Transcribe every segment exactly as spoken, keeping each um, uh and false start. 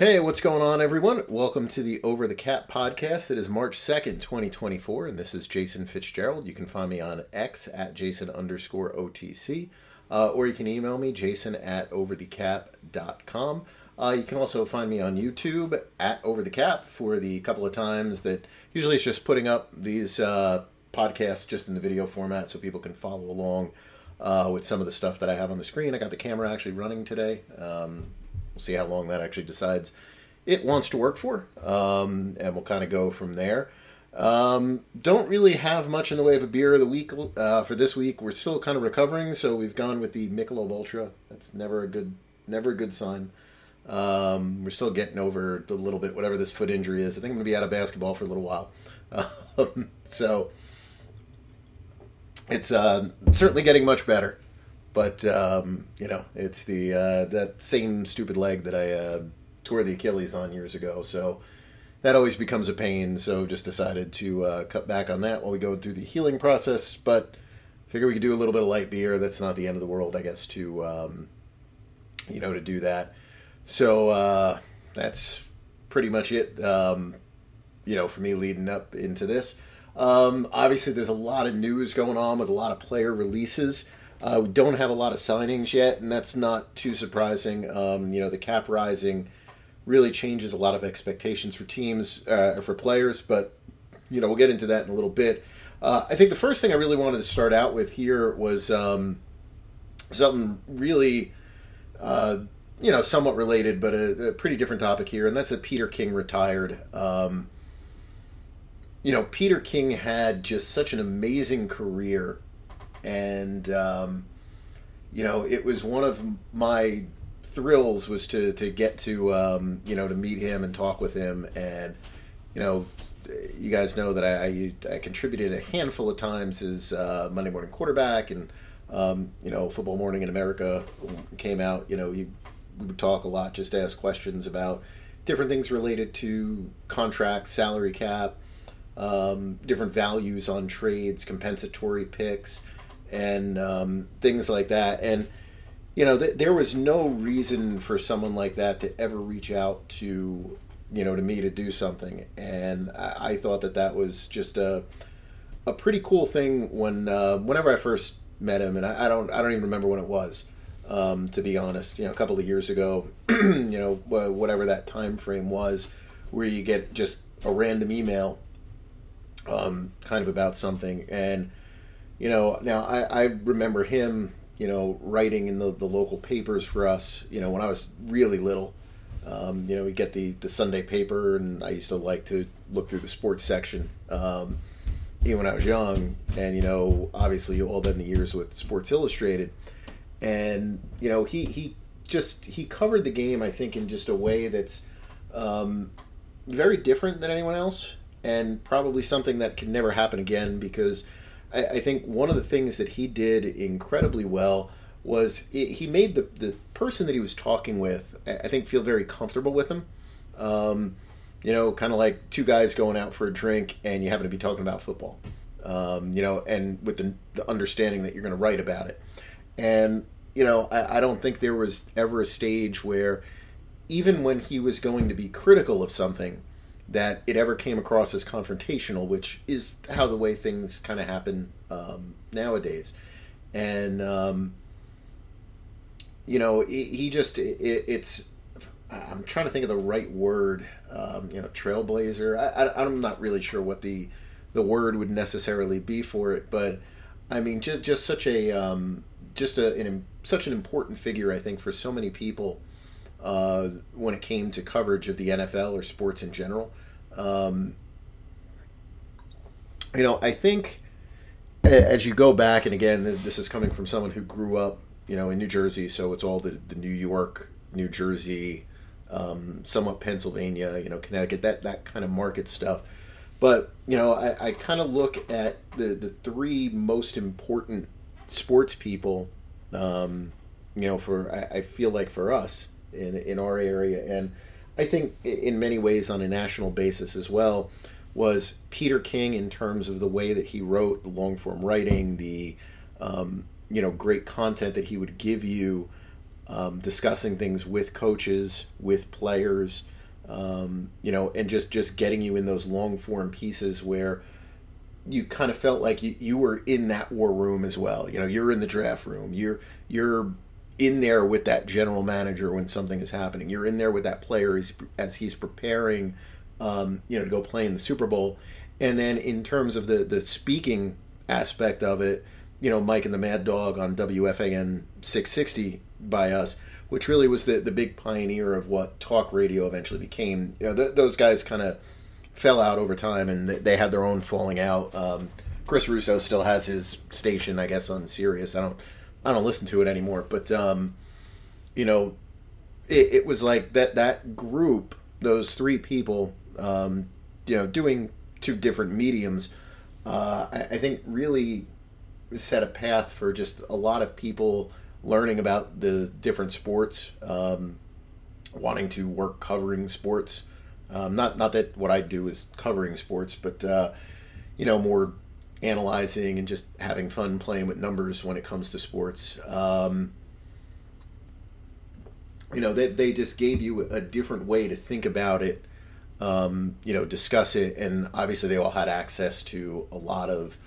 Hey, what's going on, everyone? Welcome to the Over the Cap podcast. It is March second, twenty twenty-four, and this is Jason Fitzgerald. You can find me on X at Jason underscore O T C, uh, or you can email me, Jason at overthecap dot com. Uh, you can also find me on YouTube at Over the Cap for the couple of times that usually it's just putting up these uh, podcasts just in the video format so people can follow along uh, with some of the stuff that I have on the screen. I got the camera actually running today. Um, We'll see how long that actually decides it wants to work for, um, and we'll kind of go from there. Um, don't really have much in the way of a beer of the week uh, for this week. We're still kind of recovering, so we've gone with the Michelob Ultra. That's never a good, never a good sign. Um, we're still getting over a little bit, whatever this foot injury is. I think I'm going to be out of basketball for a little while. Um, so it's uh, certainly getting much better. But, um, you know, it's the uh, that same stupid leg that I uh, tore the Achilles on years ago. So that always becomes a pain. So just decided to uh, cut back on that while we go through the healing process. But figure we could do a little bit of light beer. That's not the end of the world, I guess, to, um, you know, to do that. So uh, that's pretty much it, um, you know, for me leading up into this. Um, obviously, there's a lot of news going on with a lot of player releases. Uh, we don't have a lot of signings yet, and that's not too surprising. Um, you know, the cap rising really changes a lot of expectations for teams, uh, for players, but, you know, we'll get into that in a little bit. Uh, I think the first thing I really wanted to start out with here was um, something really, uh, you know, somewhat related, but a, a pretty different topic here, and that's that Peter King retired. Um, you know, Peter King had just such an amazing career. And, um, you know, it was one of my thrills was to, to get to, um, you know, to meet him and talk with him. And, you know, you guys know that I, I, I contributed a handful of times as uh, Monday Morning Quarterback and, um, you know, Football Morning in America came out. You know, he, we would talk a lot, just ask questions about different things related to contracts, salary cap, um, different values on trades, compensatory picks, and um, things like that. And, you know, th- there was no reason for someone like that to ever reach out to, you know, to me to do something. And I, I thought that that was just a a pretty cool thing when uh, whenever I first met him, and I, I don't I don't even remember when it was, um, to be honest, you know, a couple of years ago, you know, whatever that time frame was, where you get just a random email um, kind of about something. And, you know, now I, I remember him, you know, writing in the, the local papers for us, you know, when I was really little. Um, you know, we get the, the Sunday paper, and I used to like to look through the sports section, um, even when I was young. And, you know, obviously all then the years with Sports Illustrated. And, you know, he, he just, he covered the game, I think, in just a way that's um, very different than anyone else, and probably something that can never happen again, because I think one of the things that he did incredibly well was he made the, the person that he was talking with, I think, feel very comfortable with him. Um, you know, kind of like two guys going out for a drink and you happen to be talking about football, um, you know, and with the, the understanding that you're going to write about it. And, you know, I, I don't think there was ever a stage where, even when he was going to be critical of something, that it ever came across as confrontational, which is how the way things kind of happen um, nowadays. And, um, you know, he, he just, it, it's, I'm trying to think of the right word, um, you know, trailblazer. I, I, I'm not really sure what the, the word would necessarily be for it, but I mean, just, just such a, um, just a, an, such an important figure, I think, for so many people. Uh, when it came to coverage of the N F L or sports in general. Um, you know, I think as you go back, and again, this is coming from someone who grew up, you know, in New Jersey, so it's all the, the New York, New Jersey, um, somewhat Pennsylvania, you know, Connecticut, that, that kind of market stuff. But, you know, I, I kind of look at the, the three most important sports people, um, you know, for, I, I feel like for us, in in our area, and I think in many ways on a national basis as well, was Peter King in terms of the way that he wrote, the long-form writing, the, um, you know, great content that he would give you, um, discussing things with coaches, with players, um, you know, and just, just getting you in those long form pieces where you kind of felt like you, you were in that war room as well. You know, you're in the draft room. You're you're in there with that general manager when something is happening. You're in there with that player as, as he's preparing, um, you know, to go play in the Super Bowl. And then in terms of the, the speaking aspect of it, you know, Mike and the Mad Dog on W F A N six sixty by us, which really was the, the big pioneer of what talk radio eventually became. You know, th- those guys kind of fell out over time, and th- they had their own falling out. Um, Chris Russo still has his station, I guess, on Sirius. I don't, I don't listen to it anymore. But, um, you know, it, it was like that, that group, those three people, um, you know, doing two different mediums, uh, I, I think really set a path for just a lot of people learning about the different sports, um, wanting to work covering sports. Um, not not that what I do is covering sports, but, uh, you know, more analyzing and just having fun playing with numbers when it comes to sports. Um, you know, they, they just gave you a different way to think about it, um, you know, discuss it. And obviously they all had access to a lot of,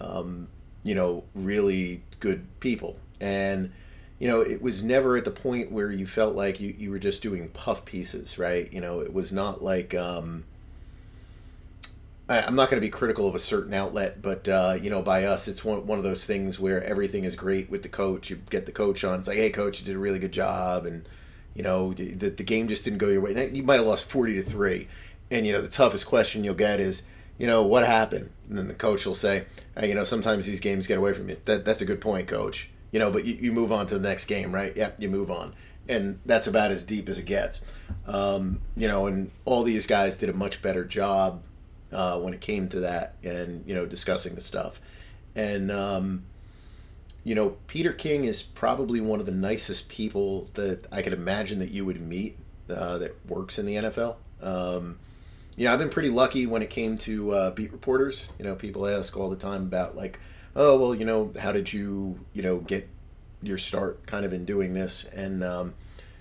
um, you know, really good people. And, you know, it was never at the point where you felt like you, you were just doing puff pieces, right? You know, it was not like, um, I, I'm not going to be critical of a certain outlet, but, uh, you know, by us, it's one, one of those things where everything is great with the coach. You get the coach on, it's like, hey, coach, you did a really good job. And, you know, the, the game just didn't go your way. You might have lost forty to three. And, you know, the toughest question you'll get is, you know, what happened? And then the coach will say, hey, you know, sometimes these games get away from you. That, that's a good point, coach. You know, but you, you move on to the next game, right? Yep, you move on. And that's about as deep as it gets. Um, you know, and all these guys did a much better job uh, when it came to that and, you know, discussing the stuff. And, um, you know, Peter King is probably one of the nicest people that I could imagine that you would meet uh, that works in the N F L. Um, you know, I've been pretty lucky when it came to uh, beat reporters. You know, people ask all the time about, like, oh, well, you know, how did you, you know, get your start kind of in doing this? And, um,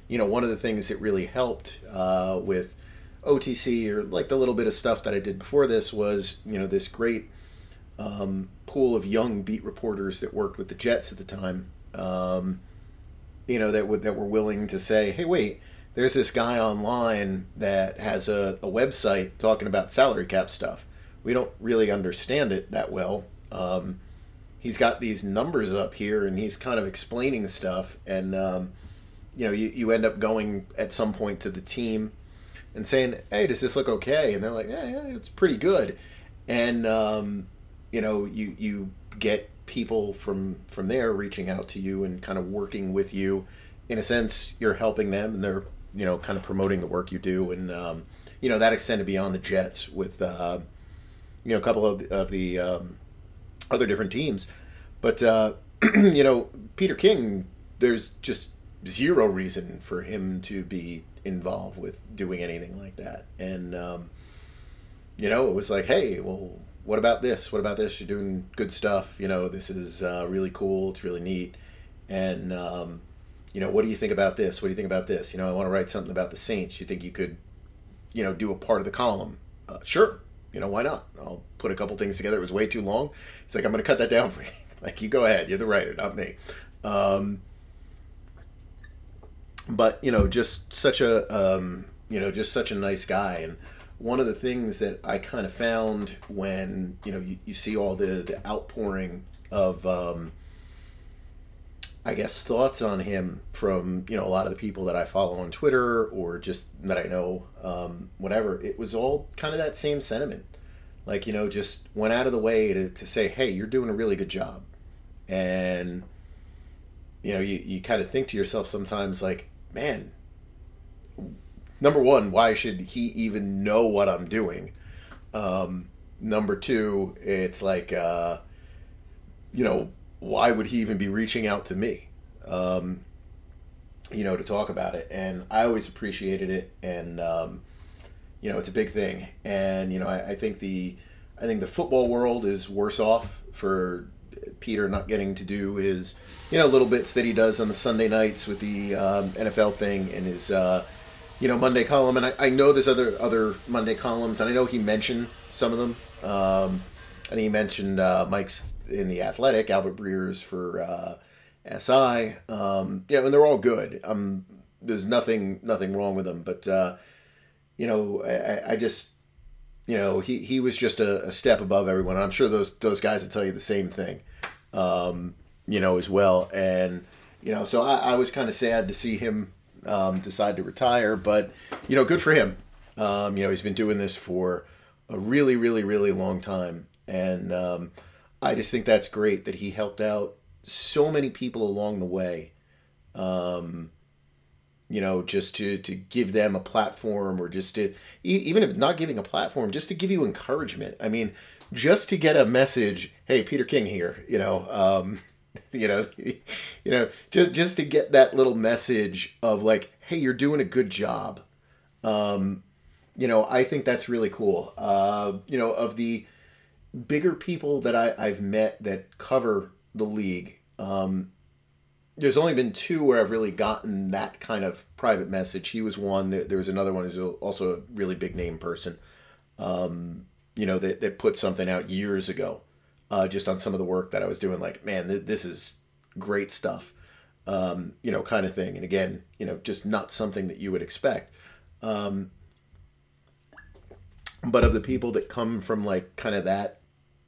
you know, one of the things that really helped uh, with O T C or like the little bit of stuff that I did before this was, you know, this great um, pool of young beat reporters that worked with the Jets at the time, um, you know, that, w- that were willing to say, hey, wait, there's this guy online that has a, a website talking about salary cap stuff. We don't really understand it that well. Um, He's got these numbers up here, and he's kind of explaining stuff. And, um, you know, you, you end up going at some point to the team and saying, hey, does this look okay? And they're like, yeah, yeah, it's pretty good. And, um, you know, you you get people from, from there reaching out to you and kind of working with you. In a sense, you're helping them, and they're, you know, kind of promoting the work you do. And, um, you know, that extended beyond the Jets with, uh, you know, a couple of, of the um, – other different teams. But, uh, you know, Peter King, there's just zero reason for him to be involved with doing anything like that. And, um, you know, it was like, hey, well, what about this? What about this? You're doing good stuff. You know, this is uh, really cool. It's really neat. And, um, you know, what do you think about this? What do you think about this? You know, I want to write something about the Saints. You think you could, you know, do a part of the column? Uh, sure. You know, why not? I'll put a couple things together. It was way too long. It's like, I'm going to cut that down for you. Like, you go ahead. You're the writer, not me. Um, but, you know, just such a, um, you know, just such a nice guy. And one of the things that I kind of found when, you know, you, you see all the, the outpouring of, um, I guess, thoughts on him from, you know, a lot of the people that I follow on Twitter or just that I know, um, whatever. It was all kind of that same sentiment. Like, you know, just went out of the way to, to say, hey, you're doing a really good job. And, you know, you, you kind of think to yourself sometimes like, man, number one, why should he even know what I'm doing? Um, number two, it's like, uh, you know, why would he even be reaching out to me, um, you know, to talk about it? And I always appreciated it. And, um, you know, it's a big thing. And, you know, I, I think the, I think the football world is worse off for Peter not getting to do his, you know, little bits that he does on the Sunday nights with the um, N F L thing and his, uh, you know, Monday column. And I, I know there's other other Monday columns, and I know he mentioned some of them. Um, I think he mentioned uh, Mike's in The Athletic, Albert Breer's for uh, S I. Um, yeah, and they're all good. Um, there's nothing nothing wrong with them. But, uh, you know, I, I just... You know, he, he was just a, a step above everyone. I'm sure those those guys will tell you the same thing, um, you know, as well. And, you know, so I, I was kind of sad to see him um, decide to retire. But, you know, good for him. Um, you know, he's been doing this for a really, really, really long time. And um, I just think that's great that he helped out so many people along the way, um you know, just to, to give them a platform, or just to, even if not giving a platform, just to give you encouragement. I mean, just to get a message, hey, Peter King here, you know, um, you know, you know, just, just to get that little message of like, hey, you're doing a good job. Um, you know, I think that's really cool. Uh, you know, of the bigger people that I, I've met that cover the league, um, there's only been two where I've really gotten that kind of private message. He was one. There was another one who's also a really big name person, um, you know, that, that put something out years ago, uh, just on some of the work that I was doing. Like, man, th- this is great stuff, um, you know, kind of thing. And again, you know, just not something that you would expect. Um, but of the people that come from like kind of that,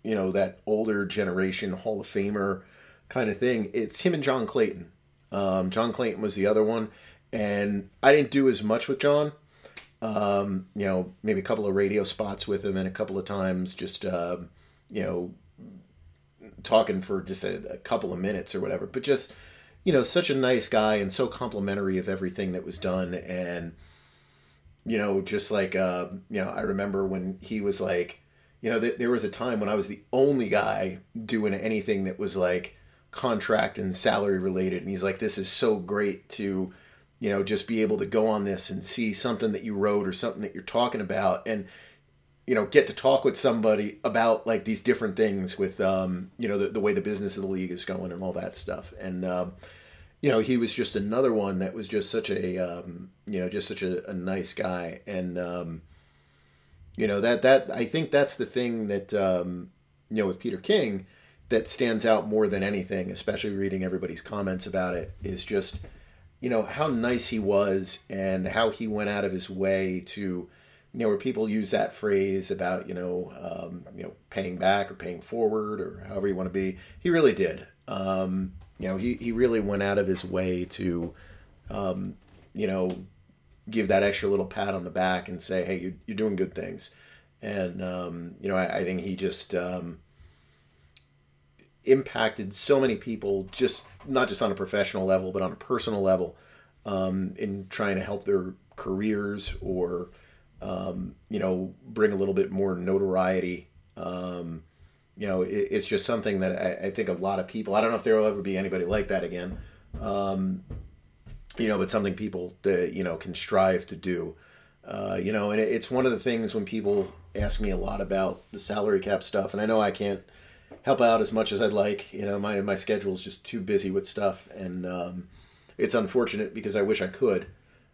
you know, that older generation Hall of Famer kind of thing, it's him and John Clayton. Um, John Clayton was the other one, and I didn't do as much with John. Um, you know, maybe a couple of radio spots with him, and a couple of times just, uh, you know, talking for just a, a couple of minutes or whatever. But just, you know, such a nice guy and so complimentary of everything that was done. And, you know, just like, uh, you know, I remember when he was like, you know, th- there was a time when I was the only guy doing anything that was like contract and salary related, and he's like, this is so great to, you know, just be able to go on this and see something that you wrote or something that you're talking about, and, you know, get to talk with somebody about like these different things with, um, you know, the, the way the business of the league is going and all that stuff. And, um, you know, he was just another one that was just such a, um, you know, just such a, a nice guy. And, um, you know, that, that, I think that's the thing that, um, you know, with Peter King, that stands out more than anything, especially reading everybody's comments about it, is just, you know, how nice he was and how he went out of his way to, you know, where people use that phrase about, you know, um, you know, paying back or paying forward or however you want to be. He really did. Um, you know, he, he really went out of his way to, um, you know, give that extra little pat on the back and say, hey, you're, you're doing good things. And, um, you know, I, I think he just, um, impacted so many people, just not just on a professional level, but on a personal level, um, in trying to help their careers or, um, you know, bring a little bit more notoriety. Um, you know, it, it's just something that I, I think a lot of people, I don't know if there will ever be anybody like that again, um, you know, but something people that, you know, can strive to do, uh, you know, and it, it's one of the things when people ask me a lot about the salary cap stuff, and I know I can't help out as much as I'd like. You know, my, my schedule is just too busy with stuff, and um, it's unfortunate because I wish I could.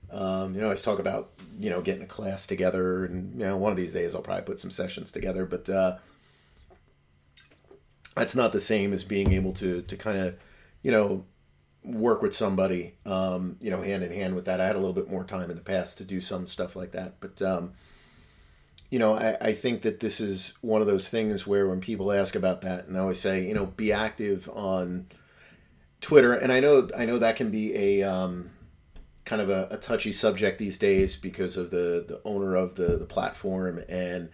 Um, you know, I always talk about, you know, getting a class together, and, you know, one of these days I'll probably put some sessions together, but uh, that's not the same as being able to, to kind of, you know, work with somebody, um, you know, hand in hand with that. I had a little bit more time in the past to do some stuff like that, but um you know, I, I think that this is one of those things where when people ask about that, and I always say, you know, be active on Twitter. And I know I know that can be a um, kind of a, a touchy subject these days because of the, the owner of the, the platform and,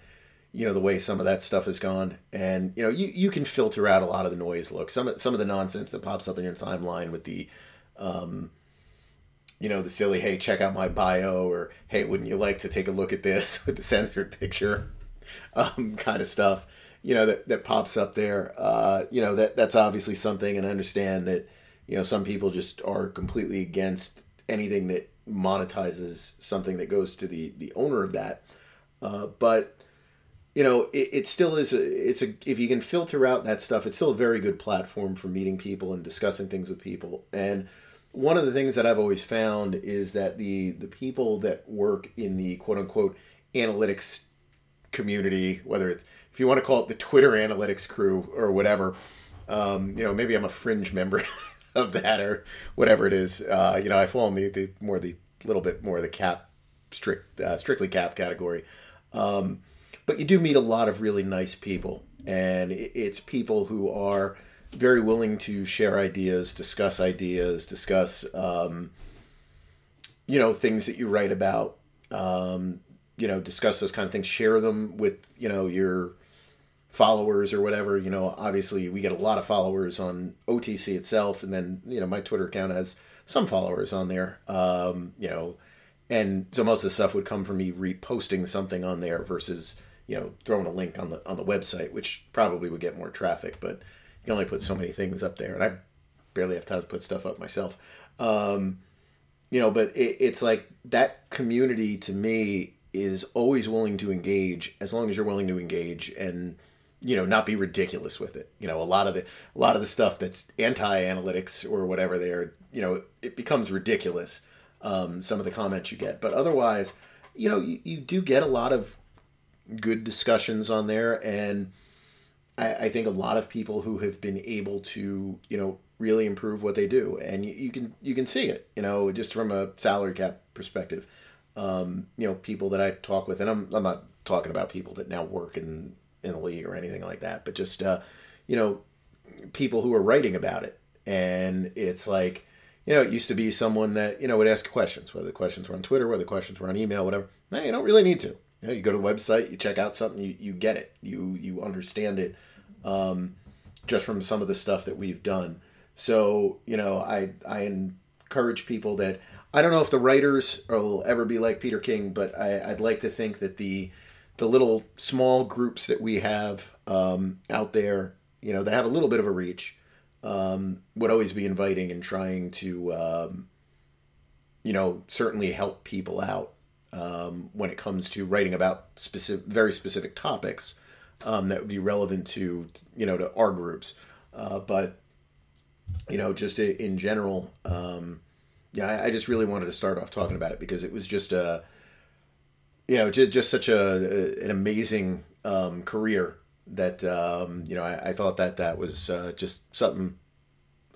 you know, the way some of that stuff has gone. And, you know, you, you can filter out a lot of the noise. Look, some, some of the nonsense that pops up in your timeline with the... Um, you know, the silly, hey, check out my bio, or hey, wouldn't you like to take a look at this with the censored picture, um, kind of stuff, you know, that, that pops up there. Uh, you know, that that's obviously something, and I understand that, you know, some people just are completely against anything that monetizes something that goes to the, the owner of that. Uh, but, you know, it, it still is, a, it's a, if you can filter out that stuff, it's still a very good platform for meeting people and discussing things with people. And one of the things that I've always found is that the, the people that work in the quote unquote analytics community, whether it's, if you want to call it the Twitter analytics crew or whatever, um, you know, maybe I'm a fringe member of that or whatever it is. Uh, you know, I fall in the, the more, the little bit more of the cap strict, uh, strictly cap category. Um, But you do meet a lot of really nice people, and it's people who are very willing to share ideas, discuss ideas, discuss, um, you know, things that you write about, um, you know, discuss those kind of things, share them with, you know, your followers or whatever. You know, obviously we get a lot of followers on O T C itself, and then, you know, my Twitter account has some followers on there, um, you know, and so most of the stuff would come from me reposting something on there versus, you know, throwing a link on the on the website, which probably would get more traffic, but you can only put so many things up there, and I barely have time to put stuff up myself. Um, you know, but it, it's like that community to me is always willing to engage as long as you're willing to engage and, you know, not be ridiculous with it. You know, a lot of the a lot of the stuff that's anti-analytics or whatever there, you know, it becomes ridiculous, um, some of the comments you get. But otherwise, you know, you, you do get a lot of good discussions on there, and I, I think a lot of people who have been able to, you know, really improve what they do, and you, you can you can see it, you know, just from a salary cap perspective. Um, you know, people that I talk with, and I'm I'm not talking about people that now work in in the league or anything like that, but just uh, you know, people who are writing about it, and it's like, you know, it used to be someone that, you know, would ask questions, whether the questions were on Twitter, whether the questions were on email, whatever. No, you don't really need to. You know, you go to the website, you check out something, you, you get it. You you understand it um, just from some of the stuff that we've done. So, you know, I I encourage people that, I don't know if the writers will ever be like Peter King, but I, I'd like to think that the the little small groups that we have um, out there, you know, that have a little bit of a reach, um, would always be inviting and trying to, um, you know, certainly help people out. Um, when it comes to writing about specific, very specific topics um, that would be relevant to, you know, to our groups. Uh, but, you know, just in general, um, yeah, I, I just really wanted to start off talking about it because it was just, a, you know, just, just such a, a an amazing um, career that, um, you know, I, I thought that that was uh, just something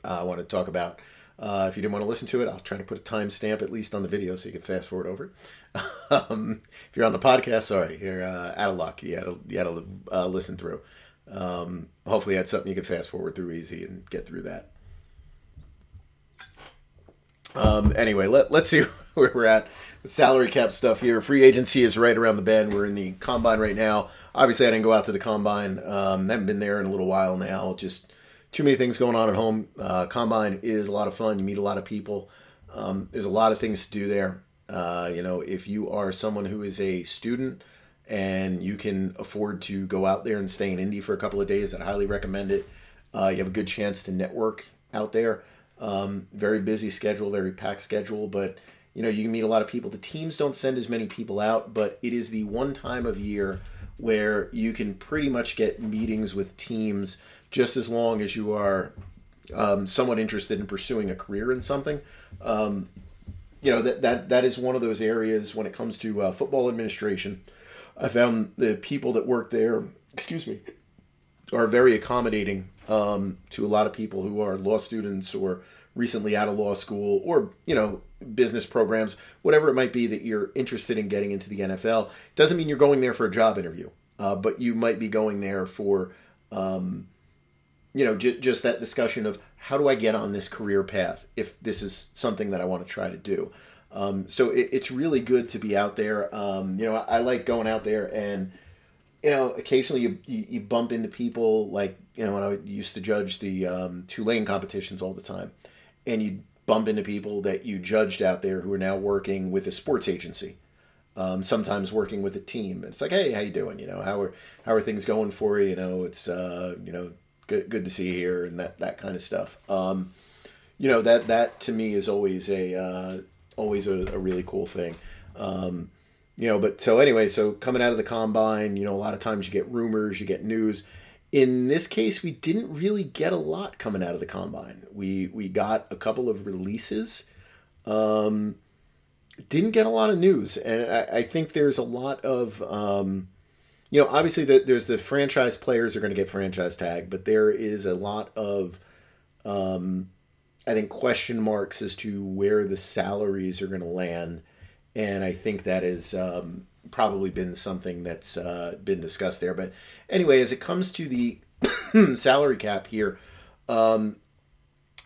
I wanted to talk about. Uh, if you didn't want to listen to it, I'll try to put a timestamp at least on the video so you can fast forward over it. um, if you're on the podcast, sorry, you're uh, out of luck. You had to, you had to uh, listen through. Um, hopefully that's something you can fast forward through easy and get through that. Um, anyway, let, let's see where we're at with salary cap stuff here. Free agency is right around the bend. We're in the combine right now. Obviously, I didn't go out to the combine. Um, I haven't been there in a little while now. Just too many things going on at home. Uh, Combine is a lot of fun. You meet a lot of people. Um, there's a lot of things to do there. Uh, you know, if you are someone who is a student and you can afford to go out there and stay in Indy for a couple of days, I'd highly recommend it. Uh, you have a good chance to network out there. Um, very busy schedule, very packed schedule, but, you know, you can meet a lot of people. The teams don't send as many people out, but it is the one time of year where you can pretty much get meetings with teams just as long as you are um, somewhat interested in pursuing a career in something. Um, you know, that, that that is one of those areas when it comes to uh, football administration. I found the people that work there, excuse me, are very accommodating um, to a lot of people who are law students or recently out of law school or, you know, business programs, whatever it might be that you're interested in getting into the N F L. Doesn't mean you're going there for a job interview, uh, but you might be going there for um, you know, j- just that discussion of how do I get on this career path if this is something that I want to try to do. Um, so it, it's really good to be out there. Um, you know, I, I like going out there and, you know, occasionally you, you, you bump into people like, you know, when I used to judge the um, Tulane competitions all the time, and you bump into people that you judged out there who are now working with a sports agency, um, sometimes working with a team. And it's like, hey, how you doing? You know, how are, how are things going for you? You know, it's, uh, you know, Good, good to see you here, and that, that kind of stuff. Um, you know, that that to me is always a uh, always a, a really cool thing. Um, You know, but so anyway, so coming out of the combine, you know, a lot of times you get rumors, you get news. In this case, we didn't really get a lot coming out of the combine. We we got a couple of releases, um, didn't get a lot of news. And I, I think there's a lot of, um, you know, obviously the, there's the franchise players are going to get franchise tag, but there is a lot of, um, I think, question marks as to where the salaries are going to land. And I think that has um, probably been something that's uh, been discussed there. But anyway, as it comes to the salary cap here, um,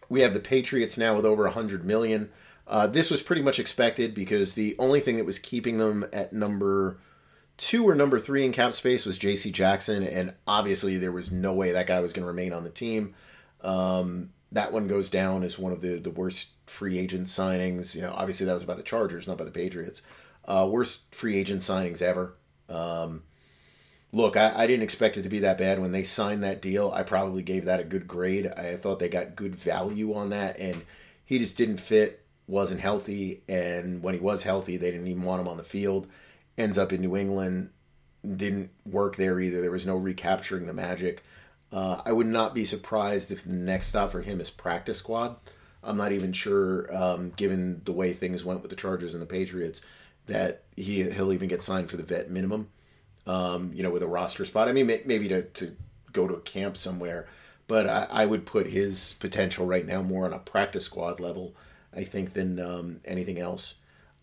we have the Patriots now with over one hundred million dollars. Uh, this was pretty much expected because the only thing that was keeping them at number two or number three in cap space was J C Jackson. And obviously there was no way that guy was going to remain on the team. Um, that one goes down as one of the, the worst free agent signings. You know, obviously that was by the Chargers, not by the Patriots. Uh, worst free agent signings ever. Um, look, I, I didn't expect it to be that bad. When they signed that deal, I probably gave that a good grade. I thought they got good value on that, and he just didn't fit, wasn't healthy, and when he was healthy, they didn't even want him on the field. Ends up in New England, didn't work there either. There was no recapturing the magic. Uh, I would not be surprised if the next stop for him is practice squad. I'm not even sure, um, given the way things went with the Chargers and the Patriots, that he, he'll even get signed for the vet minimum, um, you know, with a roster spot. I mean, maybe to, to go to a camp somewhere, but I, I would put his potential right now more on a practice squad level, I think, than um, anything else.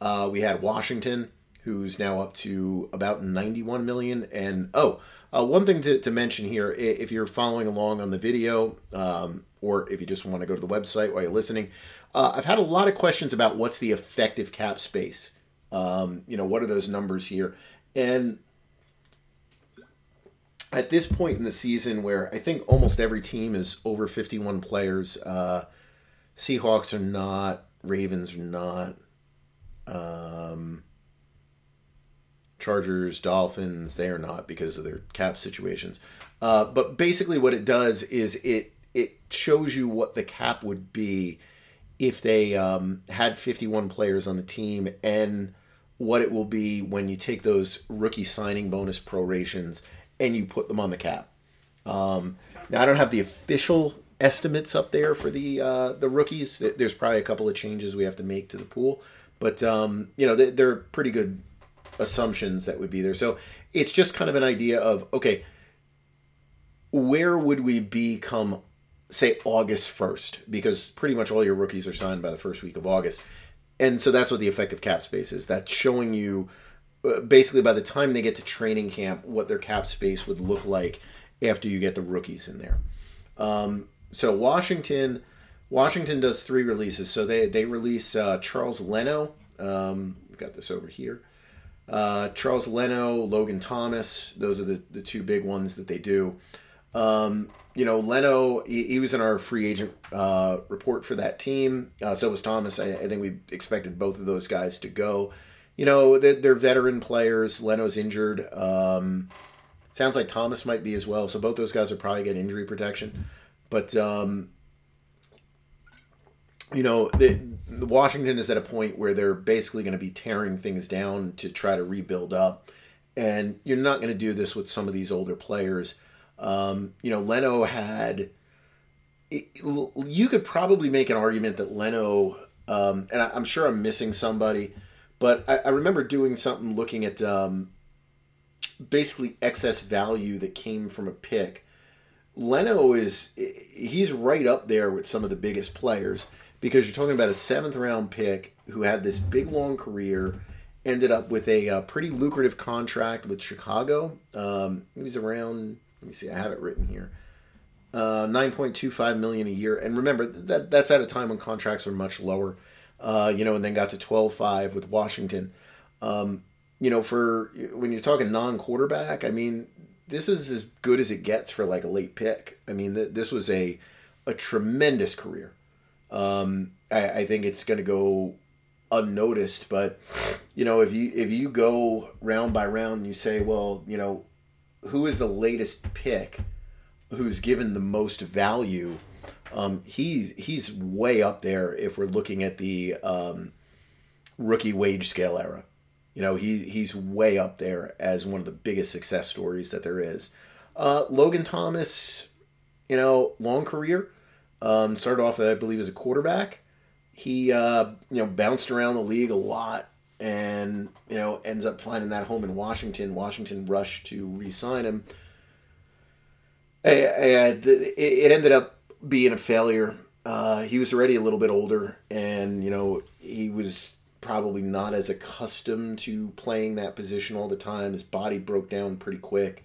Uh, we had Washington, who's now up to about ninety-one million dollars. And, oh, uh, one thing to, to mention here, if you're following along on the video, um, or if you just want to go to the website while you're listening, uh, I've had a lot of questions about what's the effective cap space. Um, you know, what are those numbers here? And at this point in the season where I think almost every team is over fifty-one players, uh, Seahawks are not, Ravens are not, um, Chargers, Dolphins, they are not because of their cap situations. Uh, but basically what it does is it it shows you what the cap would be if they um, had fifty-one players on the team, and what it will be when you take those rookie signing bonus prorations and you put them on the cap. Um, now, I don't have the official estimates up there for the uh, the rookies. There's probably a couple of changes we have to make to the pool, but um, you know, they're pretty good assumptions that would be there. So it's just kind of an idea of, okay, where would we be come say August first, because pretty much all your rookies are signed by the first week of August. And so that's what the effective cap space is. That's showing you uh, basically by the time they get to training camp, what their cap space would look like after you get the rookies in there. Um, so Washington, Washington does three releases. So they, they release uh, Charles Leno. Um, we've got this over here. Uh, Charles Leno, Logan Thomas. Those are the, the two big ones that they do. Um, you know, Leno, he, he was in our free agent uh, report for that team. Uh, so was Thomas. I, I think we expected both of those guys to go. You know, they're, they're veteran players. Leno's injured. Um, sounds like Thomas might be as well. So both those guys are probably getting injury protection. But, um, you know, the, the Washington is at a point where they're basically going to be tearing things down to try to rebuild up. And you're not going to do this with some of these older players. Um, you know, Leno had, it, you could probably make an argument that Leno, um, and I, I'm sure I'm missing somebody, but I, I remember doing something looking at um, basically excess value that came from a pick. Leno is, he's right up there with some of the biggest players, because you're talking about a seventh round pick who had this big, long career, ended up with a, a pretty lucrative contract with Chicago. Um, he was around... Let me see, I have it written here. Uh, nine point two five million dollars a year. And remember, that that's at a time when contracts are much lower, uh, you know, and then got to twelve five with Washington. Um, you know, for when you're talking non-quarterback, I mean, this is as good as it gets for like a late pick. I mean, th- this was a, a tremendous career. Um, I, I think it's going to go unnoticed, but, you know, if you if you go round by round and you say, well, you know, who is the latest pick who's given the most value? Um, he's, he's way up there if we're looking at the um, rookie wage scale era. You know, he he's way up there as one of the biggest success stories that there is. Uh, Logan Thomas, you know, long career. Um, started off, I believe, as a quarterback. He, uh, you know, bounced around the league a lot and, you know, ends up finding that home in Washington. Washington rushed to re-sign him. It ended up being a failure. Uh, he was already a little bit older, and, you know, he was probably not as accustomed to playing that position all the time. His body broke down pretty quick.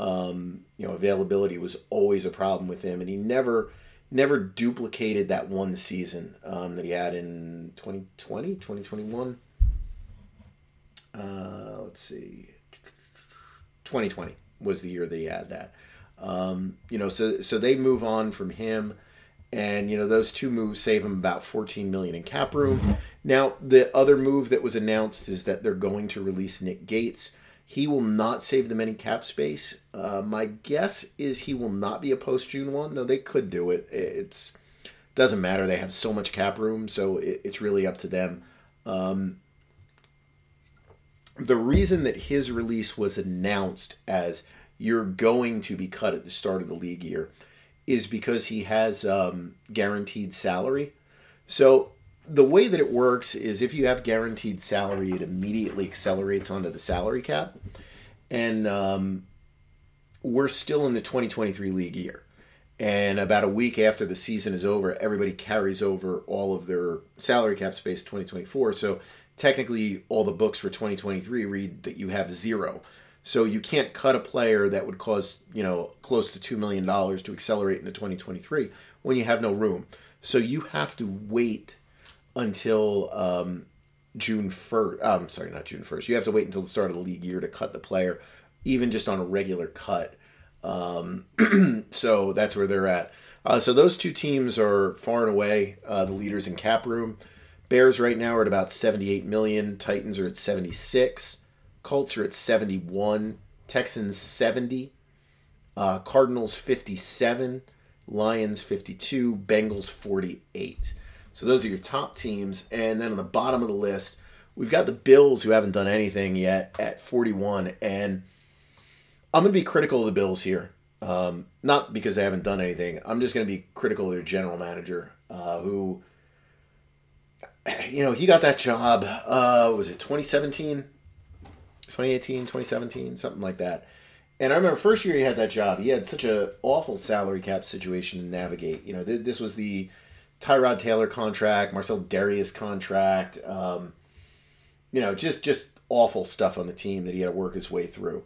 Um, you know, availability was always a problem with him, and he never... never duplicated that one season um, that he had in twenty twenty, twenty twenty-one. Uh, let's see. twenty twenty was the year that he had that. Um, you know, so so they move on from him, and, you know, those two moves save him about fourteen million dollars in cap room. Now, the other move that was announced is that they're going to release Nick Gates. He will not save them any cap space. Uh, my guess is he will not be a post-June one. No, they could do it. It's doesn't matter. They have so much cap room, so it, it's really up to them. Um, the reason that his release was announced as you're going to be cut at the start of the league year is because he has um, guaranteed salary. So the way that it works is if you have guaranteed salary, it immediately accelerates onto the salary cap. And um, we're still in the twenty twenty-three league year. And about a week after the season is over, everybody carries over all of their salary cap space twenty twenty-four. So technically all the books for twenty twenty-three read that you have zero. So you can't cut a player that would cost, you know, close to two million dollars to accelerate into twenty twenty-three when you have no room. So you have to wait until um, June first. I'm sorry, not June first. You have to wait until the start of the league year to cut the player, even just on a regular cut. Um, so that's where they're at. Uh, so those two teams are far and away uh, the leaders in cap room. Bears right now are at about seventy-eight million dollars. Titans are at seventy-six. Colts are at seventy-one. Texans seventy. Uh, Cardinals fifty-seven. Lions fifty-two. Bengals forty-eight. So those are your top teams. And then on the bottom of the list, we've got the Bills, who haven't done anything yet, at forty-one. And I'm going to be critical of the Bills here. Um, not because they haven't done anything. I'm just going to be critical of their general manager, uh, who, you know, he got that job, uh, was it twenty seventeen? twenty eighteen, twenty seventeen, something like that. And I remember first year he had that job, he had such an awful salary cap situation to navigate. You know, th- this was the Tyrod Taylor contract, Marcel Darius contract, um, you know, just just awful stuff on the team that he had to work his way through.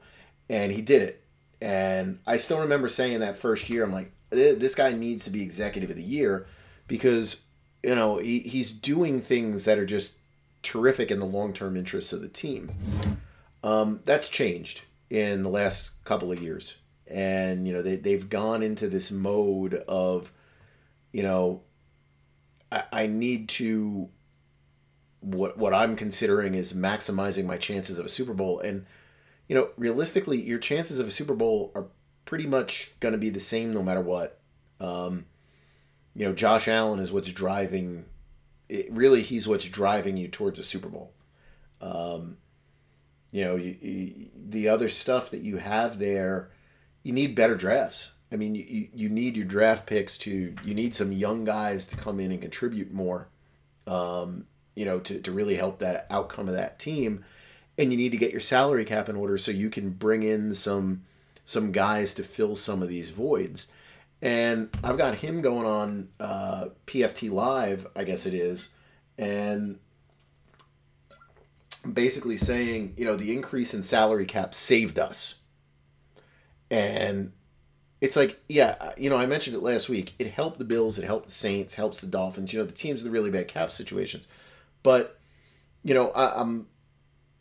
And he did it. And I still remember saying that first year, I'm like, this guy needs to be executive of the year because, you know, he, he's doing things that are just terrific in the long-term interests of the team. Um, that's changed in the last couple of years. And, you know, they, they've gone into this mode of, you know, I need to, what what I'm considering is maximizing my chances of a Super Bowl. And, you know, realistically, your chances of a Super Bowl are pretty much going to be the same no matter what. Um, you know, Josh Allen is what's driving, it, really he's what's driving you towards a Super Bowl. Um, you know, you, you, the other stuff that you have there, you need better drafts. I mean, you, you need your draft picks to, you need some young guys to come in and contribute more, um, you know, to, to really help that outcome of that team. And you need to get your salary cap in order so you can bring in some some guys to fill some of these voids. And I've got him going on uh, P F T Live, I guess it is, and basically saying, you know, the increase in salary cap saved us. And it's like, yeah, you know, I mentioned it last week. It helped the Bills, it helped the Saints, helps the Dolphins, you know, the teams with the really bad cap situations. But, you know, I, I'm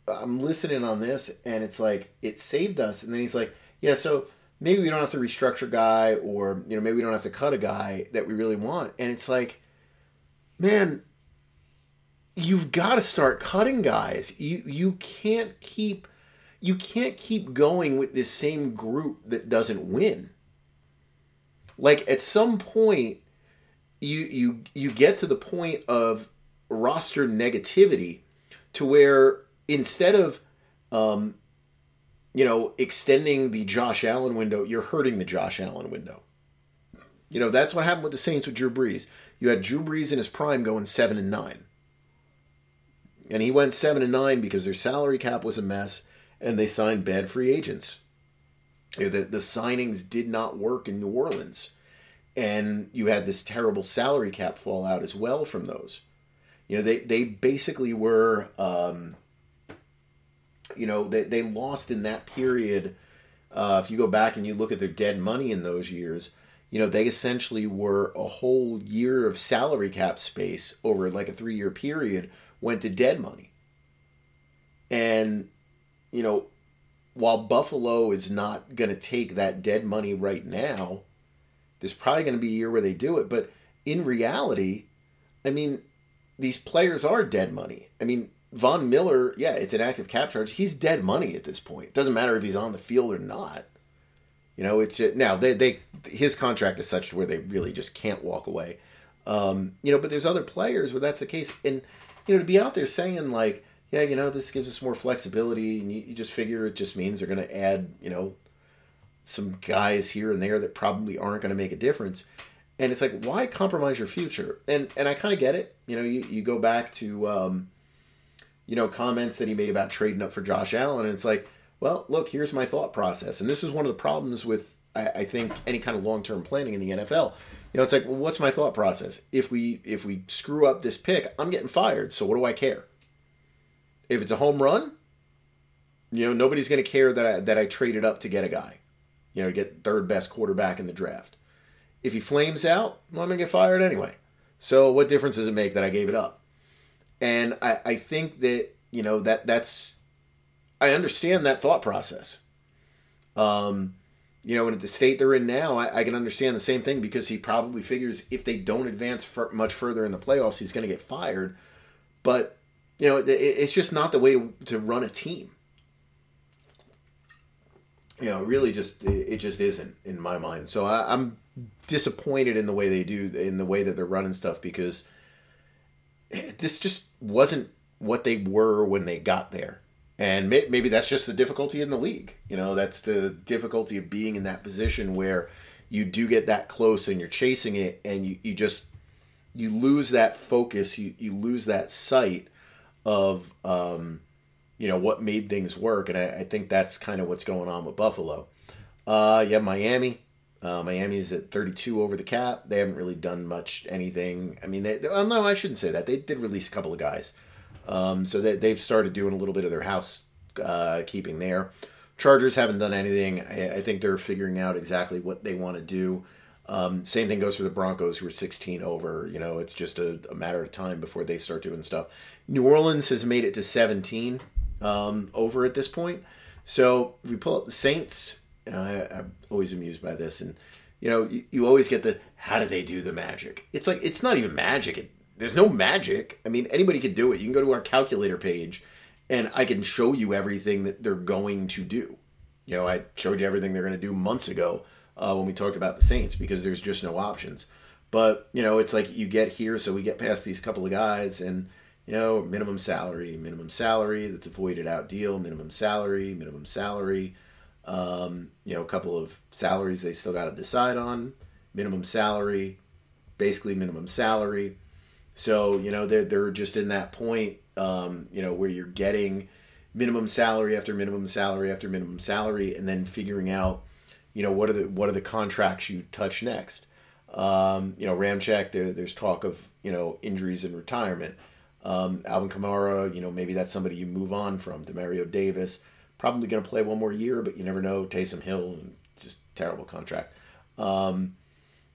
I'm listening on this, and it's like, it saved us. And then he's like, yeah, so maybe we don't have to restructure a guy, or, you know, maybe we don't have to cut a guy that we really want. And it's like, man, you've got to start cutting guys. You you can't keep you can't keep going with this same group that doesn't win. Like, at some point, you you you get to the point of roster negativity to where instead of, um, you know, extending the Josh Allen window, you're hurting the Josh Allen window. You know, that's what happened with the Saints with Drew Brees. You had Drew Brees in his prime going seven and nine. And he went seven and nine because their salary cap was a mess and they signed bad free agents. You know, the, the signings did not work in New Orleans. And you had this terrible salary cap fallout as well from those. You know, they, they basically were, um, you know, they, they lost in that period. Uh, if you go back and you look at their dead money in those years, you know, they essentially were a whole year of salary cap space over like a three-year period went to dead money. And, you know, while Buffalo is not going to take that dead money right now, there's probably going to be a year where they do it. But in reality, I mean, these players are dead money. I mean, Von Miller, yeah, it's an active cap charge. He's dead money at this point. It doesn't matter if he's on the field or not. You know, it's just, now they they his contract is such to where they really just can't walk away. Um, you know, but there's other players where that's the case. And, you know, to be out there saying like, yeah, you know, this gives us more flexibility, and you, you just figure it just means they're going to add, you know, some guys here and there that probably aren't going to make a difference. And it's like, why compromise your future? And and I kind of get it. You know, you, you go back to, um, you know, comments that he made about trading up for Josh Allen, and it's like, well, look, here's my thought process. And this is one of the problems with, I, I think, any kind of long-term planning in the N F L. You know, it's like, well, what's my thought process? If we if we screw up this pick, I'm getting fired, so what do I care? If it's a home run, you know, nobody's going to care that I, that I traded up to get a guy, you know, to get third-best quarterback in the draft. If he flames out, well, I'm going to get fired anyway. So what difference does it make that I gave it up? And I, I think that, you know, that that's... I understand that thought process. Um, you know, and at the state they're in now, I, I can understand the same thing because he probably figures if they don't advance for much further in the playoffs, he's going to get fired. But, you know, it, it's just not the way to, to run a team. You know, really just, it, it just isn't in my mind. So I, I'm disappointed in the way they do, in the way that they're running stuff because this just wasn't what they were when they got there. And maybe that's just the difficulty in the league. You know, that's the difficulty of being in that position where you do get that close and you're chasing it and you, you just, you lose that focus, you, you lose that sight of, um, you know, what made things work. And I, I think that's kind of what's going on with Buffalo. Uh, yeah, Miami. Uh, Miami's at thirty-two over the cap. They haven't really done much anything. I mean, they, they, well, no, I shouldn't say that. They did release a couple of guys. Um, so they, they've started doing a little bit of their house uh, keeping there. Chargers haven't done anything. I, I think they're figuring out exactly what they want to do. Um, same thing goes for the Broncos, who are sixteen over. You know, it's just a, a matter of time before they start doing stuff. New Orleans has made it to seventeen um, over at this point. So if we pull up the Saints, you know, I, I'm always amused by this. And, you know, you, you always get the, how do they do the magic? It's like, it's not even magic. It, There's no magic. I mean, anybody can do it. You can go to our calculator page, and I can show you everything that they're going to do. You know, I showed you everything they're going to do months ago uh, when we talked about the Saints because there's just no options. But, you know, it's like you get here, so we get past these couple of guys, and, you know, minimum salary, minimum salary, that's a voided out deal, minimum salary, minimum salary. Um, you know, a couple of salaries they still got to decide on, minimum salary, basically minimum salary. So, you know, they're, they're just in that point, um, you know, where you're getting minimum salary after minimum salary after minimum salary and then figuring out, you know, what are the what are the contracts you touch next. Um, you know, Ramczyk, there, there's talk of, you know, injuries and retirement. Um, Alvin Kamara, you know, maybe that's somebody you move on from. Demario Davis, probably going to play one more year, but you never know. Taysom Hill, just terrible contract. Um,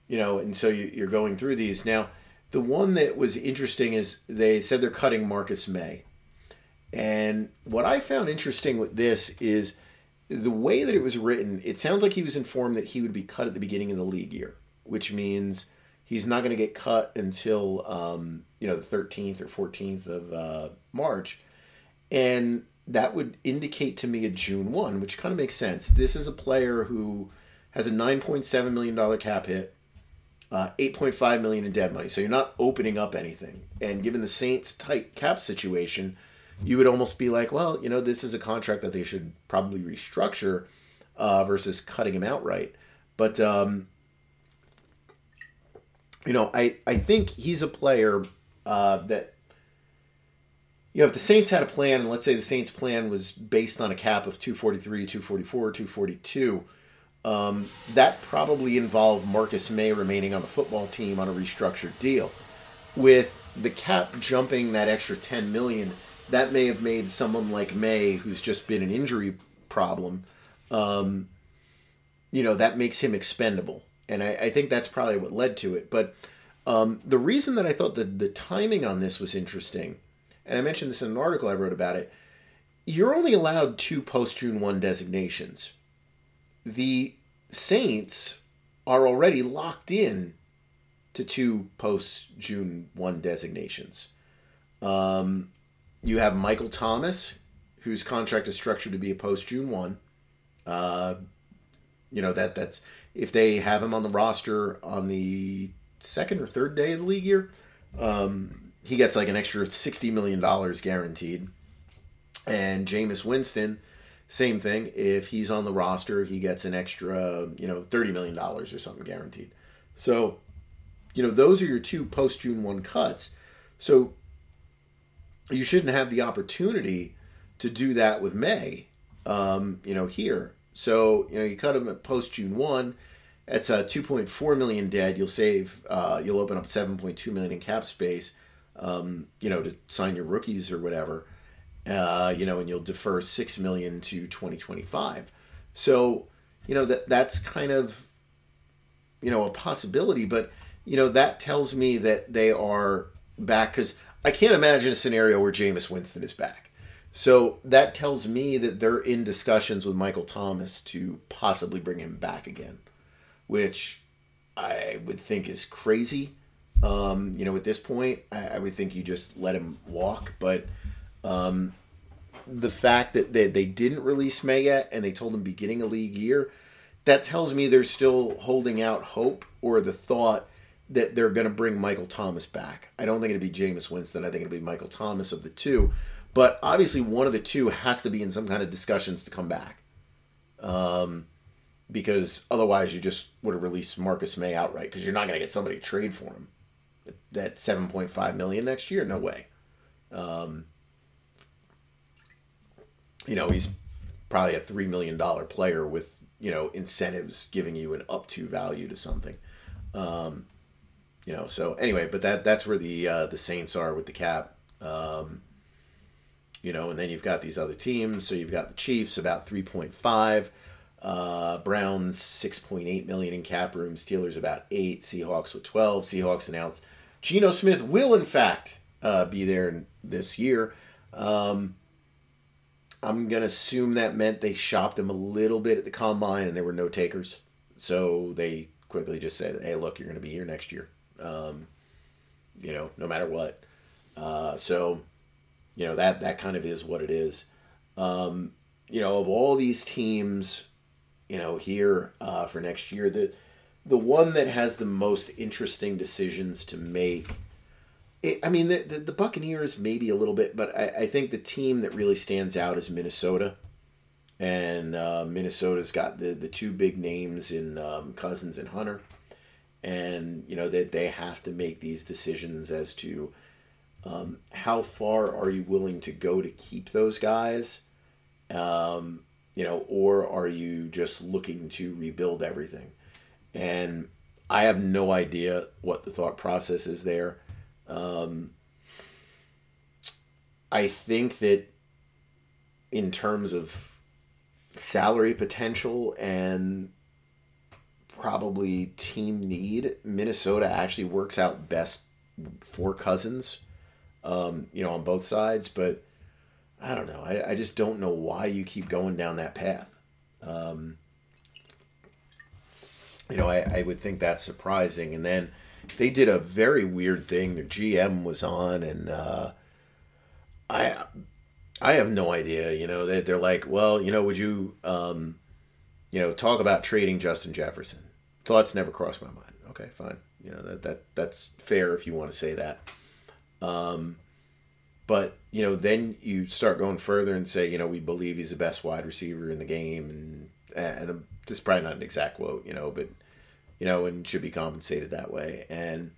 you know, and so you, you're going through these now. The one that was interesting is they said they're cutting Marcus May. And what I found interesting with this is the way that it was written, it sounds like he was informed that he would be cut at the beginning of the league year, which means he's not going to get cut until, um, you know, the thirteenth or fourteenth of uh, March. And that would indicate to me a June first, which kind of makes sense. This is a player who has a nine point seven million dollars cap hit. Uh, eight point five million dollars in dead money. So you're not opening up anything. And given the Saints' tight cap situation, you would almost be like, well, you know, this is a contract that they should probably restructure uh, versus cutting him outright. But, um, you know, I, I think he's a player uh, that, you know, if the Saints had a plan, and let's say the Saints' plan was based on a cap of two forty-three, two forty-four, two forty-two, um, that probably involved Marcus May remaining on the football team on a restructured deal. With the cap jumping that extra ten million dollars, that may have made someone like May, who's just been an injury problem, um, you know, that makes him expendable. And I, I think that's probably what led to it. But um, the reason that I thought that the timing on this was interesting, and I mentioned this in an article I wrote about it, you're only allowed two post-June first designations. The Saints are already locked in to two post-June first designations. Um, you have Michael Thomas, whose contract is structured to be a post-June first. Uh, you know, that that's if they have him on the roster on the second or third day of the league year, um, he gets like an extra sixty million dollars guaranteed. And Jameis Winston, same thing. If he's on the roster, he gets an extra, you know, thirty million dollars or something guaranteed. So, you know, those are your two post-June first cuts. So you shouldn't have the opportunity to do that with May, um, you know, here. So, you know, you cut him at post-June first. That's a two point four million dollars dead. You'll save, uh, you'll open up seven point two million dollars in cap space, um, you know, to sign your rookies or whatever, uh, you know, and you'll defer six million dollars to twenty twenty-five. So, you know, that that's kind of, you know, a possibility, but you know, that tells me that they are back, because I can't imagine a scenario where Jameis Winston is back. So that tells me that they're in discussions with Michael Thomas to possibly bring him back again, which I would think is crazy. Um, you know, at this point, I, I would think you just let him walk. But um, the fact that they, they didn't release May yet and they told him beginning of league year, that tells me they're still holding out hope or the thought that they're going to bring Michael Thomas back. I don't think it'll be Jameis Winston. I think it'll be Michael Thomas of the two. But obviously one of the two has to be in some kind of discussions to come back. Um, because otherwise you just would have released Marcus May outright, because you're not going to get somebody to trade for him. That seven point five million dollars next year? No way. Um, you know, he's probably a three million dollars player with, you know, incentives giving you an up-to value to something. Um You know, so anyway, but that that's where the uh, the Saints are with the cap. Um, you know, and then you've got these other teams. So you've got the Chiefs about three point five, uh, Browns six point eight million in cap room, Steelers about eight, Seahawks with twelve. Seahawks announced Geno Smith will in fact uh, be there this year. Um, I'm gonna assume that meant they shopped him a little bit at the combine, and there were no takers, so they quickly just said, "Hey, look, you're gonna be here next year." Um, you know, no matter what. Uh, so, you know, that, that kind of is what it is. Um, you know, of all these teams, you know, here uh, for next year, the the one that has the most interesting decisions to make, it, I mean, the, the, the Buccaneers maybe a little bit, but I, I think the team that really stands out is Minnesota. And uh, Minnesota's got the, the two big names in um, Cousins and Hunter. And, you know, that they, they have to make these decisions as to um, how far are you willing to go to keep those guys, um, you know, or are you just looking to rebuild everything? And I have no idea what the thought process is there. Um, I think that in terms of salary potential and probably team need, Minnesota actually works out best for Cousins, um, you know, on both sides. But I don't know. I, I just don't know why you keep going down that path. Um, you know, I, I would think that's surprising. And then they did a very weird thing. Their G M was on, and uh, I I have no idea. You know, they, they're like, well, you know, would you... Um, You know, talk about trading Justin Jefferson. Thoughts never crossed my mind. Okay, fine. You know, that that that's fair if you want to say that. Um, But, you know, then you start going further and say, you know, we believe he's the best wide receiver in the game. And, and this is probably not an exact quote, you know, but, you know, and should be compensated that way. And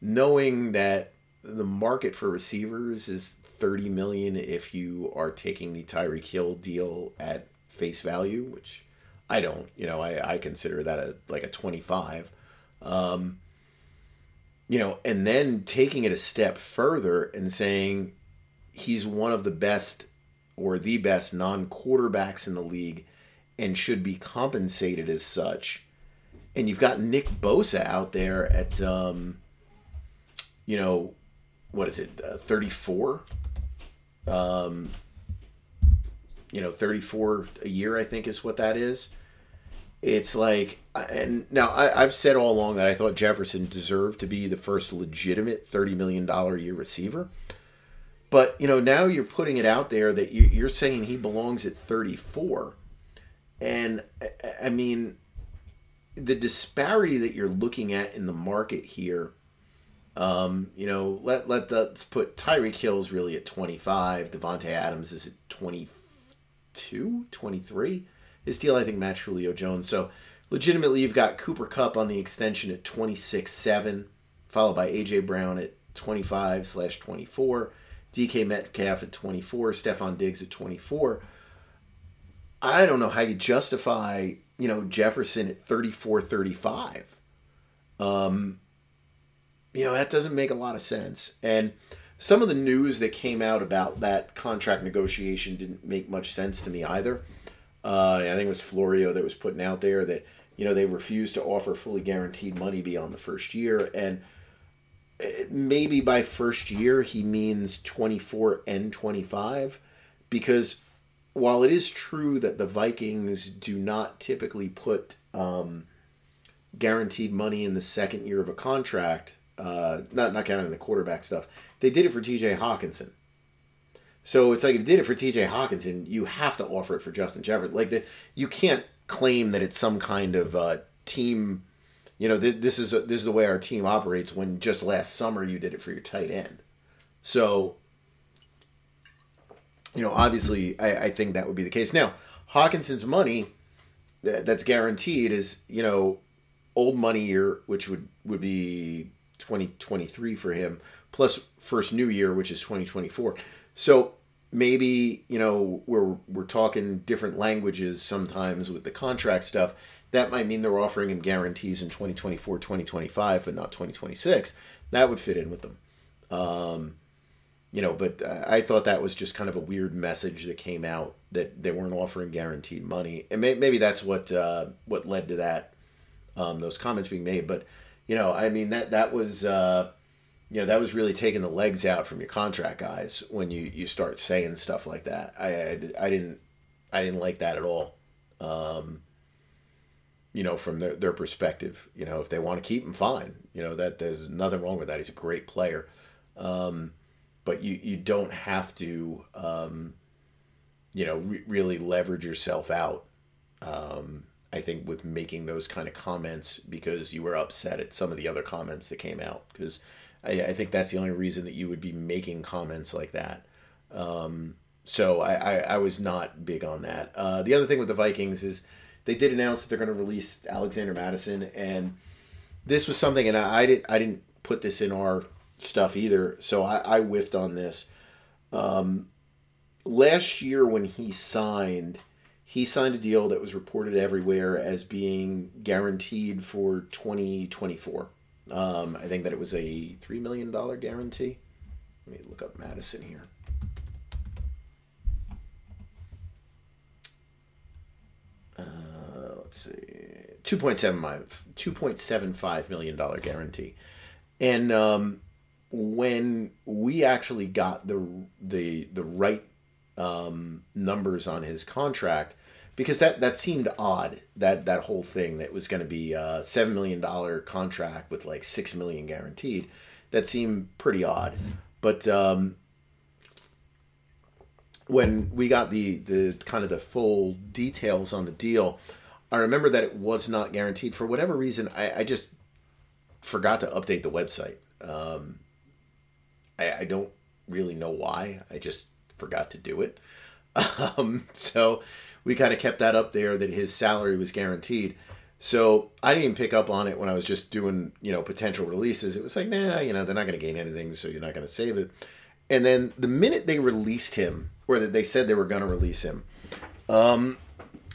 knowing that the market for receivers is thirty million dollars if you are taking the Tyreek Hill deal at face value, which I don't, you know, I, I consider that a like a twenty-five. Um, you know, and then taking it a step further and saying, he's one of the best or the best non-quarterbacks in the league and should be compensated as such. And you've got Nick Bosa out there at, um, you know, what is it, uh, thirty-four? Um, you know, thirty-four a year, I think, is what that is. It's like, and now I, I've said all along that I thought Jefferson deserved to be the first legitimate thirty million dollars a year receiver. But, you know, now you're putting it out there that you're saying he belongs at thirty-four. And, I mean, the disparity that you're looking at in the market here, um, you know, let, let the, let's put Tyreek Hill's really at twenty-five. Devontae Adams is at twenty-two, twenty-three. His deal, I think, matched Julio Jones. So, legitimately, you've got Cooper Kupp on the extension at twenty-six seven, followed by A J. Brown at twenty-five slash twenty-four. D K Metcalf at twenty-four, Stephon Diggs at twenty-four. I don't know how you justify, you know, Jefferson at thirty-four thirty-five. Um, you know, that doesn't make a lot of sense. And some of the news that came out about that contract negotiation didn't make much sense to me either. Uh, I think it was Florio that was putting out there that, you know, they refused to offer fully guaranteed money beyond the first year. And maybe by first year he means twenty-four and twenty-five, because while it is true that the Vikings do not typically put um, guaranteed money in the second year of a contract, uh, not not counting the quarterback stuff, they did it for T J. Hockenson. So it's like, if you did it for T J. Hockenson, you have to offer it for Justin Jefferson. Like, the, you can't claim that it's some kind of uh, team. You know, th- this is a, this is the way our team operates when just last summer you did it for your tight end. So, you know, obviously I, I think that would be the case. Now, Hawkinson's money th- that's guaranteed is, you know, old money year, which would, would be twenty twenty-three for him, plus first new year, which is twenty twenty-four. So maybe, you know, we're we're talking different languages sometimes with the contract stuff. That might mean they're offering him guarantees in twenty twenty-four, twenty twenty-five, but not twenty twenty-six. That would fit in with them. Um, you know, but I thought that was just kind of a weird message that came out, that they weren't offering guaranteed money. And may, maybe that's what uh, what led to that, um, those comments being made. But, you know, I mean, that that was, uh, you know, that was really taking the legs out from your contract guys when you, you start saying stuff like that. I, I, I didn't I didn't like that at all. Um You know, from their, their perspective, you know, if they want to keep him, fine. You know, that there's nothing wrong with that. He's a great player, um, but you you don't have to, um, you know, re- really leverage yourself out. Um, I think with making those kind of comments, because you were upset at some of the other comments that came out. Because I, I think that's the only reason that you would be making comments like that. Um, so I, I I was not big on that. Uh, the other thing with the Vikings is, they did announce that they're going to release Alexander Mattison, and this was something, and I, I didn't I didn't put this in our stuff either, so I, I whiffed on this. Um, last year when he signed, he signed a deal that was reported everywhere as being guaranteed for twenty twenty-four. Um, I think that it was a three million dollars guarantee. Let me look up Madison here. Let's see, two point seven five million dollars guarantee. And um, when we actually got the the the right um, numbers on his contract, because that, that seemed odd, that, that whole thing that was going to be a seven million dollars contract with like six million dollars guaranteed, that seemed pretty odd. But um, when we got the, the kind of the full details on the deal, I remember that it was not guaranteed. For whatever reason, I, I just forgot to update the website. Um, I, I don't really know why. I just forgot to do it. Um, so we kind of kept that up there, that his salary was guaranteed. So I didn't even pick up on it when I was just doing, you know, potential releases. It was like, nah, you know, they're not going to gain anything, so you're not going to save it. And then the minute they released him, or that they said they were going to release him, um,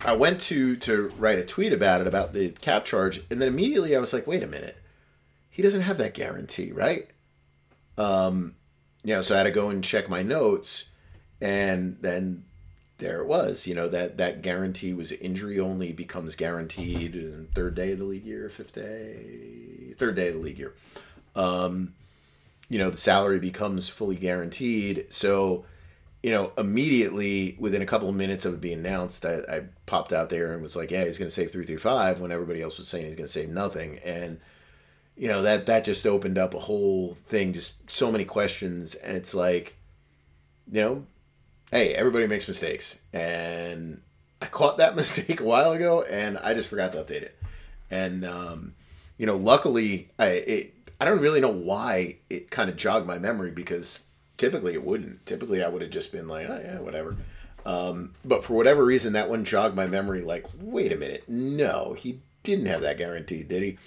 I went to to write a tweet about it, about the cap charge, and then immediately I was like, wait a minute. He doesn't have that guarantee, right? Um, you know, so I had to go and check my notes, and then there it was. You know, that, that guarantee was injury only becomes guaranteed in third day of the league year, fifth day, third day of the league year. Um, you know, the salary becomes fully guaranteed. So, you know, immediately within a couple of minutes of it being announced, I, I popped out there and was like, yeah, he's going to save three thirty-five when everybody else was saying he's going to save nothing. And, you know, that, that just opened up a whole thing, just so many questions. And it's like, you know, hey, everybody makes mistakes. And I caught that mistake a while ago, and I just forgot to update it. And, um, you know, luckily, I it, I don't really know why it kind of jogged my memory, because typically it wouldn't. Typically I would have just been like, oh, yeah, whatever. Um, but for whatever reason, that one jogged my memory like, wait a minute, no, he didn't have that guarantee, did he?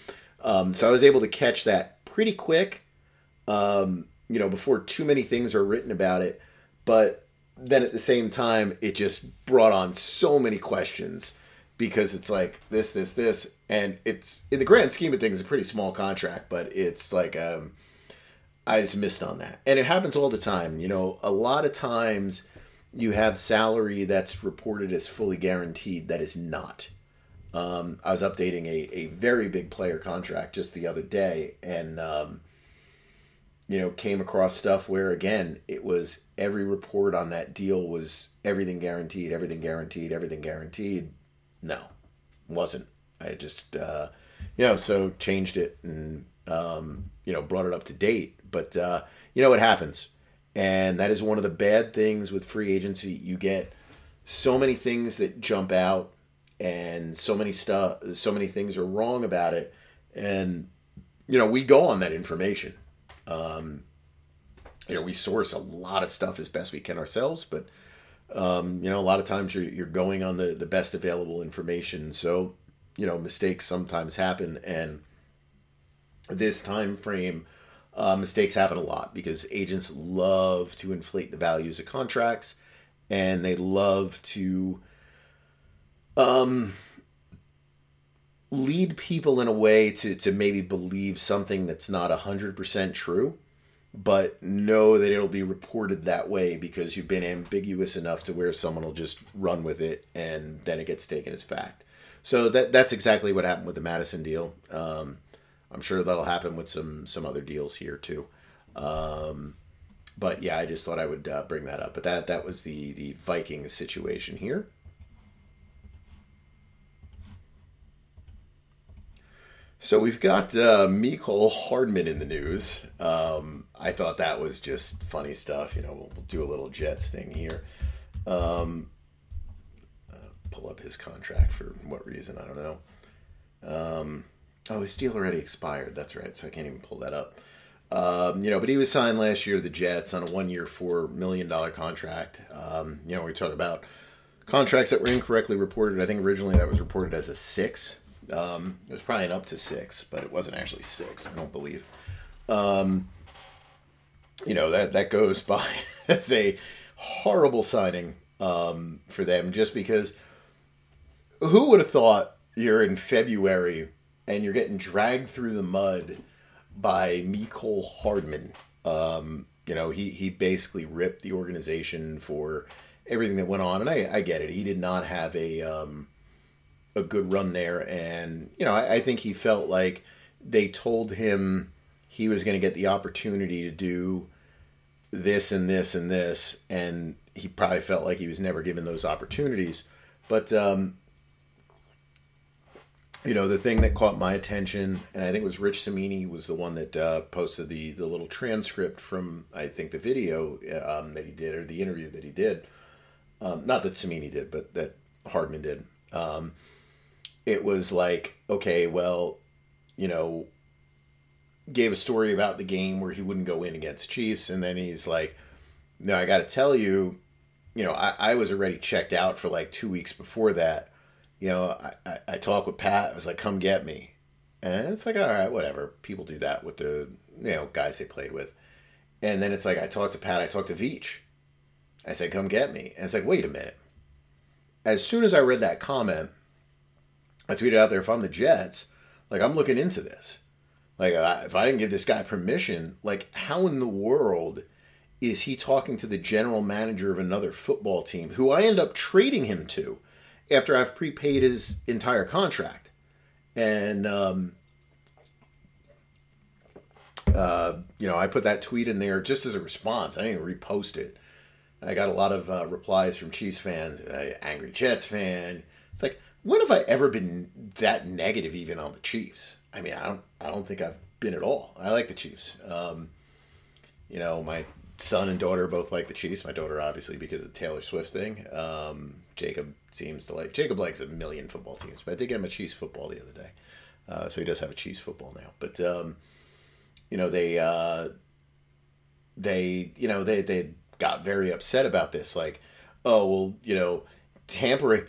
Um, so I was able to catch that pretty quick, um, you know, before too many things are written about it. But then at the same time, it just brought on so many questions, because it's like this, this, this. And it's, in the grand scheme of things, a pretty small contract, but it's like um, I just missed on that. And it happens all the time. You know, a lot of times you have salary that's reported as fully guaranteed that is not. Um, I was updating a, a very big player contract just the other day, and, um, you know, came across stuff where, again, it was every report on that deal was everything guaranteed, everything guaranteed, everything guaranteed. No, it wasn't. I just, uh, you know, so changed it and, um, you know, brought it up to date. But, uh, you know, it happens. And that is one of the bad things with free agency. You get so many things that jump out. And so many stuff, so many things are wrong about it, and you know we go on that information. Um, you know we source a lot of stuff as best we can ourselves, but um, you know a lot of times you're you're going on the, the best available information. So you know mistakes sometimes happen, and this time frame uh, mistakes happen a lot because agents love to inflate the values of contracts, and they love to. Um, lead people in a way to, to maybe believe something that's not one hundred percent true, but know that it'll be reported that way because you've been ambiguous enough to where someone will just run with it and then it gets taken as fact. So that that's exactly what happened with the Madison deal. Um, I'm sure that'll happen with some, some other deals here too. Um, but yeah, I just thought I would uh, bring that up. But that, that was the, the Vikings situation here. So we've got uh, Mecole Hardman in the news. Um, I thought that was just funny stuff. You know, we'll, we'll do a little Jets thing here. Um, uh, pull up his contract for what reason, I don't know. Um, oh, his deal already expired. That's right, so I can't even pull that up. Um, you know, but he was signed last year to the Jets on a one-year, four million dollars contract. Um, you know, we talk about contracts that were incorrectly reported. I think originally that was reported as a six. Um, it was probably an up to six, but it wasn't actually six, I don't believe. Um, you know, that, that goes by as a horrible signing um, for them, just because who would have thought you're in February and you're getting dragged through the mud by Mecole Hardman? Um, you know, he, he basically ripped the organization for everything that went on, and I, I get it. He did not have a... Um, a good run there. And, you know, I, I think he felt like they told him he was going to get the opportunity to do this and this and this. And he probably felt like he was never given those opportunities. But, um, you know, the thing that caught my attention, and I think it was Rich Cimini was the one that uh, posted the, the little transcript from, I think, the video um, that he did, or the interview that he did. Um, not that Cimini did, but that Hardman did. Um, It was like, okay, well, you know, gave a story about the game where he wouldn't go in against Chiefs. And then he's like, Now, I got to tell you, you know, I, I was already checked out for like two weeks before that. You know, I, I, I talked with Pat. I was like, come get me. And it's like, all right, whatever. People do that with the, you know, guys they played with. And then it's like, I talked to Pat. I talked to Veach. I said, come get me. And it's like, wait a minute. As soon as I read that comment, I tweeted out there, if I'm the Jets, like, I'm looking into this. Like, if I didn't give this guy permission, like, how in the world is he talking to the general manager of another football team, who I end up trading him to after I've prepaid his entire contract? And, um, uh, you know, I put that tweet in there just as a response. I didn't even repost it. I got a lot of uh, replies from Chiefs fans, uh, angry Jets fan. It's like, when have I ever been that negative even on the Chiefs? I mean, I don't I don't think I've been at all. I like the Chiefs. Um, you know, my son and daughter both like the Chiefs. My daughter, obviously, because of the Taylor Swift thing. Um, Jacob seems to like... Jacob likes a million football teams, but I did get him a Chiefs football the other day. Uh, so he does have a Chiefs football now. But, um, you know, they... Uh, they, you know, they, they got very upset about this. Like, oh, well, you know, tampering...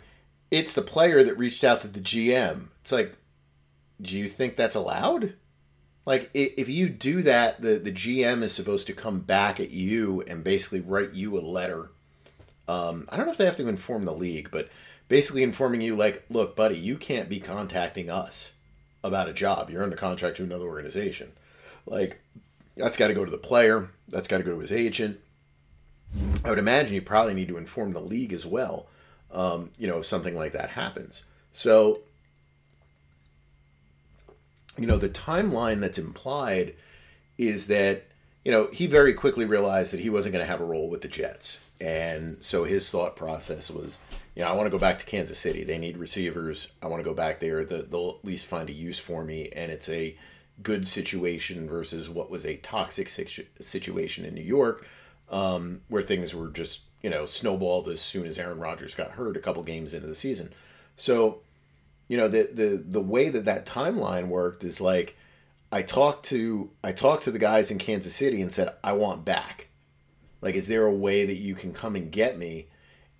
It's the player that reached out to the G M. It's like... Do you think that's allowed? Like, if you do that, the, the G M is supposed to come back at you and basically write you a letter. Um, I don't know if they have to inform the league, but basically informing you, like, look, buddy, you can't be contacting us about a job. You're under contract to another organization. Like, that's got to go to the player. That's got to go to his agent. I would imagine you probably need to inform the league as well, um, you know, if something like that happens. So... You know, the timeline that's implied is that, you know, he very quickly realized that he wasn't going to have a role with the Jets. And so his thought process was, you know, I want to go back to Kansas City. They need receivers. I want to go back there. They'll at least find a use for me. And it's a good situation versus what was a toxic situation in New York, um, where things were just, you know, snowballed as soon as Aaron Rodgers got hurt a couple games into the season. So... You know, the, the the way that that timeline worked is like, I talked to I talked to the guys in Kansas City and said, I want back. Like, is there a way that you can come and get me?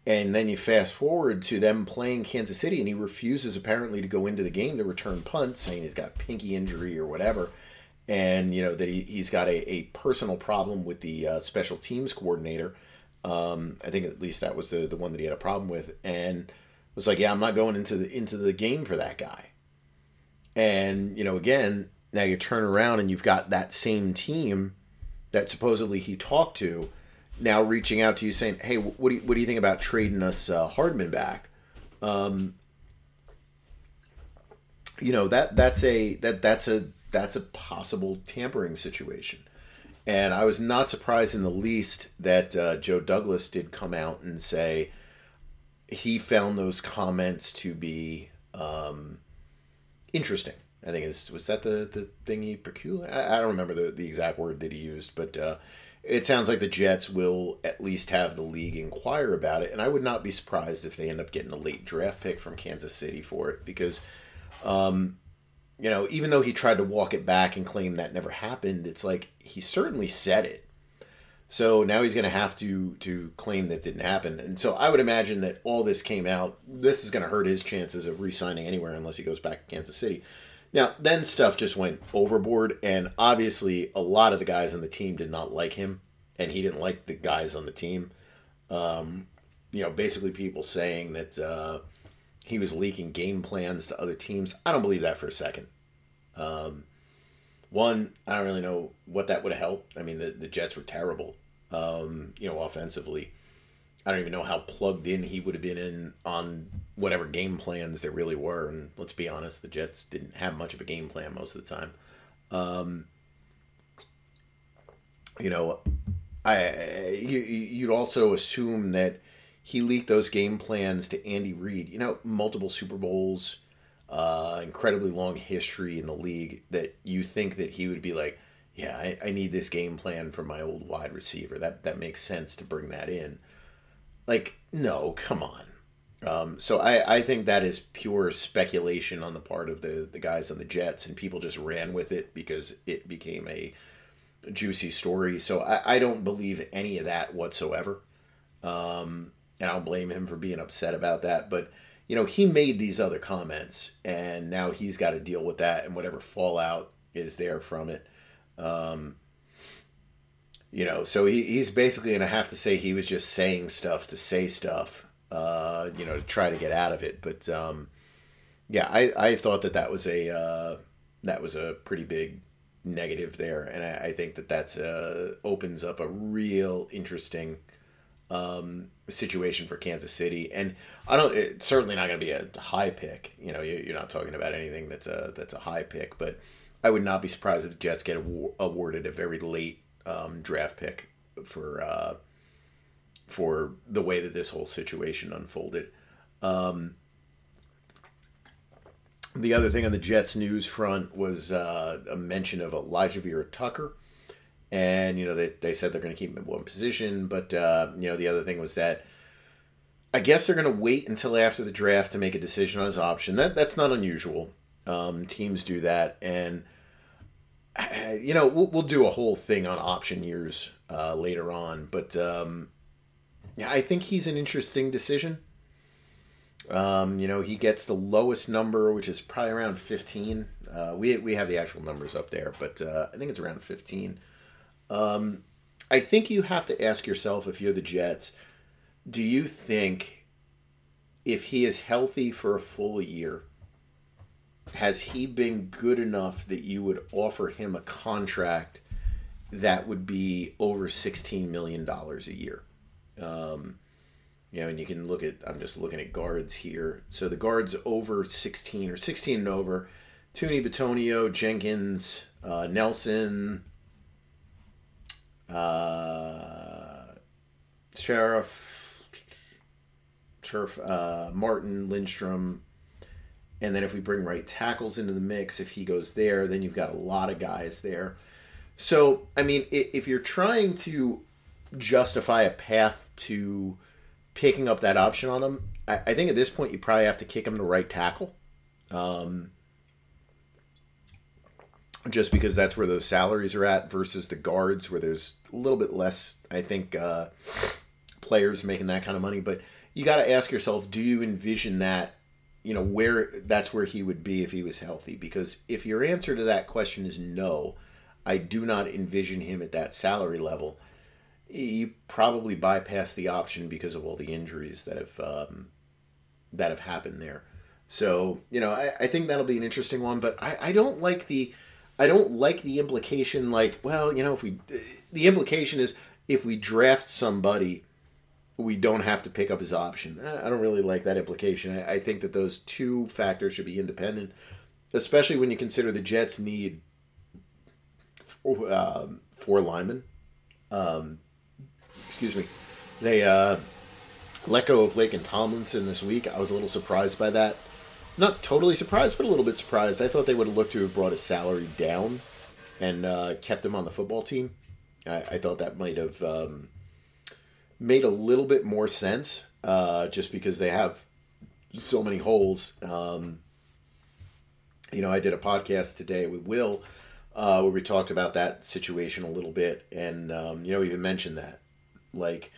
And then you fast forward to them playing Kansas City, and he refuses apparently to go into the game to return punts, saying he's got pinky injury or whatever. And, you know, that he, he's got a, a personal problem with the uh, special teams coordinator. Um, I think at least that was the, the one that he had a problem with. And... was like, yeah, I'm not going into the into the game for that guy. And, you know, again, now you turn around and you've got that same team that supposedly he talked to now reaching out to you saying, hey, what do you, what do you think about trading us uh, Hardman back? Um, you know, that that's a that that's a that's a possible tampering situation. And I was not surprised in the least that uh, Joe Douglas did come out and say he found those comments to be um, interesting. I think it's, was that the, the thing he peculiar? I, I don't remember the, the exact word that he used, but uh, it sounds like the Jets will at least have the league inquire about it, and I would not be surprised if they end up getting a late draft pick from Kansas City for it, because, um, you know, even though he tried to walk it back and claim that never happened, it's like he certainly said it. So now he's going to have to to claim that didn't happen. And so I would imagine that all this came out. This is going to hurt his chances of re-signing anywhere unless he goes back to Kansas City. Now, then stuff just went overboard. And obviously, a lot of the guys on the team did not like him. And he didn't like the guys on the team. Um, you know, basically people saying that uh, he was leaking game plans to other teams. I don't believe that for a second. Um One, I don't really know what that would have helped. I mean, the, the Jets were terrible, um, you know, offensively. I don't even know how plugged in he would have been in on whatever game plans there really were. And let's be honest, the Jets didn't have much of a game plan most of the time. Um, you know, I you, you'd also assume that he leaked those game plans to Andy Reid. You know, multiple Super Bowls. Uh, incredibly long history in the league, that you think that he would be like, yeah, I, I need this game plan from my old wide receiver. That that makes sense to bring that in. Like, no, come on. Um, so I, I think that is pure speculation on the part of the, the guys on the Jets, and people just ran with it because it became a juicy story. So I, I don't believe any of that whatsoever. Um, and I don't blame him for being upset about that. But, you know, he made these other comments, and now he's got to deal with that and whatever fallout is there from it. Um, you know, so he, he's basically going to have to say he was just saying stuff to say stuff, uh, you know, to try to get out of it. But, um, yeah, I, I thought that that was a, uh, that was a pretty big negative there. And I, I think that that's, uh, opens up a real interesting, um, situation for Kansas City. And I don't, it's certainly not going to be a high pick. You know, you, you're not talking about anything that's a, that's a high pick, but I would not be surprised if the Jets get award, awarded a very late, um, draft pick for, uh, for the way that this whole situation unfolded. Um, The other thing on the Jets news front was uh, a mention of Elijah Vera Tucker. And, you know, they, they said they're going to keep him in one position. But, uh, you know, the other thing was that I guess they're going to wait until after the draft to make a decision on his option. That That's not unusual. Um, teams do that. And, you know, we'll, we'll do a whole thing on option years uh, later on. But, um, yeah, I think he's an interesting decision. Um, you know, he gets the lowest number, which is probably around fifteen. Uh, we we have the actual numbers up there, but uh, I think it's around fifteen. Um, I think you have to ask yourself, if you're the Jets, do you think if he is healthy for a full year, has he been good enough that you would offer him a contract that would be over sixteen million dollars a year? Um You know, and you can look at, I'm just looking at guards here. So the guards over sixteen or sixteen and over, Tooney, Bitonio, Jenkins, uh, Nelson, uh, Sheriff, Turf, uh, Martin, Lindstrom. And then if we bring right tackles into the mix, if he goes there, then you've got a lot of guys there. So, I mean, if you're trying to justify a path to picking up that option on him, I, I think at this point you probably have to kick him to right tackle, um, just because that's where those salaries are at versus the guards, where there's a little bit less, I think, uh, players making that kind of money. But you got to ask yourself, do you envision that, you know, where that's where he would be if he was healthy? Because if your answer to that question is no, I do not envision him at that salary level, you probably bypass the option because of all the injuries that have um, that have happened there. So, you know, I, I think that'll be an interesting one. But I, I don't like the I don't like the implication. Like, well, you know, if we the implication is if we draft somebody, we don't have to pick up his option. I don't really like that implication. I, I think that those two factors should be independent, especially when you consider the Jets need four, uh, four linemen. Um, Excuse me. They uh, let go of Lake and Tomlinson this week. I was a little surprised by that. Not totally surprised, but a little bit surprised. I thought they would have looked to have brought his salary down and uh, kept him on the football team. I, I thought that might have um, made a little bit more sense uh, just because they have so many holes. Um, you know, I did a podcast today with Will uh, where we talked about that situation a little bit and, um, you know, even mentioned that. Like,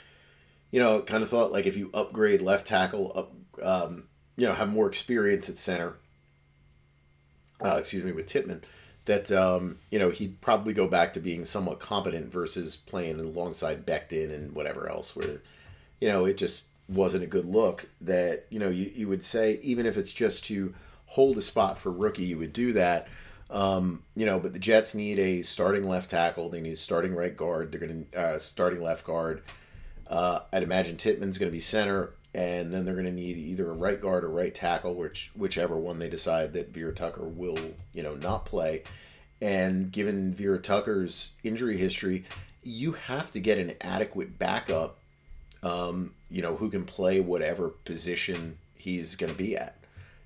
you know, kind of thought like if you upgrade left tackle, up, um, you know, have more experience at center, uh, excuse me, with Tippmann, that, um, you know, he'd probably go back to being somewhat competent versus playing alongside Becton and whatever else where, you know, it just wasn't a good look that, you know, you, you would say, even if it's just to hold a spot for rookie, you would do that. Um, you know, but the Jets need a starting left tackle. They need a starting right guard. They're going to uh, starting left guard. Uh, I'd imagine Tippmann's going to be center, and then they're going to need either a right guard or right tackle, which whichever one they decide that Vera Tucker will, you know, not play. And given Vera Tucker's injury history, you have to get an adequate backup. Um, you know, who can play whatever position he's going to be at.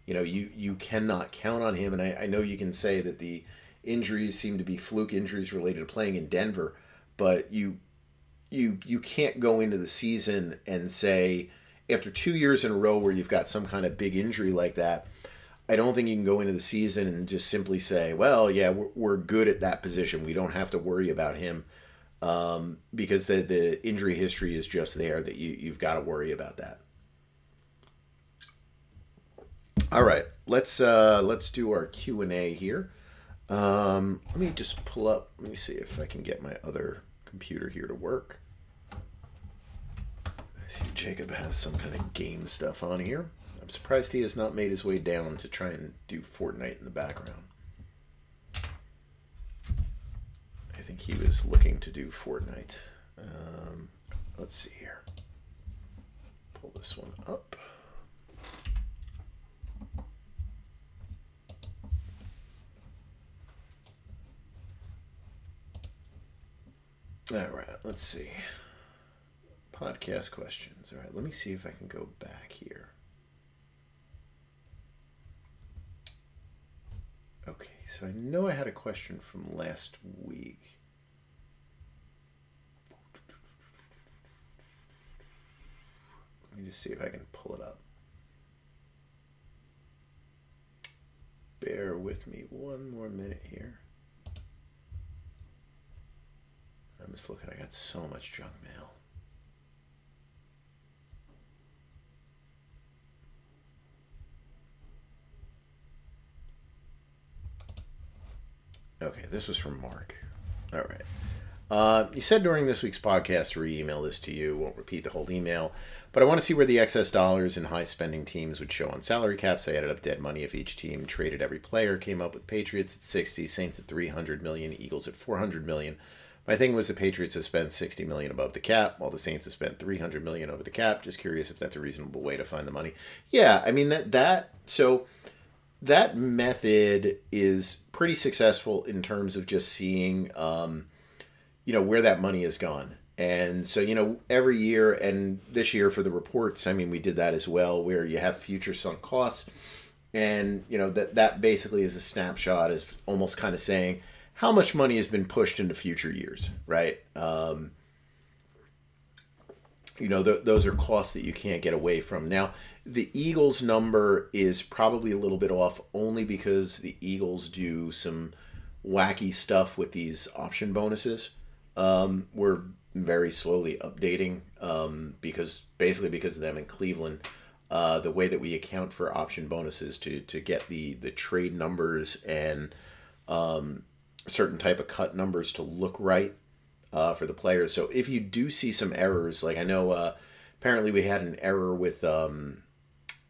You know, you, you cannot count on him. And I, I know you can say that the injuries seem to be fluke injuries related to playing in Denver, but you you you can't go into the season and say, after two years in a row where you've got some kind of big injury like that, I don't think you can go into the season and just simply say, well, yeah, we're, we're good at that position. We don't have to worry about him um, because the, the injury history is just there that you, you've got to worry about that. All right, let's uh, let's do our Q and A here. Um, let me just pull up. Let me see if I can get my other computer here to work. I see Jacob has some kind of game stuff on here. I'm surprised he has not made his way down to try and do Fortnite in the background. I think he was looking to do Fortnite. Um, let's see here. Pull this one up. All right, let's see. Podcast questions. All right, let me see if I can go back here. Okay, so I know I had a question from last week. Let me just see if I can pull it up. Bear with me one more minute here. I'm just looking. I got so much junk mail. Okay, this was from Mark. All right. Uh, you said during this week's podcast to re-email this to you. Won't repeat the whole email, but I want to see where the excess dollars in high-spending teams would show on salary caps. I added up dead money if each team traded every player. Came up with Patriots at sixty, Saints at three hundred million dollars, Eagles at four hundred million dollars. My thing was the Patriots have spent sixty million dollars above the cap, while the Saints have spent three hundred million dollars over the cap. Just curious if that's a reasonable way to find the money. Yeah, I mean, that, that so that method is pretty successful in terms of just seeing, um, you know, where that money has gone. And so, you know, every year, and this year for the reports, I mean, we did that as well, where you have future sunk costs. And, you know, that, that basically is a snapshot, is almost kind of saying, how much money has been pushed into future years, right? Um, you know, th- those are costs that you can't get away from. Now, the Eagles number is probably a little bit off only because the Eagles do some wacky stuff with these option bonuses. Um, we're very slowly updating um, because basically because of them in Cleveland, uh, the way that we account for option bonuses to to get the, the trade numbers and um, certain type of cut numbers to look right uh, for the players. So if you do see some errors, like I know uh, apparently we had an error with um,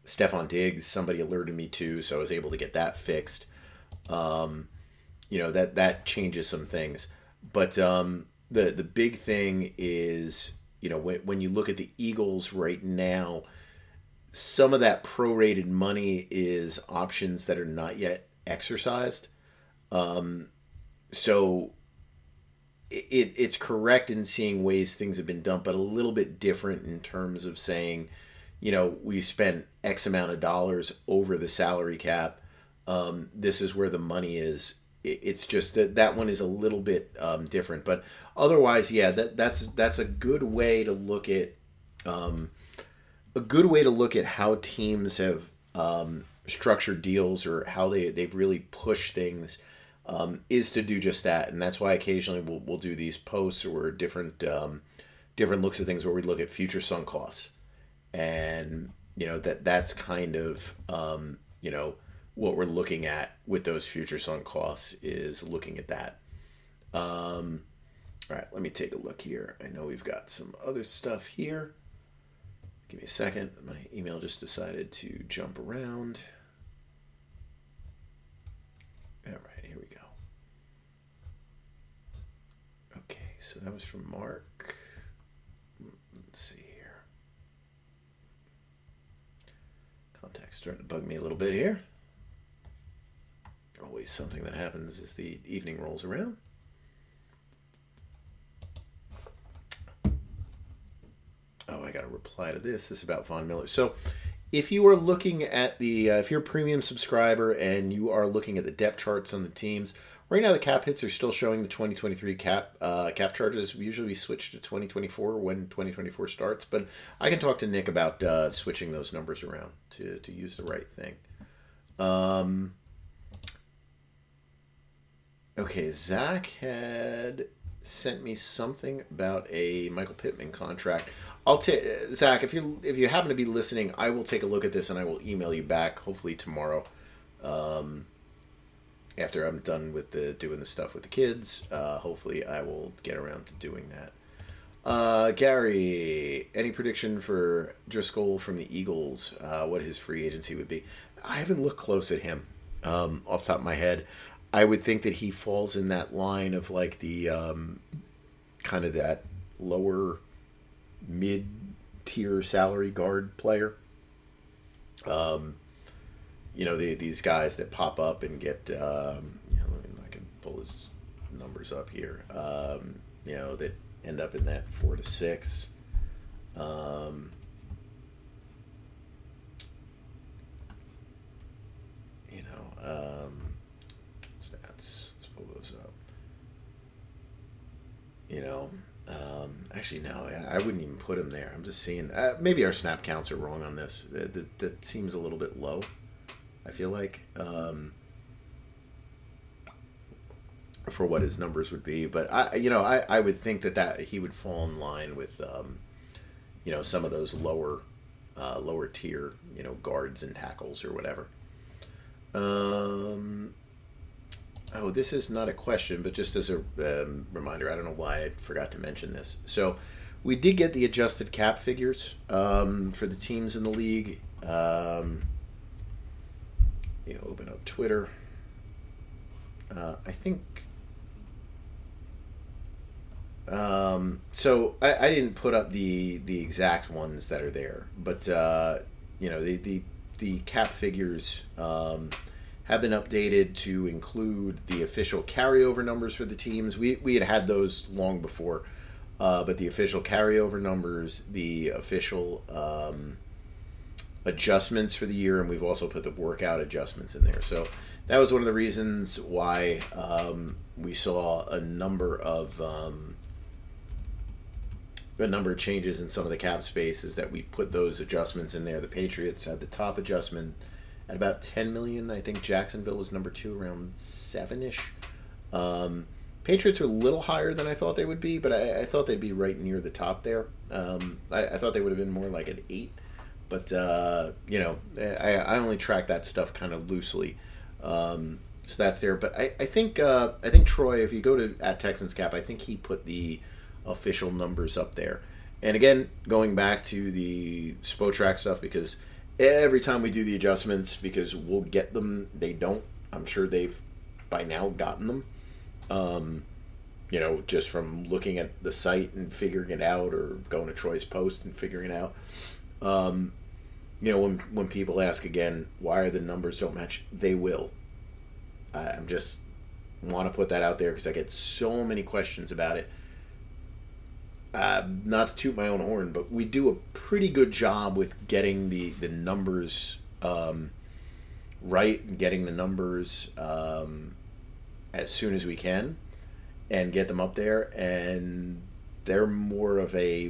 Stephon Diggs, somebody alerted me to, so I was able to get that fixed. Um, you know, that that changes some things. But um, the, the big thing is, you know, when, when you look at the Eagles right now, some of that prorated money is options that are not yet exercised. Um So it it's correct in seeing ways things have been done, but a little bit different in terms of saying, you know, we spent X amount of dollars over the salary cap. Um, this is where the money is. It, it's just that that one is a little bit um, different, but otherwise, yeah, that that's that's a good way to look at um, a good way to look at how teams have um, structured deals or how they they've really pushed things. Um, is to do just that, and that's why occasionally we'll we'll do these posts or different um, different looks at things where we look at future sunk costs, and you know that that's kind of um, you know what we're looking at with those future sunk costs is looking at that. Um, all right, let me take a look here. I know we've got some other stuff here. Give me a second. My email just decided to jump around. All right. Here we go. Okay, so that was from Mark. Let's see here. Contact's starting to bug me a little bit here. Always something that happens as the evening rolls around. Oh, I got to reply to this. This is about Von Miller. So, if you are looking at the, uh, if you're a premium subscriber and you are looking at the depth charts on the teams, right now the cap hits are still showing the twenty twenty-three cap uh, cap charges. We usually switch to twenty twenty-four when twenty twenty-four starts, but I can talk to Nick about uh, switching those numbers around to, to use the right thing. Um, okay, Zach had sent me something about a Michael Pittman contract. I'll take Zach, if you if you happen to be listening, I will take a look at this and I will email you back hopefully tomorrow, um, after I'm done with the doing the stuff with the kids. Uh, hopefully, I will get around to doing that. Uh, Gary, any prediction for Driscoll from the Eagles? Uh, what his free agency would be? I haven't looked close at him um, off the top of my head. I would think that he falls in that line of like the um, kind of that lower mid-tier salary guard player. Um, you know, the, these guys that pop up and get, um, you know, I can pull his numbers up here, um, you know, that end up in that four to six. Um, you know, um, stats, let's pull those up. You know, um, actually, no, I, I wouldn't even put him there. I'm just seeing, uh, maybe our snap counts are wrong on this. That, that, that seems a little bit low, I feel like, um, for what his numbers would be. But I, you know, I, I would think that, that he would fall in line with, um, you know, some of those lower, uh, lower tier, you know, guards and tackles or whatever. Um, oh, this is not a question, but just as a um, reminder, I don't know why I forgot to mention this. So we did get the adjusted cap figures, um, for the teams in the league. Um, you know, open up Twitter. Uh, I think, Um, so I, I didn't put up the, the exact ones that are there, but, uh, you know, the, the, the cap figures, um, have been updated to include the official carryover numbers for the teams. We, we had had those long before, uh, but the official carryover numbers, the official, um, adjustments for the year. And we've also put the workout adjustments in there. So that was one of the reasons why, um, we saw a number of, um, a number of changes in some of the cap spaces that we put those adjustments in there. The Patriots had the top adjustment at about ten million. I think Jacksonville was number two, around seven-ish. Um, Patriots are a little higher than I thought they would be, but I, I thought they'd be right near the top there. Um, I, I thought they would have been more like an eight, but, uh, you know, I, I only track that stuff kind of loosely. Um, so that's there. But I, I think, uh, I think Troy, if you go to at Texans Cap, I think he put the official numbers up there. And again, going back to the Spotrac stuff, because every time we do the adjustments, because we'll get them, they don't, I'm sure they've by now gotten them, um, you know, just from looking at the site and figuring it out, or going to Troy's post and figuring it out. Um, you know, when when people ask again, why are the numbers don't match, they will. I, I'm just want to put that out there because I get so many questions about it. Uh, not to toot my own horn, but we do a pretty good job with getting the, the numbers um, right and getting the numbers um, as soon as we can and get them up there. And they're more of a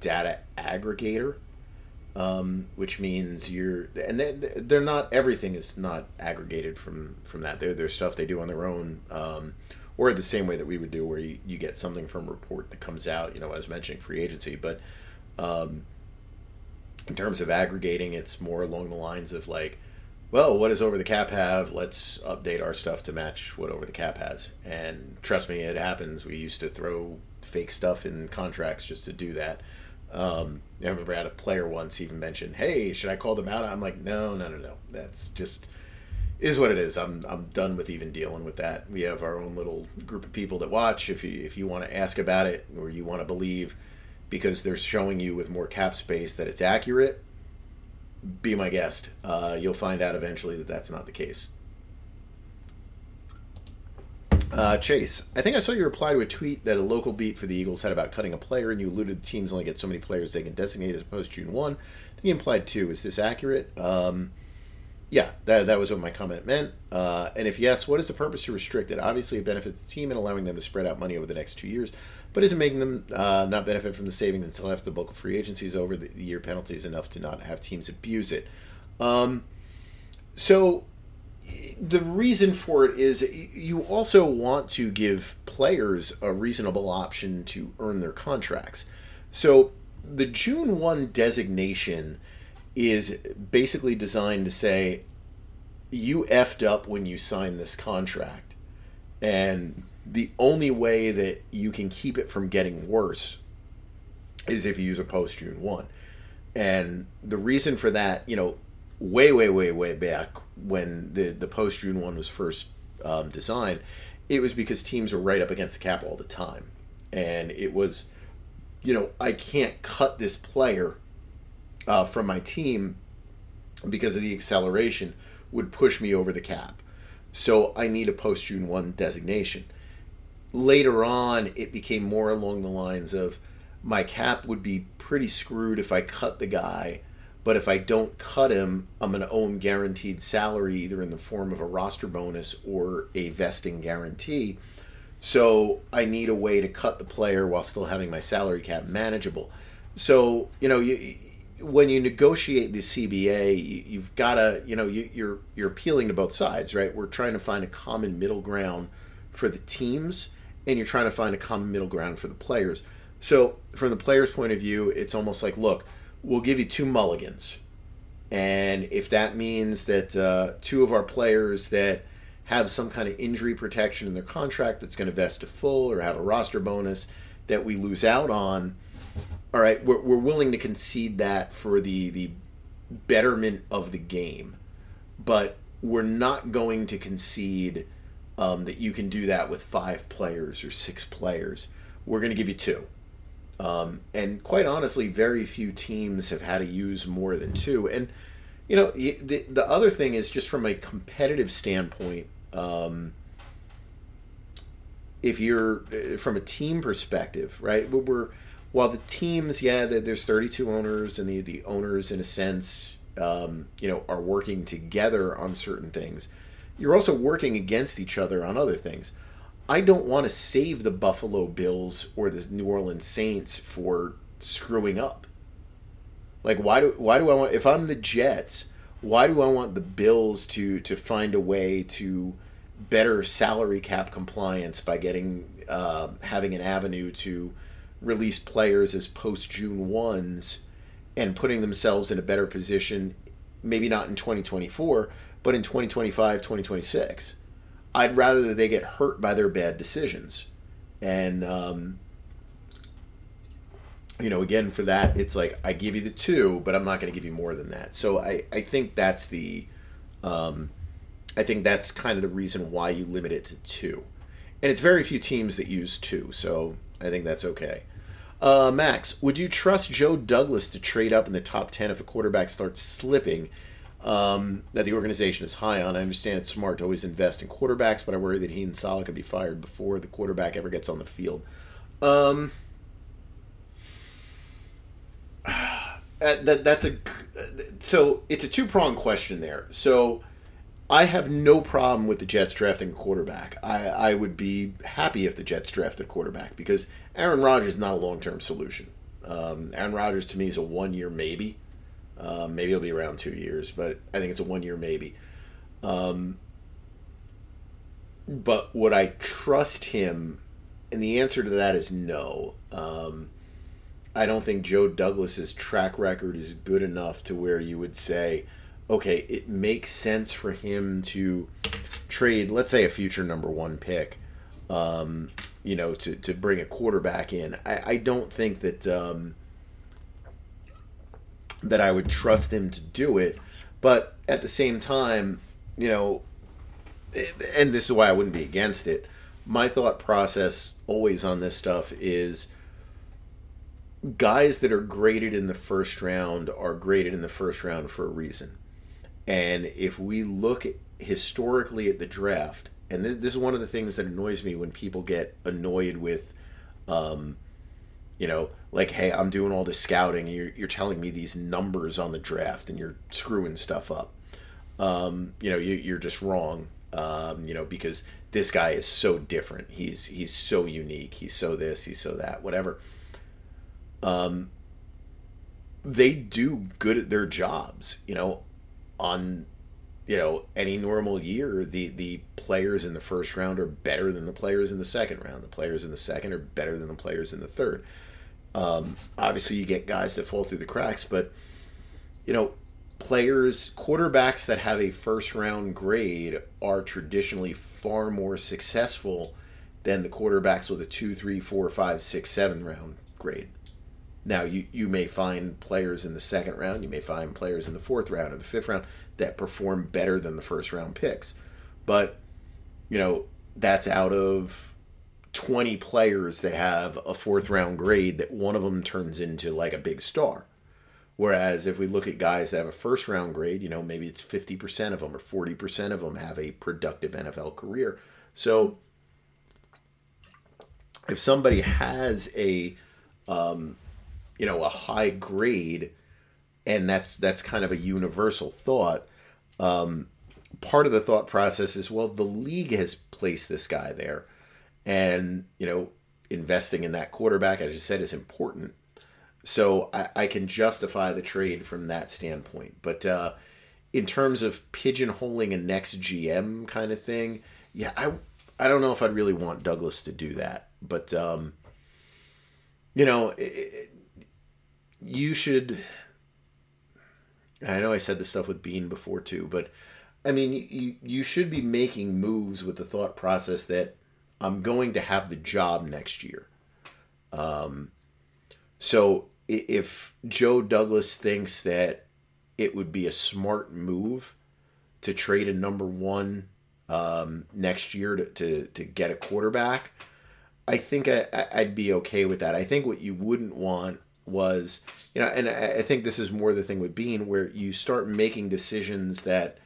data aggregator, um, which means you're... And they, they're not... Everything is not aggregated from, from that. They're, they're stuff they do on their own. Um Or the same way that we would do, where you, you get something from a report that comes out, you know, I was mentioning free agency, but um, in terms of aggregating, it's more along the lines of like, well, what does Over the Cap have? Let's update our stuff to match what Over the Cap has. And trust me, it happens. We used to throw fake stuff in contracts just to do that. Um, I remember I had a player once even mentioned, hey, should I call them out? I'm like, no, no, no, no. That's just... is what it is. I'm I'm done with even dealing with that. We have our own little group of people that watch. If you if you want to ask about it, or you want to believe because they're showing you with more cap space that it's accurate, be my guest. Uh, you'll find out eventually that that's not the case. Uh, Chase, I think I saw you reply to a tweet that a local beat for the Eagles had about cutting a player, and you alluded teams only get so many players they can designate as opposed to June first. I think you implied two. Is this accurate? Um... Yeah, that that was what my comment meant. Uh, and if yes, what is the purpose to restrict it? Obviously, it benefits the team in allowing them to spread out money over the next two years, but is it making them uh, not benefit from the savings until after the bulk of free agency is over? The year penalty is enough to not have teams abuse it. Um, So the reason for it is you also want to give players a reasonable option to earn their contracts. So the June first designation is basically designed to say, you effed up when you signed this contract. And the only way that you can keep it from getting worse is if you use a post-June first. And the reason for that, you know, way, way, way, way back when the, the post-June first was first um, designed, it was because teams were right up against the cap all the time. And it was, you know, I can't cut this player uh, from my team because of the acceleration would push me over the cap. So I need a post-June first designation. Later on, it became more along the lines of my cap would be pretty screwed if I cut the guy, but if I don't cut him, I'm going to owe him guaranteed salary, either in the form of a roster bonus or a vesting guarantee. So I need a way to cut the player while still having my salary cap manageable. So, you know, you, when you negotiate the C B A, you, you've got to, you know, you, you're you're appealing to both sides, right? We're trying to find a common middle ground for the teams, and you're trying to find a common middle ground for the players. So from the player's point of view, it's almost like, look, we'll give you two mulligans. And if that means that uh, two of our players that have some kind of injury protection in their contract that's going to vest to full or have a roster bonus that we lose out on, all right, we're, we're willing to concede that for the, the betterment of the game. But we're not going to concede um, that you can do that with five players or six players. We're going to give you two. Um, and quite honestly, very few teams have had to use more than two. And, you know, the, the other thing is just from a competitive standpoint, um, if you're from a team perspective, right, we're, while the teams, yeah, there's thirty-two owners and the, the owners, in a sense, um, you know, are working together on certain things, you're also working against each other on other things. I don't want to save the Buffalo Bills or the New Orleans Saints for screwing up. Like, why do why do I want, if I'm the Jets, why do I want the Bills to to find a way to better salary cap compliance by getting uh, having an avenue to release players as post-June first and putting themselves in a better position, maybe not in twenty twenty-four, but in twenty twenty-five, twenty twenty-six? I'd rather that they get hurt by their bad decisions. And, um, you know, again, for that, it's like, I give you the two, but I'm not going to give you more than that. So I, I think that's the, um, I think that's kind of the reason why you limit it to two. And it's very few teams that use two, so I think that's okay. Uh, Max, would you trust Joe Douglas to trade up in the top ten if a quarterback starts slipping? Um, that the organization is high on. I understand it's smart to always invest in quarterbacks, but I worry that he and Salah could be fired before the quarterback ever gets on the field. Um, that that's a so it's a two-pronged question there. So I have no problem with the Jets drafting a quarterback. I, I would be happy if the Jets drafted a quarterback because Aaron Rodgers is not a long-term solution. Um, Aaron Rodgers to me is a one-year maybe. Uh, maybe it'll be around two years, but I think it's a one-year maybe. Um, but would I trust him? And the answer to that is no. Um, I don't think Joe Douglas's track record is good enough to where you would say, okay, it makes sense for him to trade, let's say, a future number one pick, um, you know, to, to bring a quarterback in. I, I don't think that... Um, that I would trust him to do it. But at the same time, you know, and this is why I wouldn't be against it, my thought process always on this stuff is guys that are graded in the first round are graded in the first round for a reason. And if we look historically at the draft, and this is one of the things that annoys me when people get annoyed with, um, you know, like, hey, I'm doing all this scouting, and you're, you're telling me these numbers on the draft, and you're screwing stuff up. Um, you know, you, you're just wrong, um, you know, because this guy is so different. He's he's so unique. He's so this, he's so that, whatever. Um, they do good at their jobs, you know, on, you know, any normal year, the, the players in the first round are better than the players in the second round. The players in the second are better than the players in the third. Um, obviously, you get guys that fall through the cracks, but, you know, players, quarterbacks that have a first-round grade are traditionally far more successful than the quarterbacks with a two, three, four, five, six, seven-round grade. Now, you, you may find players in the second round, you may find players in the fourth round or the fifth round that perform better than the first-round picks. But, you know, that's out of twenty players that have a fourth-round grade that one of them turns into, like, a big star. Whereas if we look at guys that have a first-round grade, you know, maybe it's fifty percent of them or forty percent of them have a productive N F L career. So if somebody has a... Um, you know, a high grade, and that's that's kind of a universal thought. Um, part of the thought process is, well, the league has placed this guy there, and, you know, investing in that quarterback, as you said, is important. So I, I can justify the trade from that standpoint. But uh, in terms of pigeonholing a next G M kind of thing, yeah, I, I don't know if I'd really want Douglas to do that. But, um, you know... It, it, You should, I know I said this stuff with Bean before too, but I mean, you, you should be making moves with the thought process that I'm going to have the job next year. Um, so if Joe Douglas thinks that it would be a smart move to trade a number one um, next year to, to, to get a quarterback, I think I, I'd be okay with that. I think what you wouldn't want was, you know, and I think this is more the thing with Bean, where you start making decisions that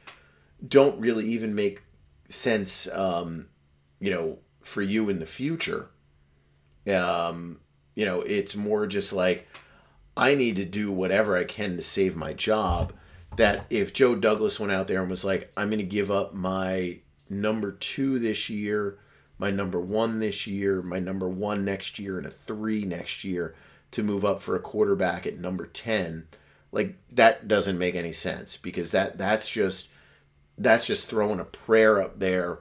don't really even make sense, um, you know, for you in the future. Um, you know, it's more just like, I need to do whatever I can to save my job, that if Joe Douglas went out there and was like, I'm going to give up my number two this year, my number one this year, my number one next year, and a three next year, to move up for a quarterback at number ten, like, that doesn't make any sense, because that that's just that's just throwing a prayer up there,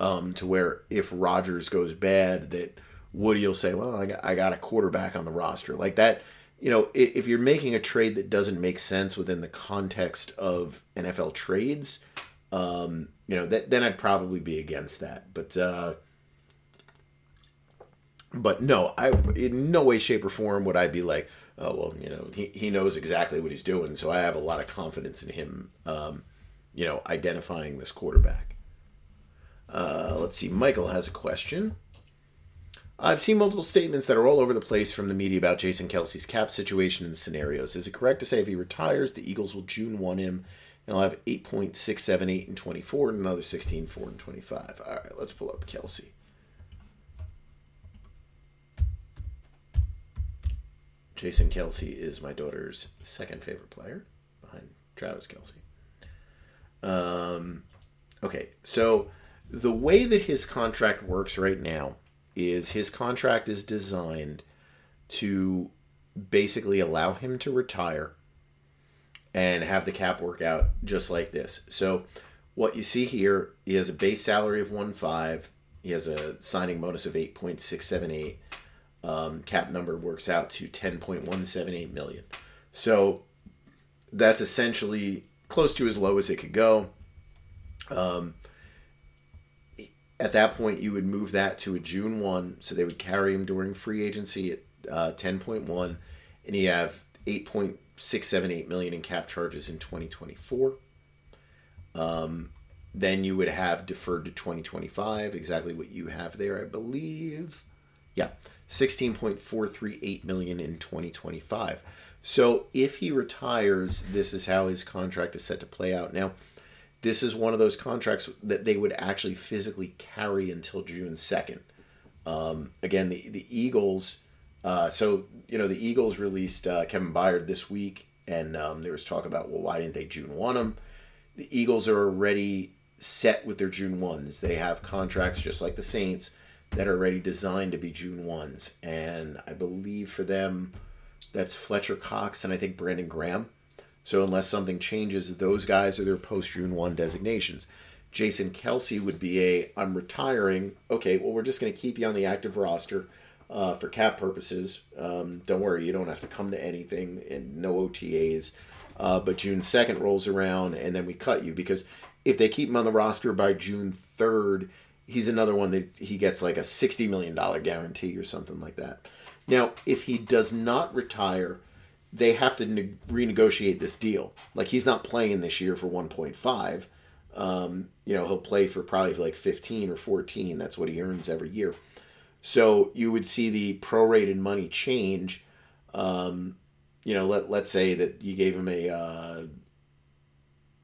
um, to where if Rodgers goes bad, that Woody'll say, well, I got, I got a quarterback on the roster, like that. You know, if, if you're making a trade that doesn't make sense within the context of N F L trades, um, you know, that, then I'd probably be against that. But. Uh, But no, I in no way, shape, or form would I be like, oh, well, you know, he, he knows exactly what he's doing, so I have a lot of confidence in him, um, you know, identifying this quarterback. Uh, let's see, Michael has a question. I've seen multiple statements that are all over the place from the media about Jason Kelce's cap situation and scenarios. Is it correct to say if he retires, the Eagles will June first him, and he'll have eight point six seven eight in twenty-four and another sixteen four in twenty-five? All right, let's pull up Kelce. Jason Kelce is my daughter's second favorite player, behind Travis Kelce. Um, okay, so the way that his contract works right now is his contract is designed to basically allow him to retire and have the cap work out just like this. So what you see here, he has a base salary of one point five. He has a signing bonus of eight point six seven eight. Um, cap number works out to ten point one seven eight million. So that's essentially close to as low as it could go. Um, at that point, you would move that to a June first. So they would carry him during free agency at uh, ten point one. And you have eight point six seven eight million in cap charges in twenty twenty-four. Um, then you would have deferred to twenty twenty-five, exactly what you have there, I believe. Yeah. sixteen point four three eight million in twenty twenty-five. So if he retires, this is how his contract is set to play out. Now, this is one of those contracts that they would actually physically carry until June second. Um, again, the, the Eagles, uh, so, you know, the Eagles released uh, Kevin Byard this week, and um, there was talk about, well, why didn't they June first him? The Eagles are already set with their June firsts. They have contracts just like the Saints that are already designed to be June firsts. And I believe for them, that's Fletcher Cox and I think Brandon Graham. So unless something changes, those guys are their post-June first designations. Jason Kelsey would be a, I'm retiring. Okay, well, we're just going to keep you on the active roster uh, for cap purposes. Um, don't worry, you don't have to come to anything and no O T As. Uh, but June second rolls around and then we cut you. Because if they keep him on the roster by June third, he's another one that he gets like a sixty million dollars guarantee or something like that. Now, if he does not retire, they have to ne- renegotiate this deal. Like, he's not playing this year for one point five. Um, you know, he'll play for probably like fifteen or fourteen. That's what he earns every year. So you would see the prorated money change. Um, you know, let, let's say that you gave him a, uh,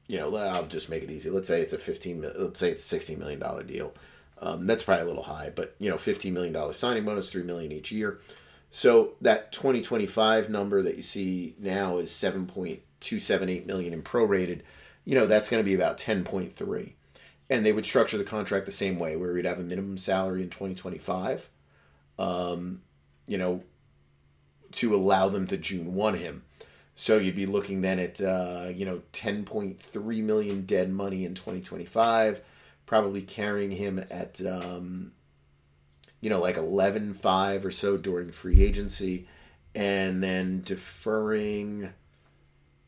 you know, I'll just make it easy. Let's say it's a fifteen, let's say it's a sixty million dollars deal. Um, that's probably a little high, but you know, fifteen million dollars signing bonus, three million dollars each year. So that twenty twenty-five number that you see now is seven point two seven eight million dollars in prorated. You know, that's going to be about ten point three. And they would structure the contract the same way, where we'd have a minimum salary in twenty twenty-five, um, you know, to allow them to June first him. So you'd be looking then at, uh, you know, ten point three million dollars dead money in twenty twenty-five, probably carrying him at... Um, you know, like eleven five or so during free agency, and then deferring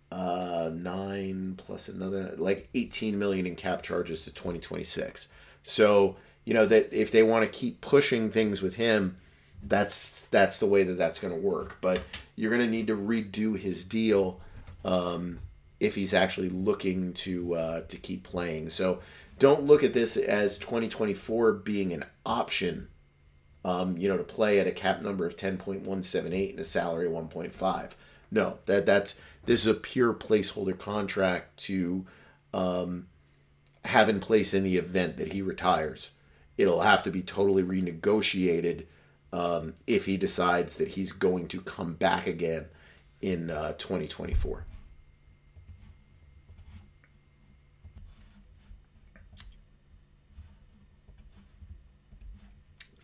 uh, nine plus another, like eighteen million in cap charges to twenty twenty-six. So, you know, that if they want to keep pushing things with him, that's that's the way that that's going to work. But you're going to need to redo his deal um, if he's actually looking to uh, to keep playing. So don't look at this as twenty twenty-four being an option. Um, you know, to play at a cap number of ten point one seven eight and a salary of one point five. No, that that's this is a pure placeholder contract to um, have in place in the event that he retires. It'll have to be totally renegotiated um, if he decides that he's going to come back again in uh, twenty twenty-four.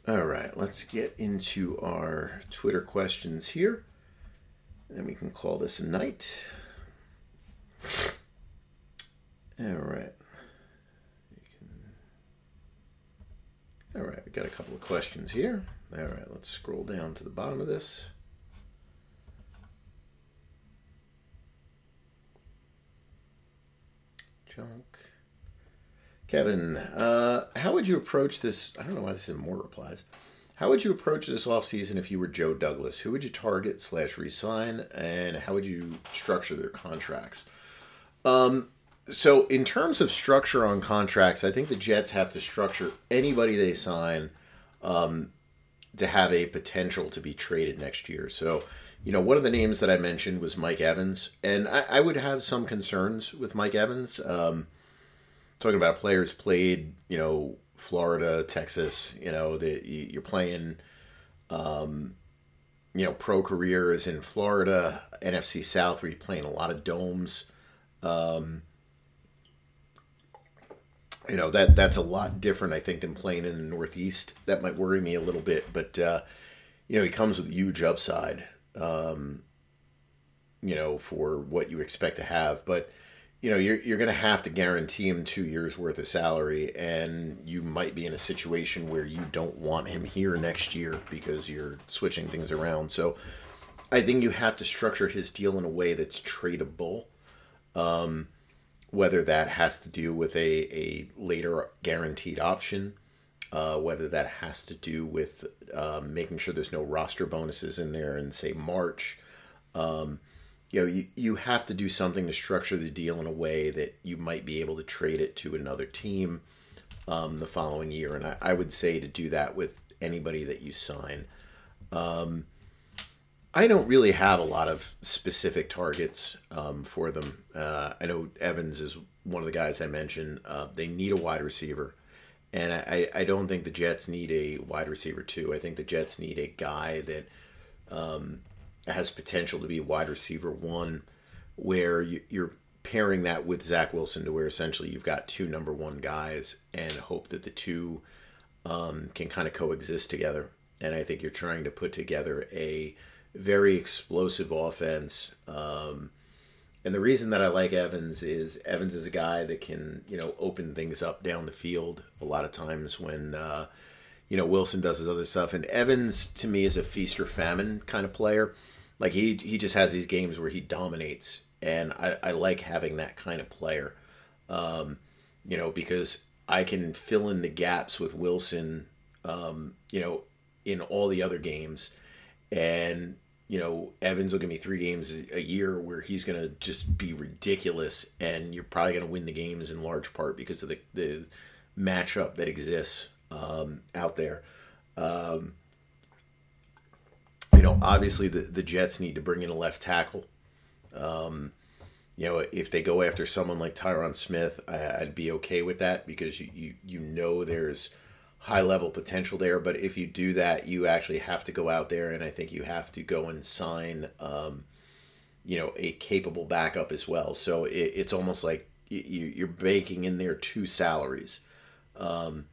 All right, let's get into our Twitter questions here. And then we can call this a night. All right. Can... All right, we got a couple of questions here. All right, let's scroll down to the bottom of this. Junk. Kevin, uh, how would you approach this? I don't know why this is more replies. How would you approach this offseason if you were Joe Douglas? Who would you target slash resign, and how would you structure their contracts? Um, so in terms of structure on contracts, I think the Jets have to structure anybody they sign um, to have a potential to be traded next year. So, you know, one of the names that I mentioned was Mike Evans, and I, I would have some concerns with Mike Evans. Um Talking about players played, you know, Florida, Texas, you know, that you're playing, um, you know, pro career is in Florida, N F C South, where you're playing a lot of domes. Um, you know, that that's a lot different, I think, than playing in the Northeast. That might worry me a little bit, but, uh, you know, he comes with a huge upside, um, you know, for what you expect to have. But, you know, you're you're going to have to guarantee him two years' worth of salary, and you might be in a situation where you don't want him here next year because you're switching things around. So I think you have to structure his deal in a way that's tradable, um, whether that has to do with a, a later guaranteed option, uh, whether that has to do with uh, making sure there's no roster bonuses in there in, say, March. Um You know, you, you have to do something to structure the deal in a way that you might be able to trade it to another team um, the following year. And I, I would say to do that with anybody that you sign. Um, I don't really have a lot of specific targets um, for them. Uh, I know Evans is one of the guys I mentioned. Uh, they need a wide receiver. And I, I don't think the Jets need a wide receiver, too. I think the Jets need a guy that... Um, has potential to be wide receiver one, where you're pairing that with Zach Wilson to where essentially you've got two number one guys and hope that the two um, can kind of coexist together. And I think you're trying to put together a very explosive offense, um, And the reason that I like Evans is Evans is a guy that can, you know, open things up down the field a lot of times when, uh, you know, Wilson does his other stuff. And Evans, to me, is a feast or famine kind of player. Like, he, he just has these games where he dominates. And I, I like having that kind of player, um, you know, because I can fill in the gaps with Wilson, um, you know, in all the other games. And, you know, Evans will give me three games a year where he's going to just be ridiculous, and you're probably going to win the games in large part because of the, the matchup that exists um, out there. Um, you know, obviously the, the Jets need to bring in a left tackle. Um, you know, if they go after someone like Tyron Smith, I, I'd be okay with that because you, you, you know there's high-level potential there, but if you do that, you actually have to go out there, and I think you have to go and sign, um, you know, a capable backup as well. So it, it's almost like you, you're baking in there two salaries. Um,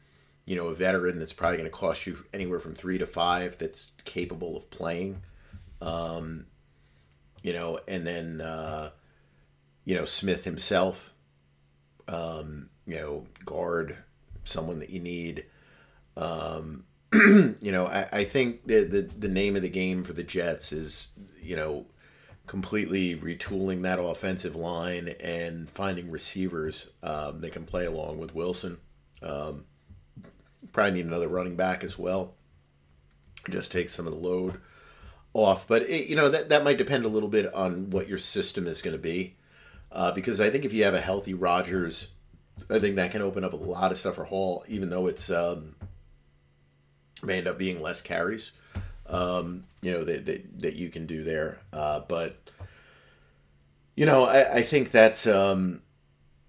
you know, a veteran that's probably going to cost you anywhere from three to five that's capable of playing, um, you know, and then, uh, you know, Smith himself, um, you know, guard, someone that you need. Um, you know, I, I think the, the the name of the game for the Jets is, you know, completely retooling that offensive line and finding receivers um, that can play along with Wilson. Um, probably need another running back as well. Just take some of the load off. But, it, you know, that, that might depend a little bit on what your system is going to be. Uh, because I think if you have a healthy Rodgers, I think that can open up a lot of stuff for Hall, even though it's... Um, may end up being less carries, um, you know, that, that that you can do there. Uh, but, you know, I, I think that's, um,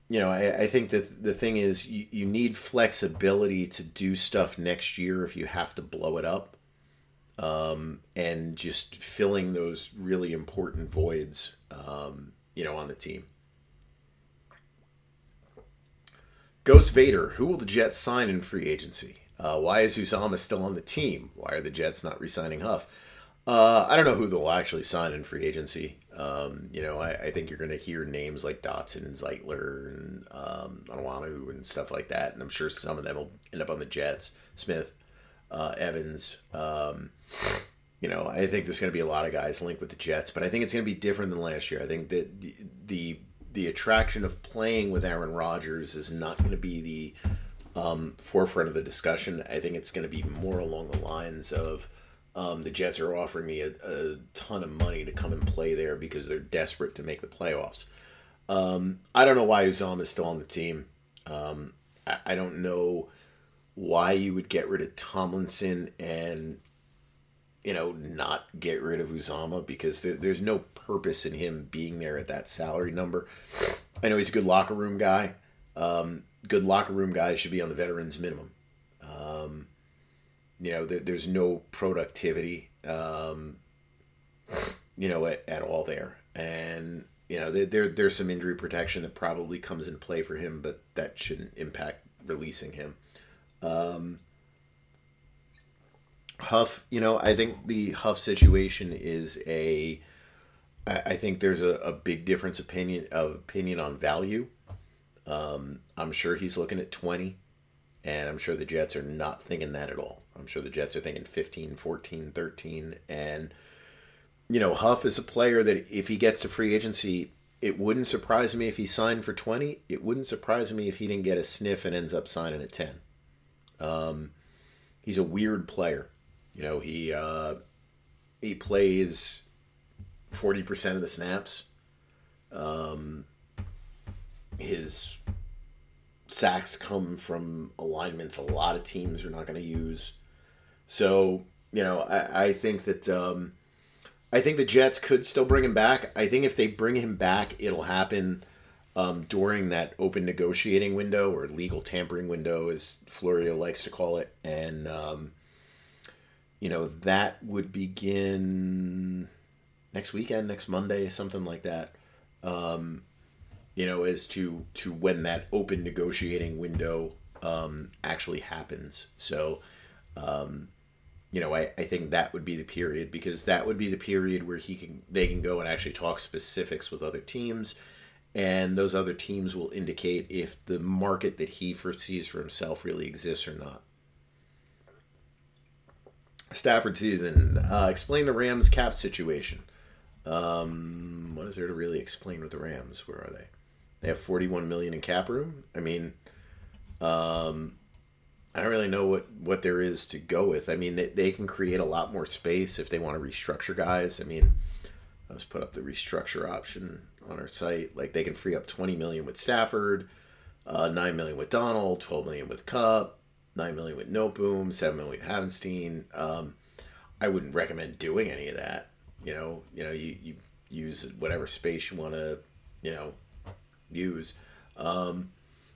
you know, I, I think that the thing is you, you need flexibility to do stuff next year if you have to blow it up, um, and just filling those really important voids, um, you know, on the team. Ghost Vader, who will the Jets sign in free agency? Uh, why is Uzama still on the team? Why are the Jets not re-signing Huff? Uh, I don't know who they'll actually sign in free agency. Um, you know, I, I think you're going to hear names like Dotson and Zeitler and um, Onwenu and stuff like that. And I'm sure some of them will end up on the Jets. Smith, uh, Evans. Um, you know, I think there's going to be a lot of guys linked with the Jets. But I think it's going to be different than last year. I think that the the, the attraction of playing with Aaron Rodgers is not going to be the... Um, forefront of the discussion. I think it's going to be more along the lines of um, the Jets are offering me a, a ton of money to come and play there because they're desperate to make the playoffs. Um, I don't know why Uzama is still on the team. Um, I, I don't know why you would get rid of Tomlinson and, you know, not get rid of Uzama because there, there's no purpose in him being there at that salary number. I know he's a good locker room guy. Um, good locker room guys should be on the veterans minimum. Um, you know, there, there's no productivity, um, you know, at, at all there. And, you know, there, there there's some injury protection that probably comes into play for him, but that shouldn't impact releasing him. Um, Huff, you know, I think the Huff situation is a, I, I think there's a, a big difference opinion of opinion on value. Um, I'm sure he's looking at twenty, and I'm sure the Jets are not thinking that at all. I'm sure the Jets are thinking fifteen, fourteen, thirteen, and, you know, Huff is a player that if he gets to free agency, it wouldn't surprise me if he signed for twenty. It wouldn't surprise me if he didn't get a sniff and ends up signing at ten. Um, he's a weird player. You know, he, uh, he plays forty percent of the snaps. Um... His sacks come from alignments a lot of teams are not going to use. So, you know, I, I think that um, I think the Jets could still bring him back. I think if they bring him back, it'll happen um, during that open negotiating window or legal tampering window, as Florio likes to call it. And, um, you know, that would begin next weekend, next Monday, something like that. Um You know, as to, to when that open negotiating window um, actually happens. So, um, you know, I, I think that would be the period, because that would be the period where he can they can go and actually talk specifics with other teams, and those other teams will indicate if the market that he foresees for himself really exists or not. Stafford season. Uh, explain the Rams cap situation. Um, what is there to really explain with the Rams? Where are they? They have forty-one million dollars in cap room. I mean, um, I don't really know what, what there is to go with. I mean, they, they can create a lot more space if they want to restructure guys. I mean, I just put up the restructure option on our site. Like, they can free up twenty million dollars with Stafford, uh, nine million dollars with Donald, twelve million dollars with Cup, nine million dollars with Noteboom, seven million dollars with Havenstein. Um, I wouldn't recommend doing any of that. You know, you know, you, you use whatever space you want to, you know, use. Um,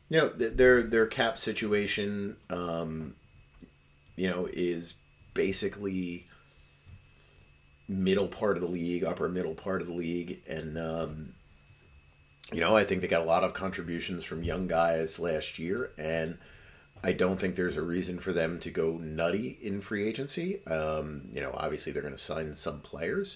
you know, th- their their cap situation, um, you know, is basically middle part of the league, upper middle part of the league. And, um, you know, I think they got a lot of contributions from young guys last year. And I don't think there's a reason for them to go nutty in free agency. Um, you know, obviously they're going to sign some players,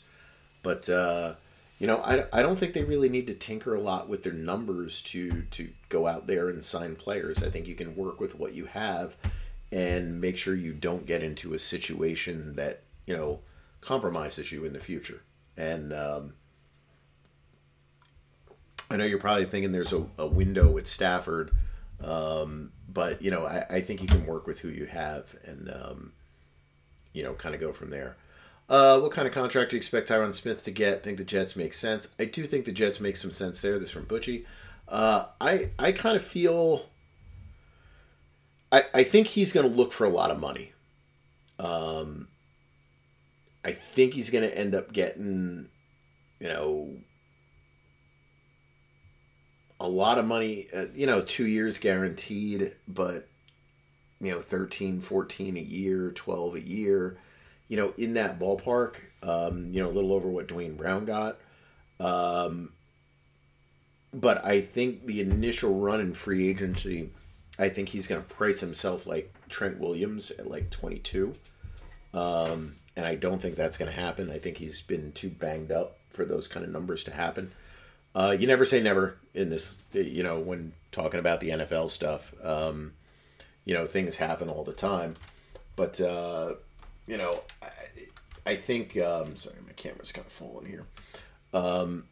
but uh, you know, I, I don't think they really need to tinker a lot with their numbers to to go out there and sign players. I think you can work with what you have and make sure you don't get into a situation that, you know, compromises you in the future. And um, I know you're probably thinking there's a, a window with Stafford. Um, but, you know, I, I think you can work with who you have and, um, you know, kind of go from there. Uh, what kind of contract do you expect Tyron Smith to get? Think the Jets make sense? I do think the Jets make some sense there. This is from Butchie. Uh, I, I kind of feel, I, I think he's going to look for a lot of money. Um, I think he's going to end up getting, you know, a lot of money, uh, you know, two years guaranteed, but, you know, thirteen, fourteen a year, twelve a year, you know, in that ballpark, um, you know, a little over what Dwayne Brown got. Um, but I think the initial run in free agency, I think he's going to price himself like Trent Williams at like twenty-two. Um, and I don't think that's going to happen. I think he's been too banged up for those kind of numbers to happen. Uh, you never say never in this, you know, when talking about the N F L stuff. Um, you know, things happen all the time. But, uh, you know, I, I think... Um, sorry, my camera's kind of falling here. Um,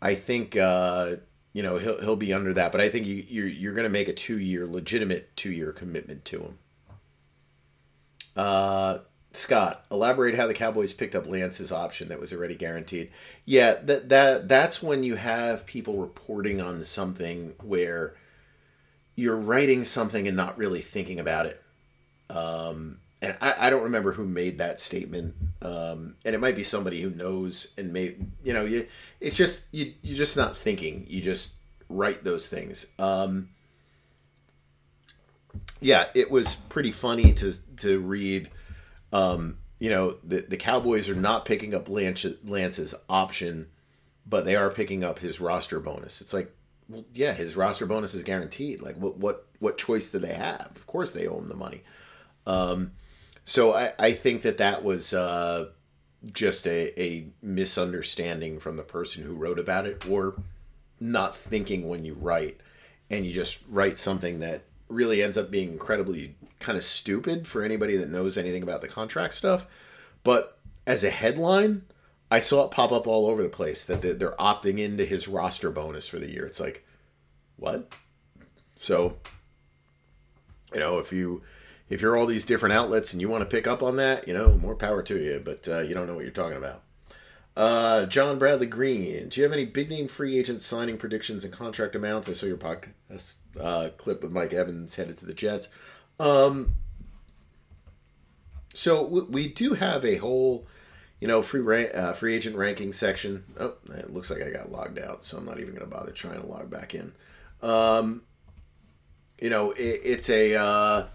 I think, uh, you know, he'll he'll be under that. But I think you, you're, you're going to make a two-year, legitimate two-year commitment to him. Uh, Scott, elaborate how the Cowboys picked up Lance's option that was already guaranteed. Yeah, that that that's when you have people reporting on something where you're writing something and not really thinking about it. Um, and I, I don't remember who made that statement. Um, and it might be somebody who knows and may you know you. It's just you you're just not thinking. You just write those things. Um, yeah, it was pretty funny to to read. Um, you know, the, the Cowboys are not picking up Lance, Lance's option, but they are picking up his roster bonus. It's like, well, yeah, his roster bonus is guaranteed. Like, what what, what choice do they have? Of course they own the money. Um, so I, I think that that was uh, just a, a misunderstanding from the person who wrote about it, or not thinking when you write, and you just write something that really ends up being incredibly kind of stupid for anybody that knows anything about the contract stuff. But as a headline, I saw it pop up all over the place that they're opting into his roster bonus for the year. It's like, what? So, you know, if you, if you're all these different outlets and you want to pick up on that, you know, more power to you, but uh, you don't know what you're talking about. Uh, John Bradley Green, do you have any big name free agent signing predictions and contract amounts? I saw your podcast uh, clip with Mike Evans headed to the Jets. Um, so w- we do have a whole, you know, free ra- uh, free agent ranking section. Oh, it looks like I got logged out, so I'm not even going to bother trying to log back in. Um, you know, it, it's a, uh,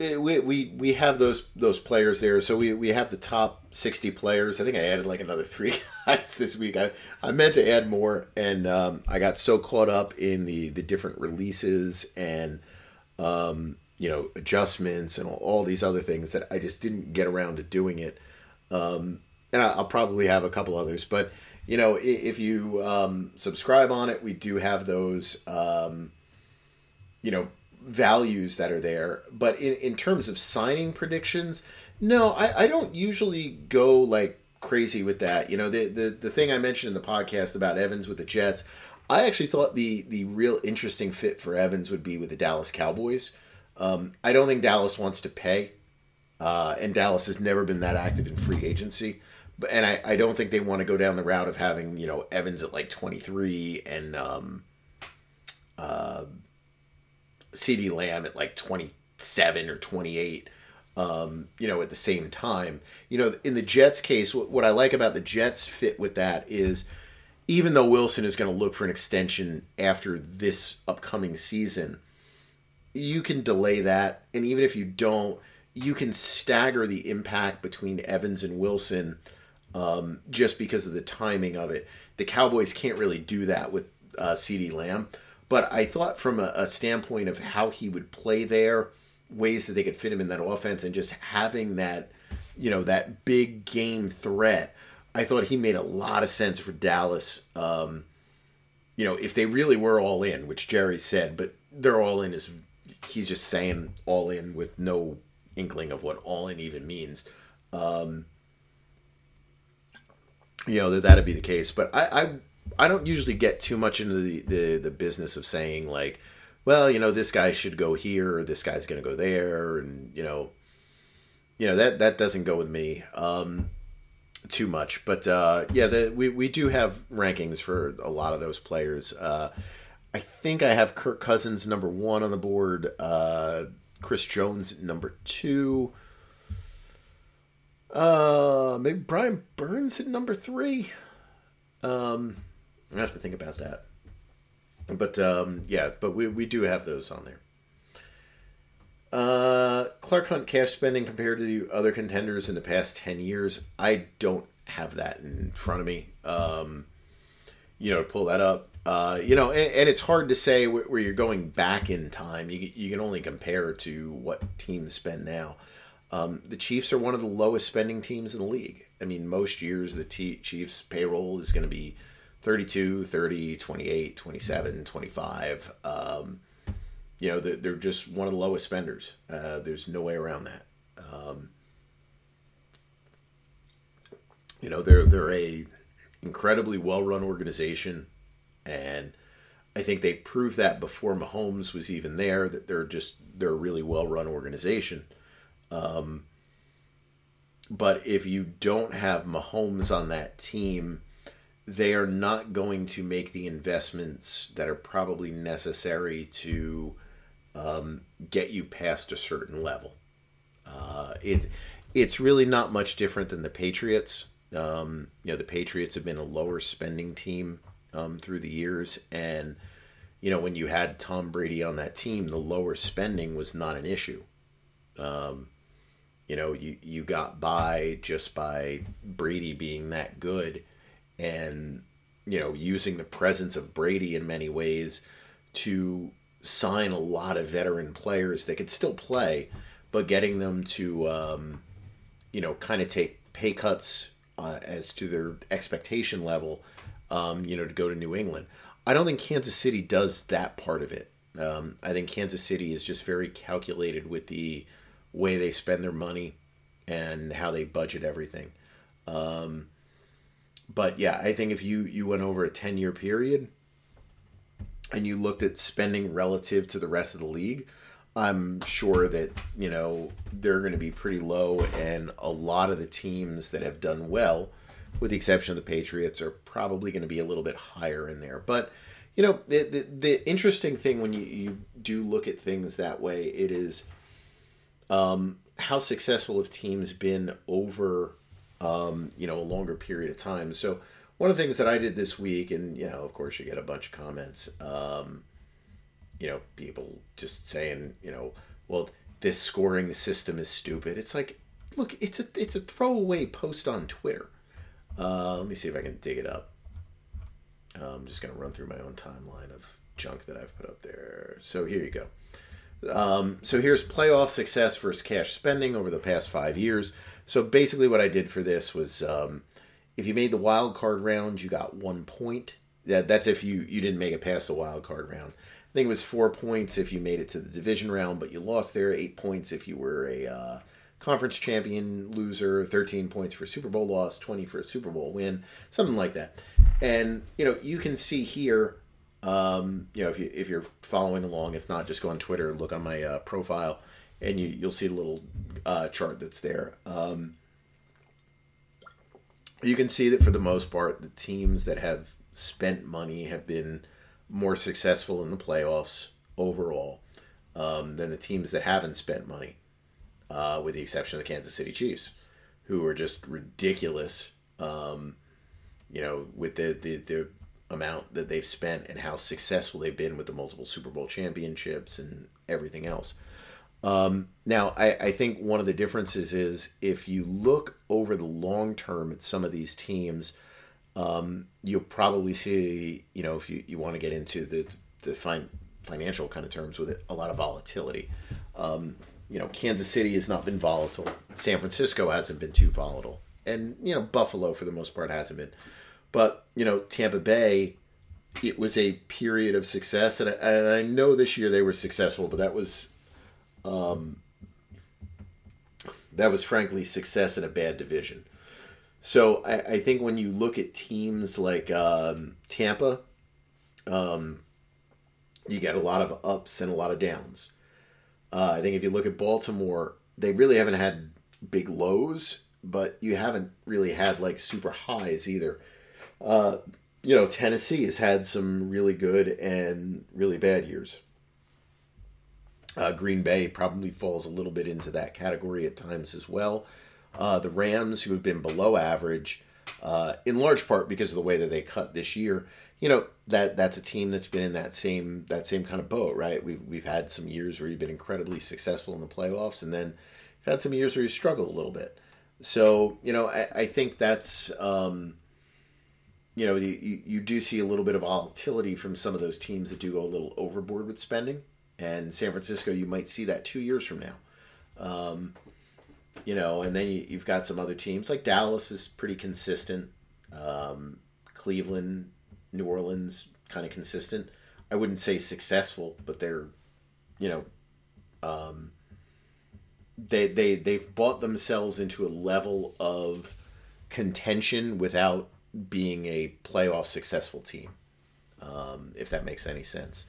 it, we, we, we have those, those players there. So we, we have the top sixty players. I think I added like another three guys this week. I, I meant to add more, and, um, I got so caught up in the, the different releases and, um, you know, adjustments and all, all these other things that I just didn't get around to doing it. Um, and I, I'll probably have a couple others, but you know, if, if you um, subscribe on it, we do have those, um, you know, values that are there. But in, in terms of signing predictions, no, I, I don't usually go like crazy with that. You know, the, the, the thing I mentioned in the podcast about Evans with the Jets, I actually thought the, the real interesting fit for Evans would be with the Dallas Cowboys. Um, I don't think Dallas wants to pay, uh, and Dallas has never been that active in free agency. But, and I, I don't think they want to go down the route of having, you know, Evans at like twenty-three and um, uh, CeeDee Lamb at like twenty-seven or twenty-eight, um, you know, at the same time. You know, in the Jets case, what, what I like about the Jets fit with that is even though Wilson is going to look for an extension after this upcoming season, you can delay that. And even if you don't, you can stagger the impact between Evans and Wilson um, just because of the timing of it. The Cowboys can't really do that with uh, CeeDee Lamb. But I thought from a, a standpoint of how he would play there, ways that they could fit him in that offense, and just having that, you know, that big game threat, I thought he made a lot of sense for Dallas. Um, you know, if they really were all in, which Jerry said, but they're all in is... He's just saying all in with no inkling of what all in even means. Um, you know, that that'd be the case. But I, I I don't usually get too much into the, the, the business of saying like, well, you know, this guy should go here, or this guy's going to go there. And, you know, you know, that, that doesn't go with me um, too much. But uh, yeah, the, we, we do have rankings for a lot of those players. Uh I think I have Kirk Cousins number one on the board, uh, Chris Jones number two, uh, maybe Brian Burns at number three. Um, I have to think about that. But um, yeah, but we, we do have those on there. Uh, Clark Hunt cash spending compared to the other contenders in the past ten years. I don't have that in front of me, um, you know, to pull that up. Uh, you know, and, and it's hard to say where, where you're going back in time. You you can only compare to what teams spend now. Um, the Chiefs are one of the lowest spending teams in the league. I mean, most years the T- Chiefs payroll is going to be thirty-two, thirty, twenty-eight, twenty-seven, twenty-five. Um, you know, they're, they're just one of the lowest spenders. Uh, there's no way around that. Um, you know, they're they're a incredibly well-run organization. And I think they proved that before Mahomes was even there, that they're just, they're a really well-run organization. Um, but if you don't have Mahomes on that team, they are not going to make the investments that are probably necessary to um, get you past a certain level. Uh, it it's really not much different than the Patriots. Um, you know, the Patriots have been a lower spending team Um, through the years, and you know, when you had Tom Brady on that team, the lower spending was not an issue. Um, you know, you, you got by just by Brady being that good, and you know, using the presence of Brady in many ways to sign a lot of veteran players that could still play, but getting them to um, you know, kind of take pay cuts uh, as to their expectation level. Um, you know, to go to New England. I don't think Kansas City does that part of it. Um, I think Kansas City is just very calculated with the way they spend their money and how they budget everything. Um, but yeah, I think if you, you went over a ten-year period and you looked at spending relative to the rest of the league, I'm sure that, you know, they're going to be pretty low, and a lot of the teams that have done well, with the exception of the Patriots, are probably going to be a little bit higher in there. But, you know, the the, the interesting thing when you, you do look at things that way, it is um, how successful have teams been over, um, you know, a longer period of time. So one of the things that I did this week, and, you know, of course you get a bunch of comments, um, you know, people just saying, you know, well, this scoring system is stupid. It's like, look, it's a it's a throwaway post on Twitter. Uh, let me see if I can dig it up. Uh, I'm just going to run through my own timeline of junk that I've put up there. So here you go. Um, so here's playoff success versus cash spending over the past five years. So basically what I did for this was um, if you made the wild card round, you got one point. That, that's if you, you didn't make it past the wild card round. I think it was four points if you made it to the division round, but you lost there. Eight points if you were a uh, conference champion loser. thirteen points for a Super Bowl loss. twenty for a Super Bowl win. Something like that. And, you know, you can see here... Um, you know, if, you, if you're following along, if not, just go on Twitter and look on my uh, profile, and you, you'll see the little uh, chart that's there. Um, you can see that for the most part, the teams that have spent money have been more successful in the playoffs overall um, than the teams that haven't spent money, uh, with the exception of the Kansas City Chiefs, who are just ridiculous, um, you know, with the the, the amount that they've spent and how successful they've been with the multiple Super Bowl championships and everything else. Um, now, I, I think one of the differences is if you look over the long term at some of these teams, um, you'll probably see, you know, if you, you want to get into the, the fin- financial kind of terms with it, a lot of volatility. Um, you know, Kansas City has not been volatile. San Francisco hasn't been too volatile. And, you know, Buffalo, for the most part, hasn't been. But, you know, Tampa Bay, it was a period of success. And I, and I know this year they were successful, but that was, um, that was frankly success in a bad division. So I, I think when you look at teams like um, Tampa, um, you get a lot of ups and a lot of downs. Uh, I think if you look at Baltimore, they really haven't had big lows, but you haven't really had, like, super highs either. Uh, you know, Tennessee has had some really good and really bad years. Uh, Green Bay probably falls a little bit into that category at times as well. Uh, the Rams, who have been below average, uh, in large part because of the way that they cut this year, you know, that that's a team that's been in that same that same kind of boat, right? We've, we've had some years where you've been incredibly successful in the playoffs, and then you've had some years where you struggle a little bit. So, you know, I, I think that's... Um, You know, you, you do see a little bit of volatility from some of those teams that do go a little overboard with spending. And San Francisco, you might see that two years from now. Um, you know, and then you, you've got some other teams. Like Dallas is pretty consistent. Um, Cleveland, New Orleans, kind of consistent. I wouldn't say successful, but they're, you know, um, they, they, they've bought themselves into a level of contention without being a playoff successful team, um, if that makes any sense.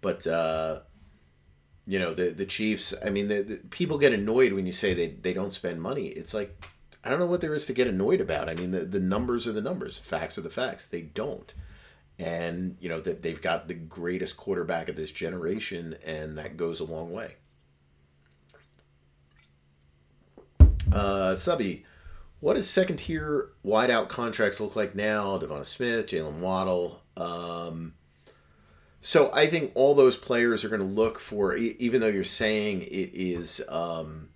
But, uh, you know, the the Chiefs, I mean, the, the people get annoyed when you say they, they don't spend money. It's like, I don't know what there is to get annoyed about. I mean, the, the numbers are the numbers. Facts are the facts. They don't. And, you know, that they've got the greatest quarterback of this generation, and that goes a long way. Uh, Subby, what does second-tier wideout contracts look like now? Devonta Smith, Jalen Waddle. Um, so I think all those players are going to look for, even though you're saying it is um,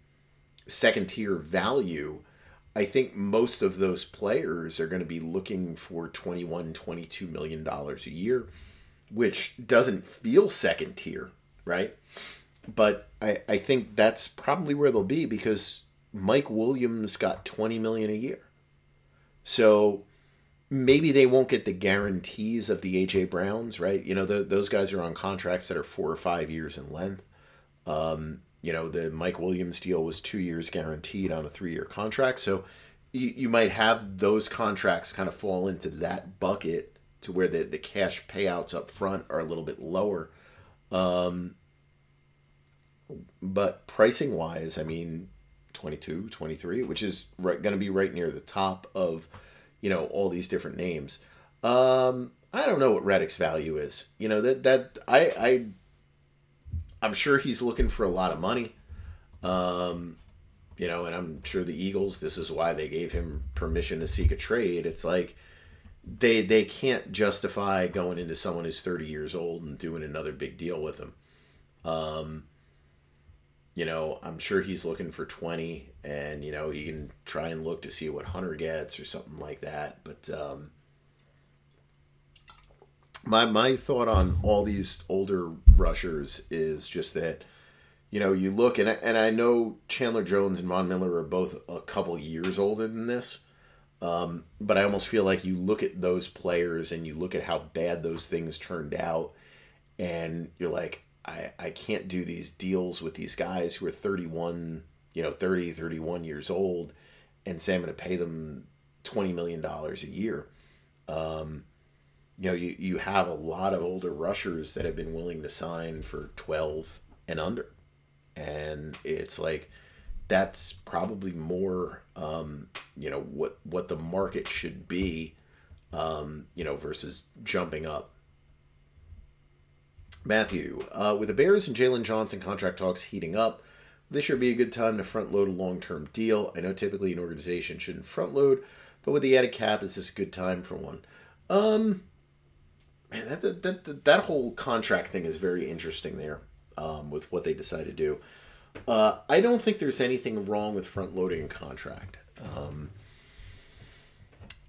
second-tier value, I think most of those players are going to be looking for twenty-one, twenty-two million dollars a year, which doesn't feel second-tier, right? But I, I think that's probably where they'll be, because Mike Williams got twenty million dollars a year. So maybe they won't get the guarantees of the A J. Browns, right? You know, the, those guys are on contracts that are four or five years in length. Um, you know, the Mike Williams deal was two years guaranteed on a three-year contract. So you, you might have those contracts kind of fall into that bucket to where the, the cash payouts up front are a little bit lower. Um, but pricing-wise, I mean... twenty-two, twenty-three, which is right, going to be right near the top of, you know, all these different names. Um, I don't know what Reddick's value is. You know, that that I, I I'm sure he's looking for a lot of money. Um, you know, and I'm sure the Eagles, this is why they gave him permission to seek a trade. It's like they they can't justify going into someone who's thirty years old and doing another big deal with him. Um You know, I'm sure he's looking for twenty, and, you know, he can try and look to see what Hunter gets or something like that. But um, my my thought on all these older rushers is just that you know, you look, and I, and I know Chandler Jones and Von Miller are both a couple years older than this, um, but I almost feel like you look at those players and you look at how bad those things turned out, and you're like, I, I can't do these deals with these guys who are thirty-one, you know, thirty, thirty-one years old, and say I'm going to pay them twenty million dollars a year. Um, you know, you, you have a lot of older rushers that have been willing to sign for twelve and under. And it's like, that's probably more, um, you know, what, what the market should be, um, you know, versus jumping up. Matthew, uh, with the Bears and Jalen Johnson contract talks heating up, this year would be a good time to front load a long-term deal. I know typically an organization shouldn't front load, but with the added cap, is this a good time for one? Um, man, that, that, that, that whole contract thing is very interesting there, um, with what they decide to do. Uh, I don't think there's anything wrong with front-loading a contract. Um,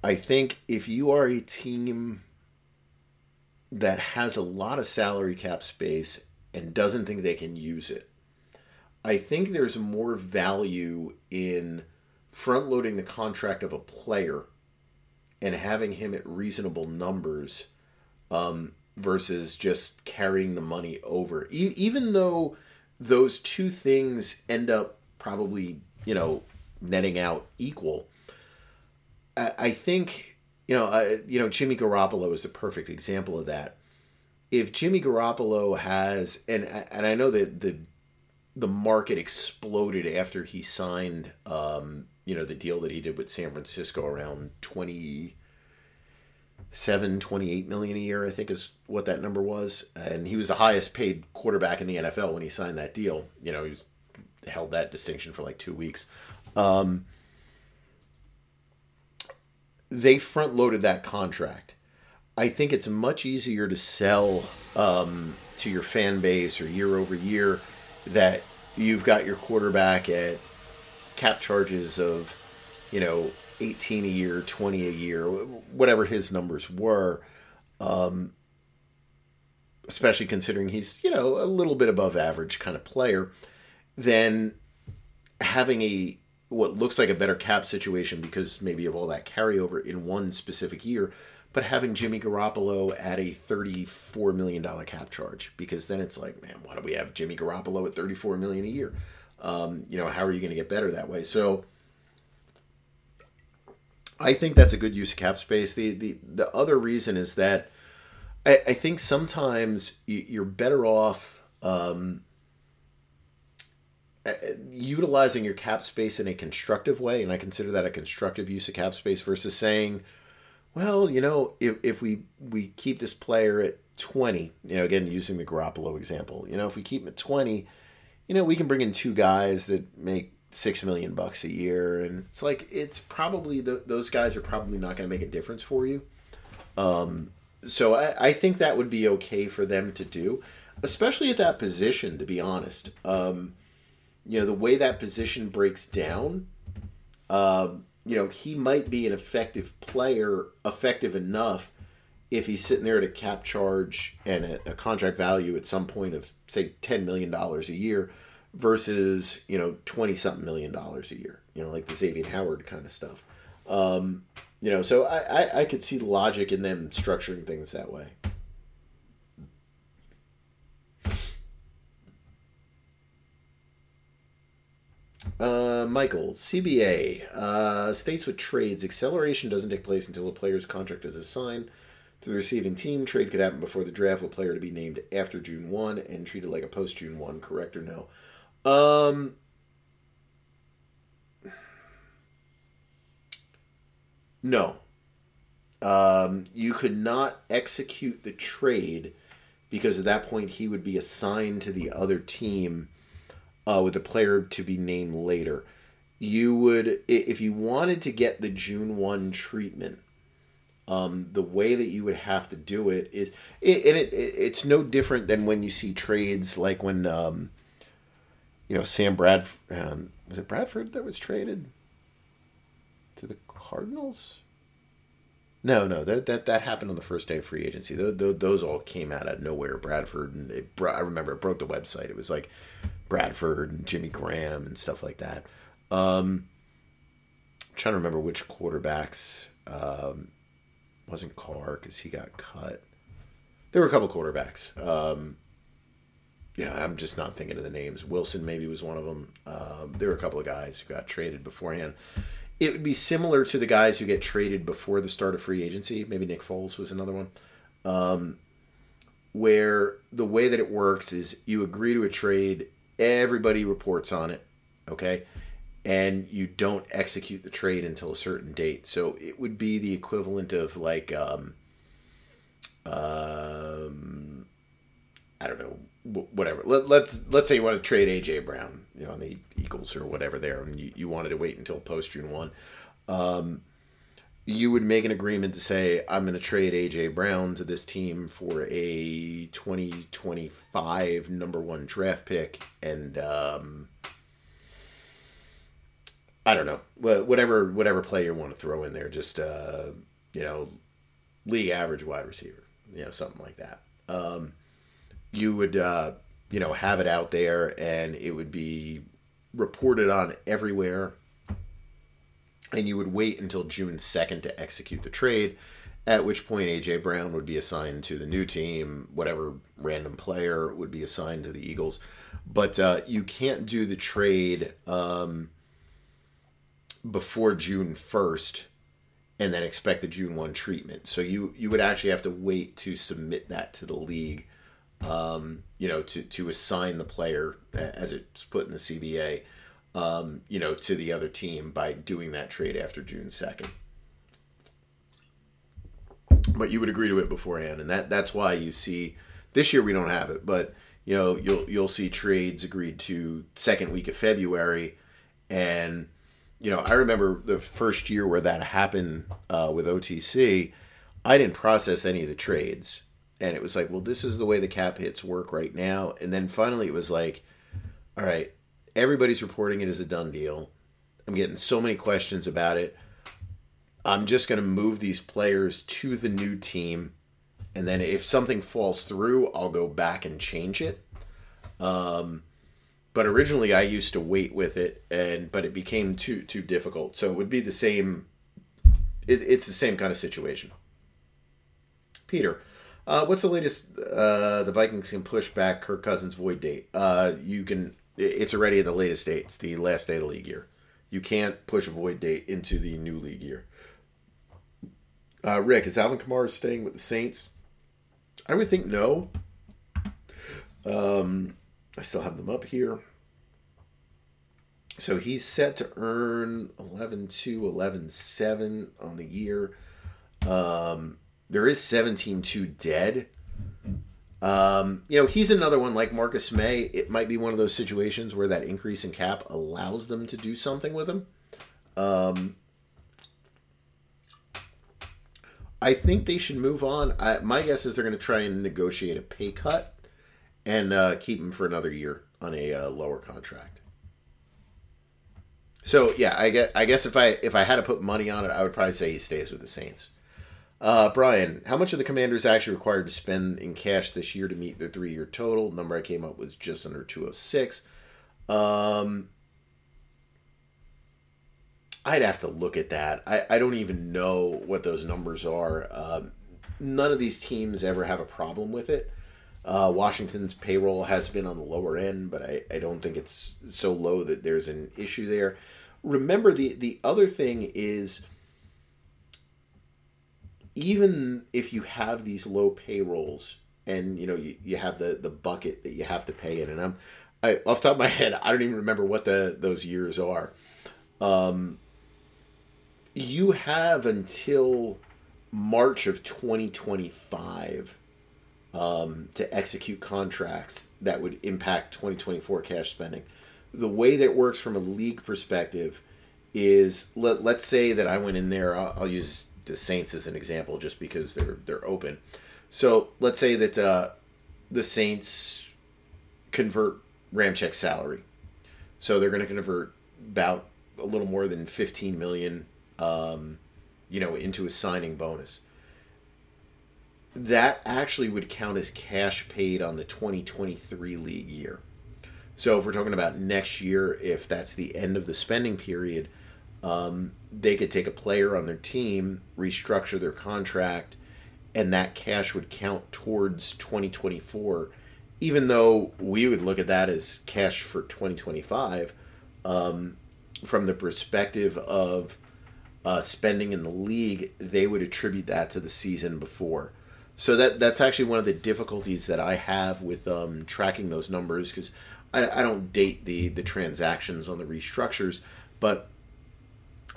I think if you are a team that has a lot of salary cap space and doesn't think they can use it, I think there's more value in front-loading the contract of a player and having him at reasonable numbers, um, versus just carrying the money over. E- even though those two things end up probably, you know, netting out equal, I, I think, you know, uh, you know, Jimmy Garoppolo is the perfect example of that. If Jimmy Garoppolo has, and and I know that the the market exploded after he signed, um, you know, the deal that he did with San Francisco around twenty-seven, twenty-eight million a year, I think is what that number was. And he was the highest paid quarterback in the N F L when he signed that deal. You know, he was, held that distinction for like two weeks. Um, they front loaded that contract. I think it's much easier to sell, um, to your fan base or year over year, that you've got your quarterback at cap charges of, you know, eighteen a year, twenty a year, whatever his numbers were, um, especially considering he's, you know, a little bit above average kind of player, than having a what looks like a better cap situation because maybe of all that carryover in one specific year, but having Jimmy Garoppolo at a thirty-four million dollars cap charge, because then it's like, man, why do we have Jimmy Garoppolo at thirty-four million dollars a year? Um, you know, how are you going to get better that way? So I think that's a good use of cap space. The the, the other reason is that I, I think sometimes you're better off um, utilizing your cap space in a constructive way, and I consider that a constructive use of cap space, versus saying, well, you know, if, if we, we keep this player at twenty, you know, again, using the Garoppolo example, you know, if we keep him at twenty, you know, we can bring in two guys that make six million bucks a year. And it's like, it's probably, the, those guys are probably not going to make a difference for you. Um, so I, I think that would be okay for them to do, especially at that position, to be honest. Um, you know, the way that position breaks down, um, you know, he might be an effective player, effective enough if he's sitting there at a cap charge and a, a contract value at some point of, say, ten million dollars a year versus, you know, twenty-something million dollars a year, you know, like the Xavier Howard kind of stuff. Um, you know, so I, I, I could see logic in them structuring things that way. Uh, Michael, C B A, uh, states with trades, acceleration doesn't take place until a player's contract is assigned to the receiving team. Trade could happen before the draft, with a player to be named after June first and treated like a post-June first, correct or no? Um, no. Um, you could not execute the trade because at that point he would be assigned to the other team, Uh, with a player to be named later. You would, if you wanted to get the June first treatment, um, the way that you would have to do it is, it, and it, it, it's no different than when you see trades like when, um, you know, Sam Bradford, um, was it Bradford that was traded to the Cardinals? No, no, that that that happened on the first day of free agency. Those, those, those all came out of nowhere. Bradford, and it, I remember it broke the website. It was like Bradford and Jimmy Graham and stuff like that. Um, I'm trying to remember which quarterbacks. Um, wasn't Carr because he got cut. There were a couple quarterbacks. Um, yeah, I'm just not thinking of the names. Wilson maybe was one of them. Um, there were a couple of guys who got traded beforehand. It would be similar to the guys who get traded before the start of free agency. Maybe Nick Foles was another one. Um, where the way that it works is you agree to a trade, everybody reports on it, okay? And you don't execute the trade until a certain date. So it would be the equivalent of like, um, um, I don't know, whatever. Let, let's let's say you want to trade A J. Brown, you know, on the Eagles or whatever there, and you, you wanted to wait until post June first. Um, you would make an agreement to say, I'm going to trade A J. Brown to this team for a twenty twenty-five number one draft pick and, um, I don't know, whatever whatever play you want to throw in there, just, uh, you know, league average wide receiver, you know, something like that. Um, you would, uh, you know, have it out there, and it would be reported on everywhere, and you would wait until June second to execute the trade, at which point A J. Brown would be assigned to the new team, whatever random player would be assigned to the Eagles. But uh, you can't do the trade um, before June first and then expect the June first treatment. So you, you would actually have to wait to submit that to the league, um, you know, to, to assign the player, as it's put in the C B A, um, you know, to the other team by doing that trade after June second. But you would agree to it beforehand, and that, that's why you see this year we don't have it, but, you know, you'll you'll see trades agreed to second week of February, and you know, I remember the first year where that happened uh, with O T C, I didn't process any of the trades. And it was like, well, this is the way the cap hits work right now. And then finally it was like, all right, everybody's reporting it as a done deal. I'm getting so many questions about it. I'm just going to move these players to the new team. And then if something falls through, I'll go back and change it. Um But originally I used to wait with it, and but it became too too difficult. So it would be the same, it, it's the same kind of situation. Peter, uh, what's the latest uh, the Vikings can push back Kirk Cousins' void date? Uh, you can, it's already at the latest date. It's the last day of the league year. You can't push a void date into the new league year. Uh, Rick, is Alvin Kamara staying with the Saints? I would think no. Um... I still have them up here. So he's set to earn eleven two, eleven seven on the year. Um, there is seventeen two dead. Um, you know, he's another one like Marcus May. It might be one of those situations where that increase in cap allows them to do something with him. Um, I think they should move on. I, my guess is they're going to try and negotiate a pay cut. And uh, keep him for another year on a uh, lower contract. So yeah, I guess, I guess if I if I had to put money on it, I would probably say he stays with the Saints. Uh, Brian, how much are the Commanders actually required to spend in cash this year to meet their three-year total? The number I came up with was just under two oh six. Um, I'd have to look at that. I, I don't even know what those numbers are. Um, none of these teams ever have a problem with it. Uh, Washington's payroll has been on the lower end, but I, I don't think it's so low that there's an issue there. Remember, the, the other thing is, even if you have these low payrolls and, you know, you, you have the, the bucket that you have to pay in, and I'm I, off the top of my head, I don't even remember what the those years are. Um, you have until March of twenty twenty-five Um, to execute contracts that would impact twenty twenty-four cash spending. The way that works from a league perspective is, let, let's say that I went in there, I'll, I'll use the Saints as an example just because they're they're open. So let's say that uh, the Saints convert Ramchek's salary. So they're going to convert about a little more than fifteen million um, you know, into his signing bonus. That actually would count as cash paid on the twenty twenty-three league year. So if we're talking about next year, if that's the end of the spending period, um, they could take a player on their team, restructure their contract, and that cash would count towards twenty twenty-four, even though we would look at that as cash for twenty twenty-five, um, from the perspective of uh, spending in the league, they would attribute that to the season before. So that that's actually one of the difficulties that I have with um, tracking those numbers, because I, I don't date the, the transactions on the restructures, but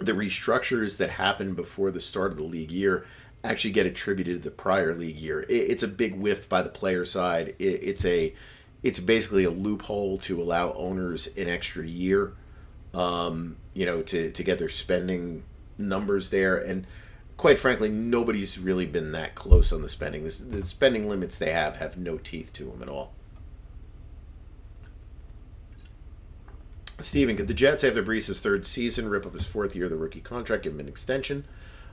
the restructures that happen before the start of the league year actually get attributed to the prior league year. It, it's a big whiff by the player side. It, it's a it's basically a loophole to allow owners an extra year, um, you know, to, to get their spending numbers there. And quite frankly, nobody's really been that close on the spending. This, the spending limits they have have no teeth to them at all. Steven, could the Jets, after Brees' third season, rip up his fourth year of the rookie contract, give him an extension?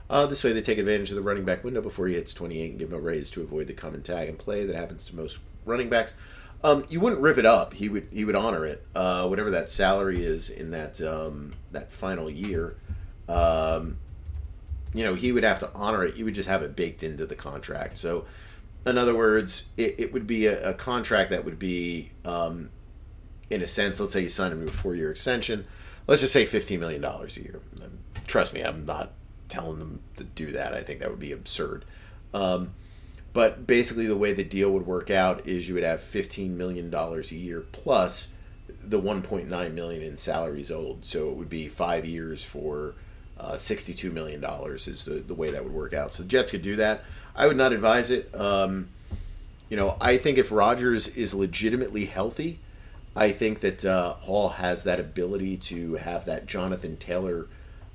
Uh, this way they take advantage of the running back window before he hits twenty-eight and give him a raise to avoid the common tag and play that happens to most running backs. Um, you wouldn't rip it up. He would he would honor it, uh, whatever that salary is in that um, that final year. Um You know, he would have to honor it. You would just have it baked into the contract. So, in other words, it, it would be a, a contract that would be, um, in a sense, let's say you sign him to a four-year extension. Let's just say fifteen million dollars a year. Trust me, I'm not telling them to do that. I think that would be absurd. Um, but basically the way the deal would work out is you would have fifteen million dollars a year plus the one point nine million dollars in salaries owed. So it would be five years for... Uh, sixty-two million dollars is the, the way that would work out. So the Jets could do that. I would not advise it. Um, you know, I think if Rodgers is legitimately healthy, I think that uh, Hall has that ability to have that Jonathan Taylor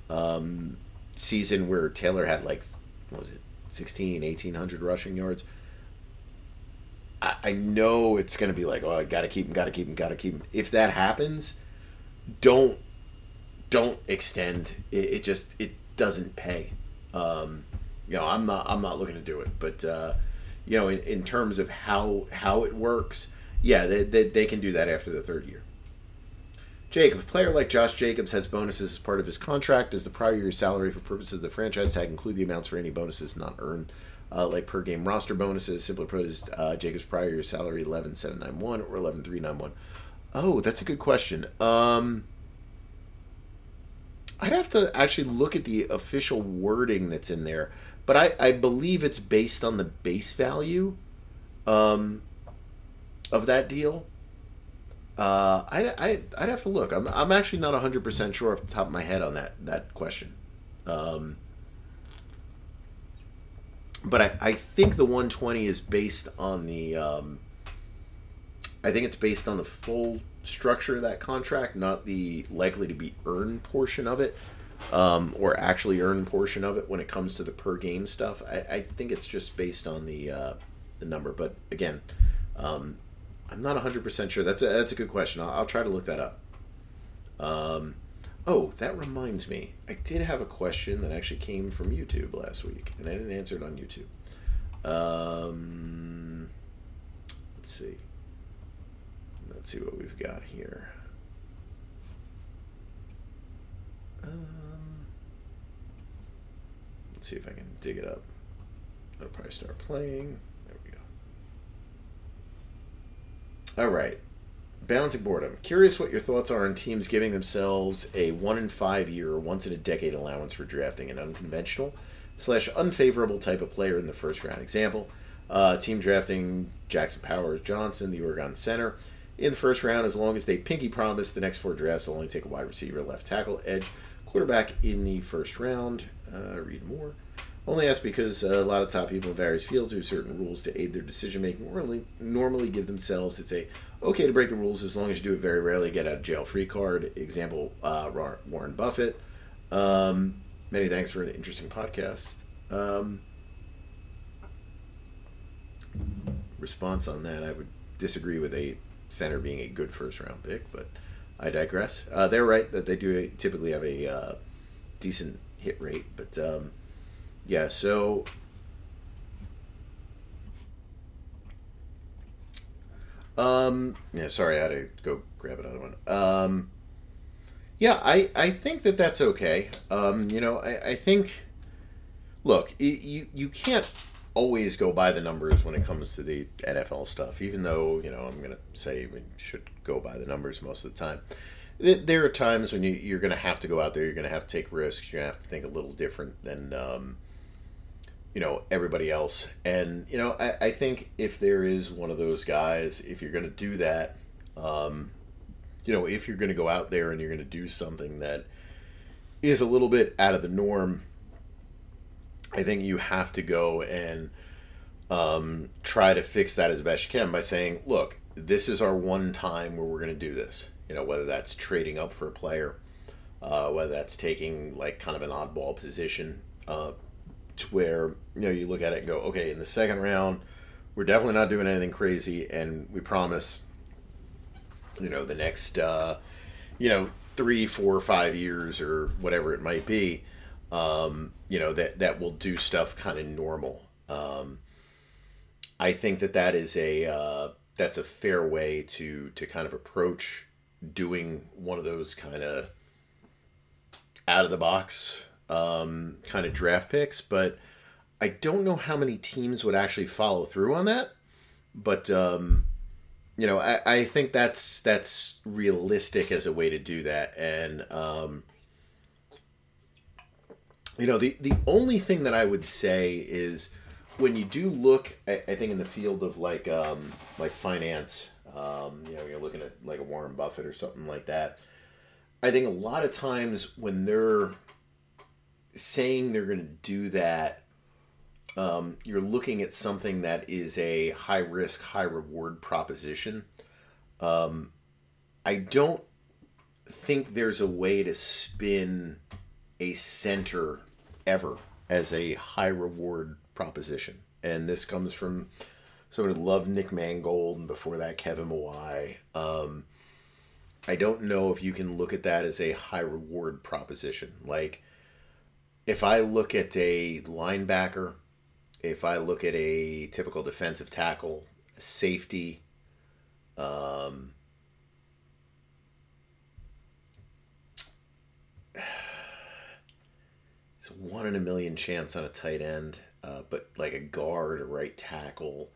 um, season where Taylor had like, what was it, sixteen, eighteen hundred rushing yards. I, I know it's going to be like, oh, I got to keep him, got to keep him, got to keep him. If that happens, don't. Don't extend. It, it just it doesn't pay. Um, you know, I'm not I'm not looking to do it. But uh, you know, in, in terms of how how it works, yeah, they, they they can do that after the third year. Jake, if a player like Josh Jacobs has bonuses as part of his contract, does the prior year's salary for purposes of the franchise tag include the amounts for any bonuses not earned, uh, like per game roster bonuses? Simply put, uh, Jacobs' prior year's salary eleven seven nine one or eleven three nine one. Oh, that's a good question. Um. I'd have to actually look at the official wording that's in there, but I, I believe it's based on the base value um, of that deal. Uh, I, I, I'd have to look. I'm I'm actually not one hundred percent sure off the top of my head on that, that question. Um, but I, I think the one twenty is based on the... Um, I think it's based on the full... structure of that contract, not the likely to be earned portion of it, um, or actually earned portion of it when it comes to the per game stuff. I, I think it's just based on the uh, the number, but again, um, I'm not one hundred percent sure. That's a, that's a good question. I'll, I'll try to look that up. Um, oh, that reminds me. I did have a question that actually came from YouTube last week, and I didn't answer it on YouTube. Um, let's see. Let's see what we've got here. Um, let's see if I can dig it up. It'll probably start playing. There we go. All right. Balancing boredom. Curious what your thoughts are on teams giving themselves a one in five year, once in a decade allowance for drafting an unconventional slash unfavorable type of player in the first round. Example, uh, team drafting Jackson Powers Johnson, the Oregon center, in the first round, as long as they pinky promise the next four drafts will only take a wide receiver, left tackle, edge, quarterback in the first round. Uh, read more. Only ask because a lot of top people in various fields do certain rules to aid their decision-making or normally give themselves, it's a okay to break the rules as long as you do it very rarely, get out of jail free card. Example, uh, Warren Buffett. Um, many thanks for an interesting podcast. Um, response on that, I would disagree with a center being a good first round pick, but I digress. Uh, they're right that they do typically have a uh, decent hit rate, but um, Yeah, so um yeah, sorry, I had to go grab another one. Um yeah, I, I think that that's okay. Um, you know, I, I think look, you you can't always go by the numbers when it comes to the N F L stuff, even though, you know, I'm going to say we should go by the numbers most of the time. There are times when you, you're going to have to go out there, you're going to have to take risks, you're going to have to think a little different than, um, you know, everybody else. And, you know, I, I think if there is one of those guys, if you're going to do that, um, you know, if you're going to go out there and you're going to do something that is a little bit out of the norm, I think you have to go and um, try to fix that as best you can by saying, look, this is our one time where we're going to do this. You know, whether that's trading up for a player, uh, whether that's taking like kind of an oddball position uh, to where, you know, you look at it and go, okay, in the second round, we're definitely not doing anything crazy. And we promise, you know, the next, uh, you know, three, four, five years or whatever it might be, um you know, that that will do stuff kind of normal. um I think that that is a uh that's a fair way to to kind of approach doing one of those kind of out of the box um kind of draft picks, but I don't know how many teams would actually follow through on that. But um you know, i i think that's that's realistic as a way to do that. And um you know, the, the only thing that I would say is when you do look, I, I think in the field of like um, like finance, um, you know, you're looking at like a Warren Buffett or something like that. I think a lot of times when they're saying they're going to do that, um, you're looking at something that is a high risk, high reward proposition. Um, I don't think there's a way to spin a center ever as a high reward proposition. And this comes from someone who loved Nick Mangold and before that Kevin Mawai. Um, I don't know if you can look at that as a high reward proposition. Like if I look at a linebacker, if I look at a typical defensive tackle, safety, um, one in a million chance on a tight end, uh, but like a guard, a right tackle,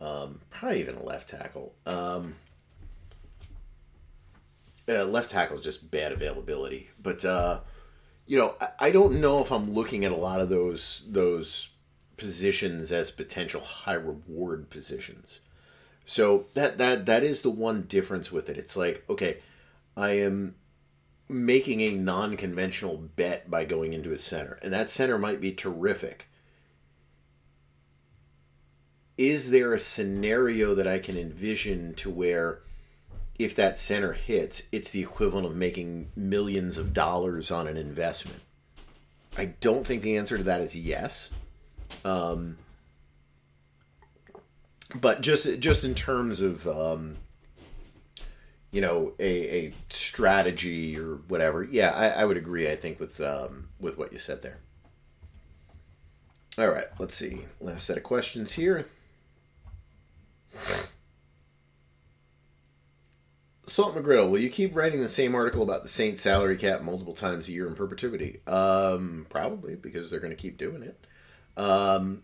um, probably even a left tackle. Um, uh, left tackle is just bad availability. But, uh, you know, I, I don't know if I'm looking at a lot of those those positions as potential high reward positions. So that that that is the one difference with it. It's like, okay, I am making a non-conventional bet by going into a center, and that center might be terrific. Is there a scenario that I can envision to where if that center hits, it's the equivalent of making millions of dollars on an investment? I don't think the answer to that is yes. Um, but just just in terms of um, you know, a, a strategy or whatever. Yeah, I, I would agree, I think, with um, with what you said there. All right, let's see. Last set of questions here. Salt McGriddle, will you keep writing the same article about the Saints salary cap multiple times a year in perpetuity? Um, probably, because they're going to keep doing it. Um,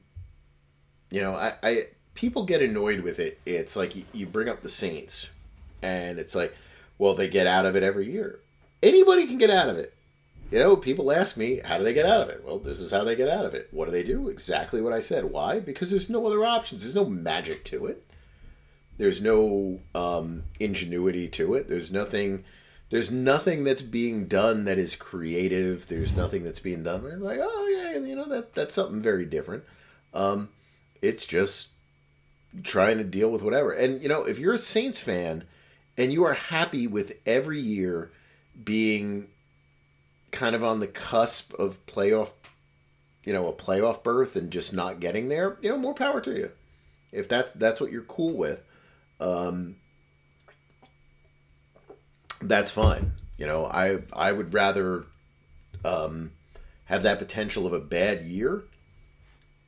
you know, I, I people get annoyed with it. It's like you, you bring up the Saints, and it's like, well, they get out of it every year. Anybody can get out of it. You know, people ask me, how do they get out of it? Well, this is how they get out of it. What do they do? Exactly what I said. Why? Because there's no other options. There's no magic to it. There's no um, ingenuity to it. There's nothing There's nothing that's being done that is creative. There's nothing that's being done where it's like, oh, yeah, you know, that that's something very different. Um, it's just trying to deal with whatever. And, you know, if you're a Saints fan, and you are happy with every year being kind of on the cusp of playoff, you know, a playoff berth and just not getting there, you know, more power to you. If that's that's what you're cool with, um, that's fine. You know, I I would rather um, have that potential of a bad year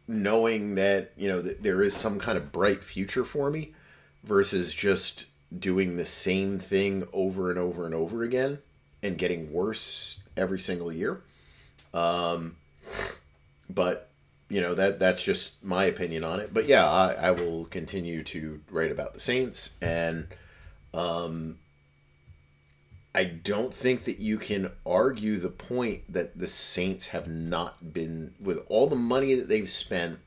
knowing that, you know, that there is some kind of bright future for me versus just doing the same thing over and over and over again and getting worse every single year. Um, but, you know, that that's just my opinion on it. But, yeah, I, I will continue to write about the Saints. And um, I don't think that you can argue the point that the Saints have not been, with all the money that they've spent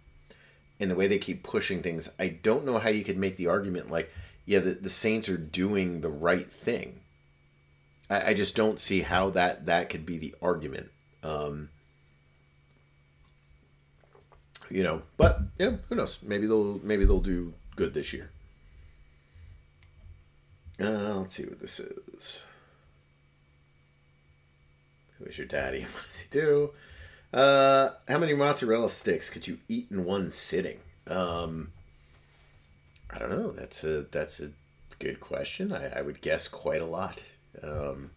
and the way they keep pushing things, I don't know how you could make the argument like, yeah, the, the Saints are doing the right thing. I, I just don't see how that, that could be the argument. Um, you know, but yeah, who knows? Maybe they'll maybe they'll do good this year. Uh, let's see what this is. Who is your daddy? What does he do? Uh, how many mozzarella sticks could you eat in one sitting? Um, I don't know. That's a that's a good question. I, I would guess quite a lot. Um,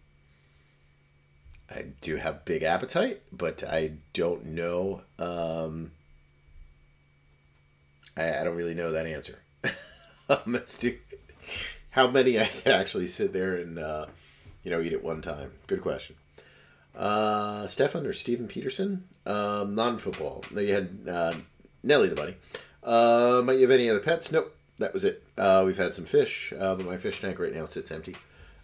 I do have big appetite, but I don't know. Um, I, I don't really know that answer. um, do, how many I can actually sit there and uh, you know eat at one time? Good question. Uh, Stefan or Steven Peterson? Um, non-football. No, you had uh, Nelly the bunny. Uh, might you have any other pets? Nope. That was it. Uh, we've had some fish, uh, but my fish tank right now sits empty.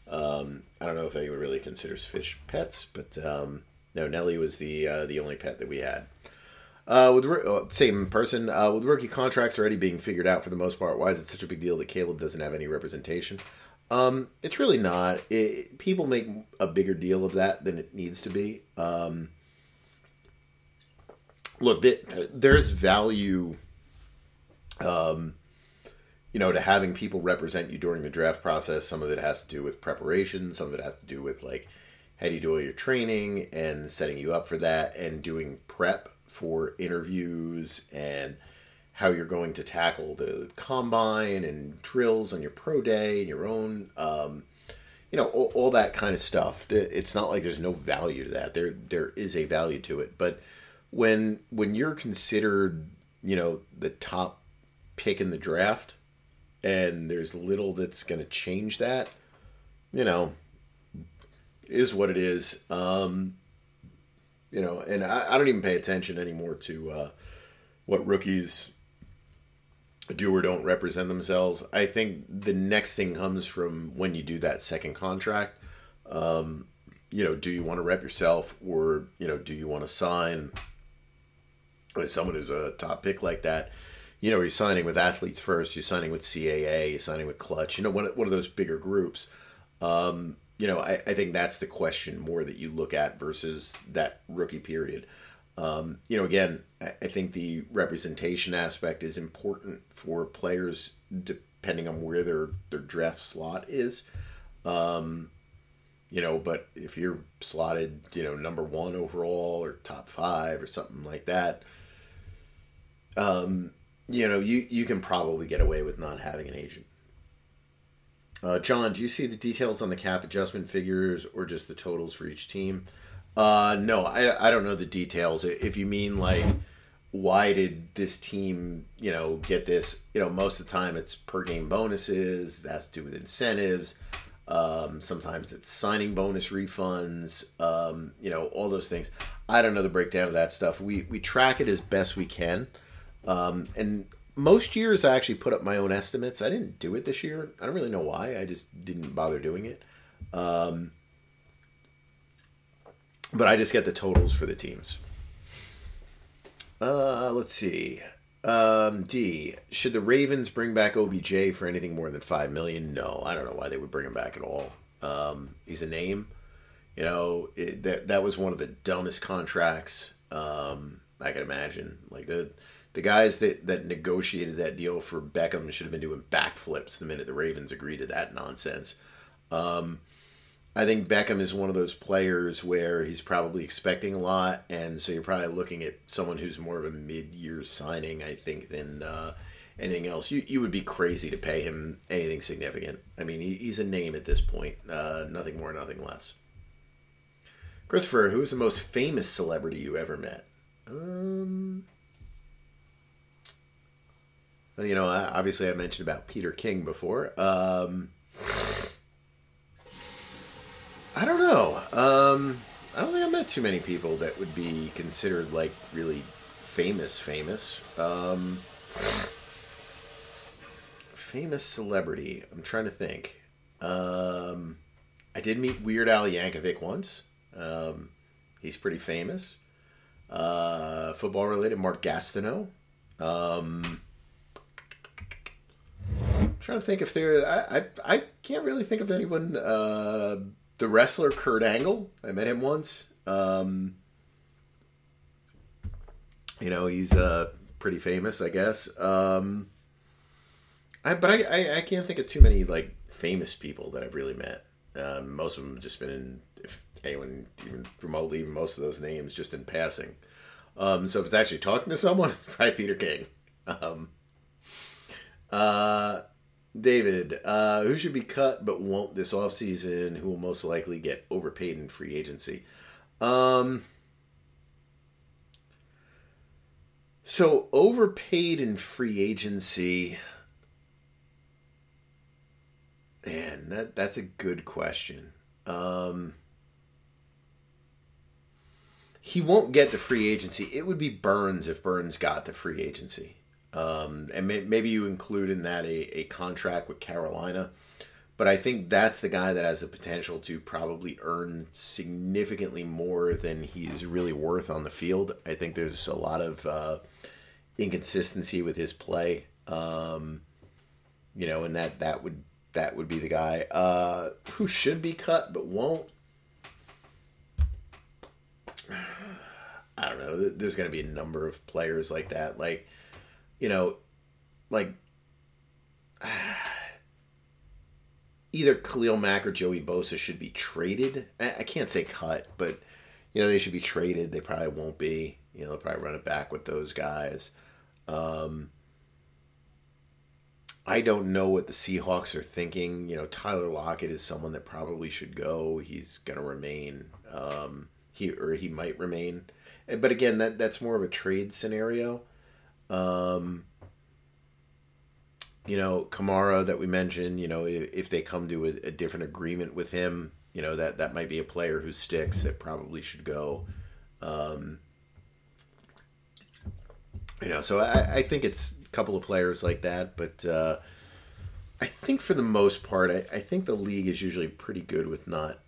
Um, I don't know if anyone really considers fish pets, but um, no, Nelly was the uh, the only pet that we had. Uh, with oh, same person, uh, with rookie contracts already being figured out for the most part, why is it such a big deal that Caleb doesn't have any representation? Um, it's really not. It, people make a bigger deal of that than it needs to be. Um, look, there's value... Um, you know, to having people represent you during the draft process. Some of it has to do with preparation. Some of it has to do with, like, how do you do all your training and setting you up for that and doing prep for interviews and how you're going to tackle the combine and drills on your pro day and your own, um, you know, all, all that kind of stuff. It's not like there's no value to that. There, there is a value to it. But when, when you're considered, you know, the top pick in the draft, and there's little that's going to change that, you know, is what it is. Um, you know, and I, I don't even pay attention anymore to uh, what rookies do or don't represent themselves. I think the next thing comes from when you do that second contract. Um, you know, do you want to rep yourself, or, you know, do you want to sign with someone who's a top pick like that? You know, you're signing with Athletes First, you're signing with C A A, you're signing with Clutch, you know, one, one of those bigger groups. Um, you know, I, I think that's the question more that you look at versus that rookie period. Um, you know, again, I, I think the representation aspect is important for players depending on where their, their draft slot is. Um, you know, but if you're slotted, you know, number one overall or top five or something like that, um, you know, you, you can probably get away with not having an agent. Uh, John, do you see the details on the cap adjustment figures or just the totals for each team? Uh, no, I, I don't know the details. If you mean, like, why did this team, you know, get this? You know, most of the time it's per-game bonuses. That's to do with incentives. Um, sometimes it's signing bonus refunds. Um, you know, all those things. I don't know the breakdown of that stuff. We, we track it as best we can. Um, and most years I actually put up my own estimates. I didn't do it this year. I don't really know why. I just didn't bother doing it. Um, but I just get the totals for the teams. Uh, let's see. Um, D, should the Ravens bring back O B J for anything more than five million dollars? No, I don't know why they would bring him back at all. Um, he's a name. You know, it, that, that was one of the dumbest contracts um, I can imagine. Like the... The guys that, that negotiated that deal for Beckham should have been doing backflips the minute the Ravens agreed to that nonsense. Um, I think Beckham is one of those players where he's probably expecting a lot, and so you're probably looking at someone who's more of a mid-year signing, I think, than uh, anything else. You you would be crazy to pay him anything significant. I mean, he, he's a name at this point. Uh, nothing more, nothing less. Christopher, who is the most famous celebrity you ever met? Um... you know, obviously I mentioned about Peter King before. Um, I don't know. Um, I don't think I've met too many people that would be considered, like, really famous, famous. Um, famous celebrity. I'm trying to think. Um, I did meet Weird Al Yankovic once. Um, he's pretty famous. Uh, football-related, Mark Gastineau. Um, I'm trying to think if there... I, I I can't really think of anyone... Uh, the wrestler Kurt Angle. I met him once. Um, you know, he's uh, pretty famous, I guess. Um, I, but I, I, I can't think of too many, like, famous people that I've really met. Um, most of them have just been in... If anyone even remotely, even most of those names, just in passing. Um, so if it's actually talking to someone, it's probably Peter King. Um, uh, David, uh, who should be cut but won't this offseason? Who will most likely get overpaid in free agency? Um, so overpaid in free agency, man, that, that's a good question. Um, he won't get to free agency. It would be Burns if Burns got to free agency. Um, and may, maybe you include in that a, a contract with Carolina, but I think that's the guy that has the potential to probably earn significantly more than he's really worth on the field. I think there's a lot of uh, inconsistency with his play, um, you know, and that that would that would be the guy uh, who should be cut but won't. I don't know. There's going to be a number of players like that, like. You know, like, either Khalil Mack or Joey Bosa should be traded. I can't say cut, but, you know, they should be traded. They probably won't be. You know, they'll probably run it back with those guys. Um, I don't know what the Seahawks are thinking. You know, Tyler Lockett is someone that probably should go. He's going to remain. Um, he or he might remain. But, again, that that's more of a trade scenario. Um, you know, Kamara that we mentioned, you know, if, if they come to a, a different agreement with him, you know, that, that might be a player who sticks that probably should go. Um, you know, so I, I think it's a couple of players like that, but, uh, I think for the most part, I, I think the league is usually pretty good with not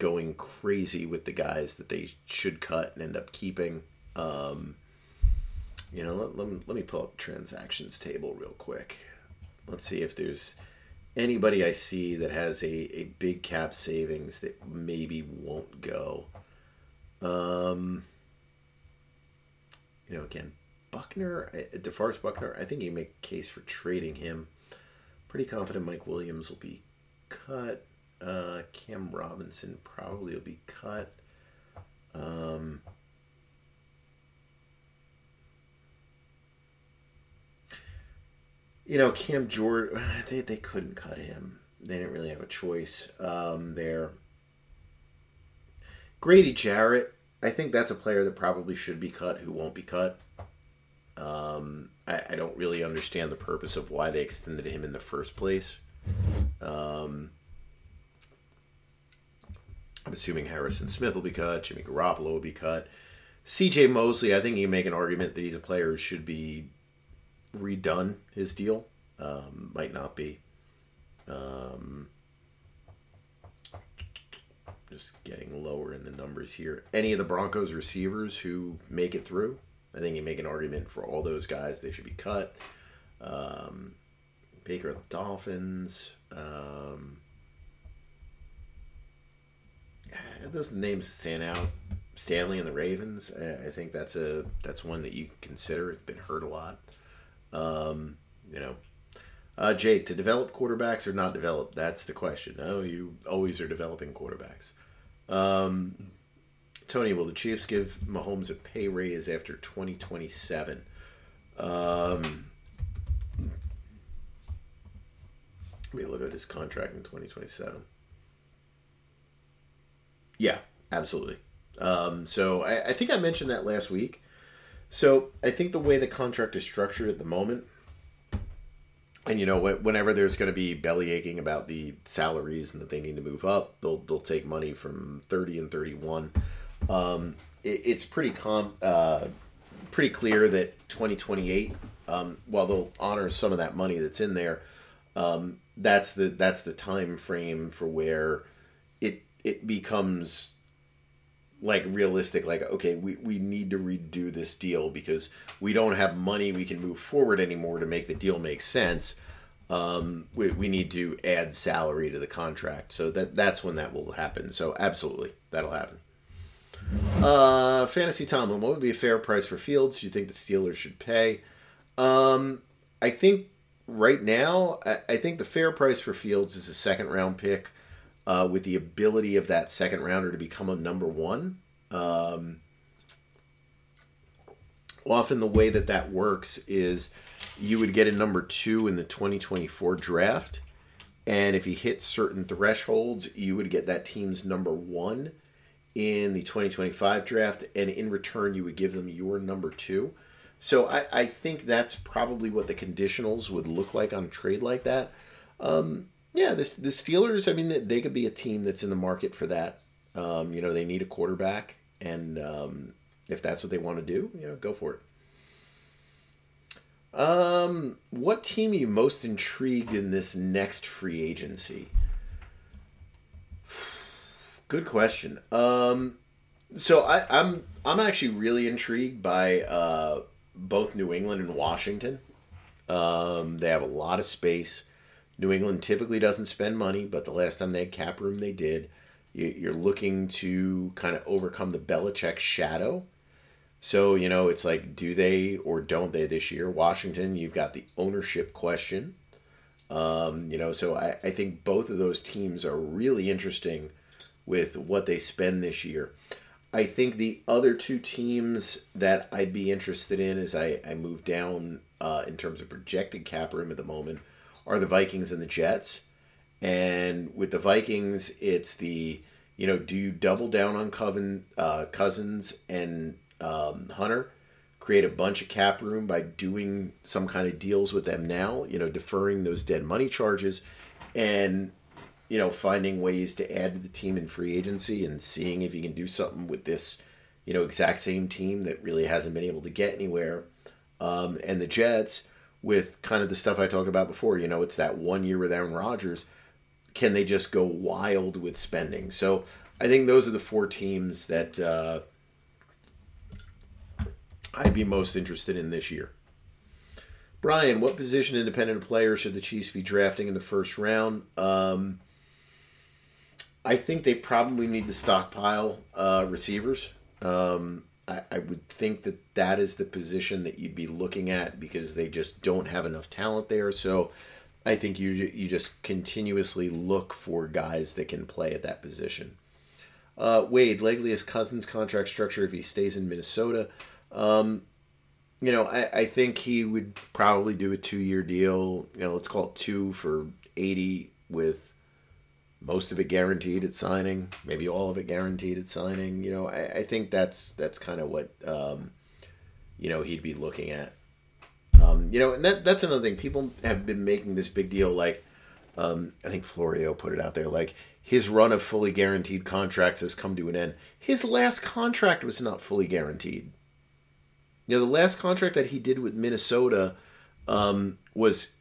going crazy with the guys that they should cut and end up keeping. Um, You know, let, let, me, let me pull up transactions table real quick. Let's see if there's anybody I see that has a, a big cap savings that maybe won't go. Um, you know, again, Buckner, DeForest Buckner, I think you make a case for trading him. Pretty confident Mike Williams will be cut. Uh, Cam Robinson probably will be cut. Um... You know, Cam Jordan, they, they couldn't cut him. They didn't really have a choice um, there. Grady Jarrett, I think that's a player that probably should be cut who won't be cut. Um, I, I don't really understand the purpose of why they extended him in the first place. Um, I'm assuming Harrison Smith will be cut. Jimmy Garoppolo will be cut. C J Mosley, I think you can make an argument that he's a player who should be redone his deal. Um, might not be. Um, just getting lower in the numbers here. Any of the Broncos receivers who make it through, I think you make an argument for all those guys. They should be cut. Um, Baker, Dolphins. Um, those names stand out. Stanley and the Ravens. I think that's a that's one that you consider. It's been hurt a lot. Um, you know, uh, Jake, to develop quarterbacks or not develop, that's the question. No, you always are developing quarterbacks. Um, Tony, will the Chiefs give Mahomes a pay raise after twenty twenty-seven? Um, let me look at his contract in twenty twenty-seven. Yeah, absolutely. Um, so I, I think I mentioned that last week. So I think the way the contract is structured at the moment And, you know, whenever there's going to be belly aching about the salaries and that they need to move up, they'll they'll take money from thirty and thirty-one. Um, it, it's pretty com- uh, pretty clear that twenty twenty-eight, um, while they'll honor some of that money that's in there, um, that's the that's the time frame for where it it becomes like realistic, like, okay, we, we need to redo this deal because we don't have money we can move forward anymore to make the deal make sense. Um, we, we need to add salary to the contract. So that that's when that will happen. So absolutely, that'll happen. Uh, Fantasy Tomlin, what would be a fair price for Fields? Do you think the Steelers should pay? Um, I think right now, I, I think the fair price for Fields is a second-round pick. Uh, with the ability of that second rounder to become a number one. Um, often the way that that works is you would get a number two in the twenty twenty-four draft, and if he hits certain thresholds, you would get that team's number one in the twenty twenty-five draft, and in return you would give them your number two. So I, I think that's probably what the conditionals would look like on a trade like that. Um Yeah, this the Steelers, I mean, they could be a team that's in the market for that. Um, you know, they need a quarterback, and um, if that's what they want to do, you know, go for it. Um, what team are you most intrigued in this next free agency? Good question. Um, so I, I'm I'm actually really intrigued by uh, both New England and Washington. Um, they have a lot of space. New England typically doesn't spend money, but the last time they had cap room, they did. You're looking to kind of overcome the Belichick shadow. So, you know, it's like, do they or don't they this year? Washington, you've got the ownership question. Um, you know, so I, I think both of those teams are really interesting with what they spend this year. I think the other two teams that I'd be interested in as I, I move down uh, in terms of projected cap room at the moment are the Vikings and the Jets. And with the Vikings, it's the, you know, do you double down on Coven, uh, Cousins and um, Hunter, create a bunch of cap room by doing some kind of deals with them now, you know, deferring those dead money charges and, you know, finding ways to add to the team in free agency and seeing if you can do something with this, you know, exact same team that really hasn't been able to get anywhere. Um, and the Jets, with kind of the stuff I talked about before, you know, it's that one year with Aaron Rodgers. Can they just go wild with spending? So I think those are the four teams that uh, I'd be most interested in this year. Brian, what position independent player should the Chiefs be drafting in the first round? Um, I think they probably need to stockpile uh, receivers. Um I would think that that is the position that you'd be looking at because they just don't have enough talent there. So I think you you just continuously look for guys that can play at that position. Uh, Wade, likely his Cousins' contract structure if he stays in Minnesota. Um, you know, I, I think he would probably do a two-year deal. You know, let's call it two for eighty with most of it guaranteed at signing, maybe all of it guaranteed at signing. You know, I, I think that's that's kind of what, um, you know, he'd be looking at. Um, you know, and that that's another thing. People have been making this big deal, like, um, I think Florio put it out there, like, his run of fully guaranteed contracts has come to an end. His last contract was not fully guaranteed. You know, the last contract that he did with Minnesota um, was...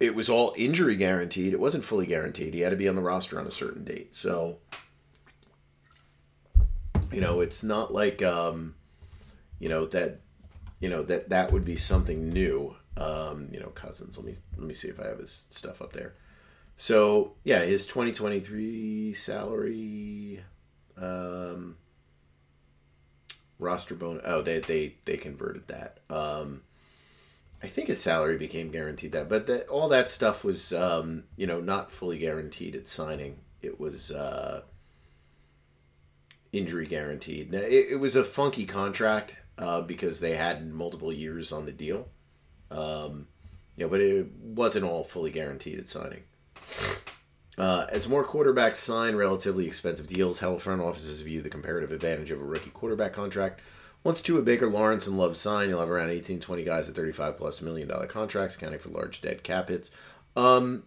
it was all injury guaranteed. It wasn't fully guaranteed. He had to be on the roster on a certain date. So, you know, it's not like, um, you know, that, you know, that, that would be something new. Um, you know, Cousins, let me, let me see if I have his stuff up there. So yeah, his twenty twenty-three salary, um, roster bonus. Oh, they, they, they converted that. Um, I think his salary became guaranteed that, but that, all that stuff was, um, you know, not fully guaranteed at signing. It was uh, injury guaranteed. Now, it, it was a funky contract uh, because they had multiple years on the deal. Um, you know, but it wasn't all fully guaranteed at signing. Uh, as more quarterbacks sign relatively expensive deals, how will front offices view the comparative advantage of a rookie quarterback contract? Once Tua, Baker, Lawrence, and Love sign, you'll have around eighteen, twenty guys at thirty-five plus million dollar contracts, accounting for large dead cap hits. Um,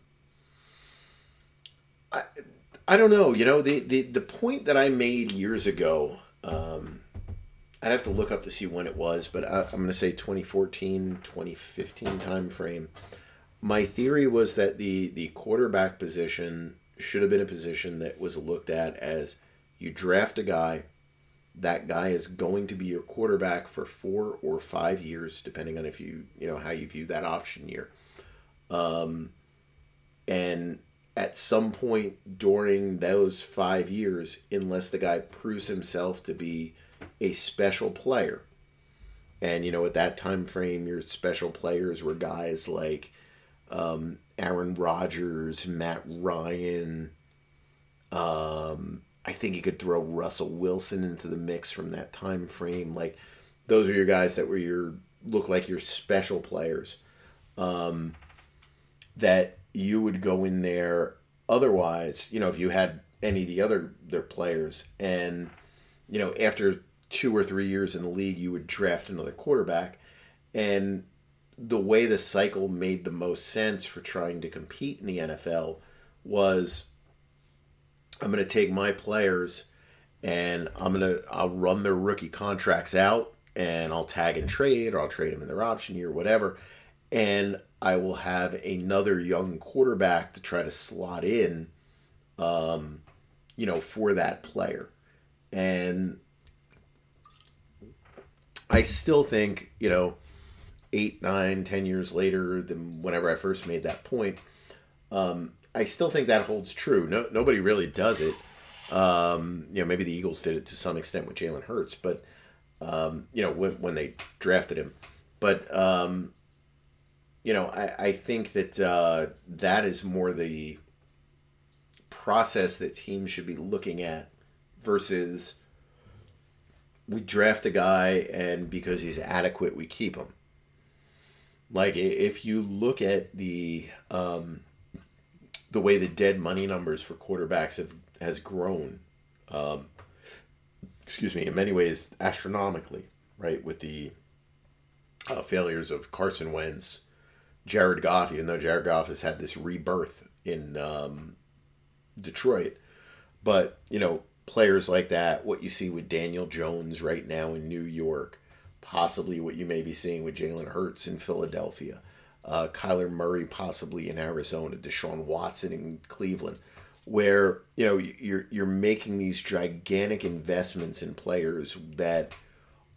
I I don't know. You know, the, the, the point that I made years ago, um, I'd have to look up to see when it was, but I, I'm going to say twenty fourteen, twenty fifteen time frame. My theory was that the, the quarterback position should have been a position that was looked at as you draft a guy, that guy is going to be your quarterback for four or five years, depending on if you, you know, how you view that option year. Um, and at some point during those five years, unless the guy proves himself to be a special player, and, you know, at that time frame, your special players were guys like um, Aaron Rodgers, Matt Ryan, um, I think you could throw Russell Wilson into the mix from that time frame. Like, those are your guys that were your look like your special players, um, that you would go in there. Otherwise, you know, if you had any of the other their players, and you know, after two or three years in the league, you would draft another quarterback. And the way the cycle made the most sense for trying to compete in the N F L was, I'm going to take my players and I'm going to, I'll run their rookie contracts out and I'll tag and trade, or I'll trade them in their option year, whatever. And I will have another young quarterback to try to slot in, um, you know, for that player. And I still think, you know, eight, nine, ten years later than whenever I first made that point, um, I still think that holds true. No, nobody really does it. Um, you know, maybe the Eagles did it to some extent with Jalen Hurts, but um, you know, when, when they drafted him. But um, you know, I, I think that uh, that is more the process that teams should be looking at, versus we draft a guy and because he's adequate, we keep him. Like, if you look at the um, the way the dead money numbers for quarterbacks have has grown, um, excuse me, in many ways astronomically, right? With the uh, failures of Carson Wentz, Jared Goff, even though Jared Goff has had this rebirth in um, Detroit, but you know, players like that, what you see with Daniel Jones right now in New York, possibly what you may be seeing with Jalen Hurts in Philadelphia, uh, Kyler Murray possibly in Arizona, Deshaun Watson in Cleveland, where, you know, you're you're making these gigantic investments in players that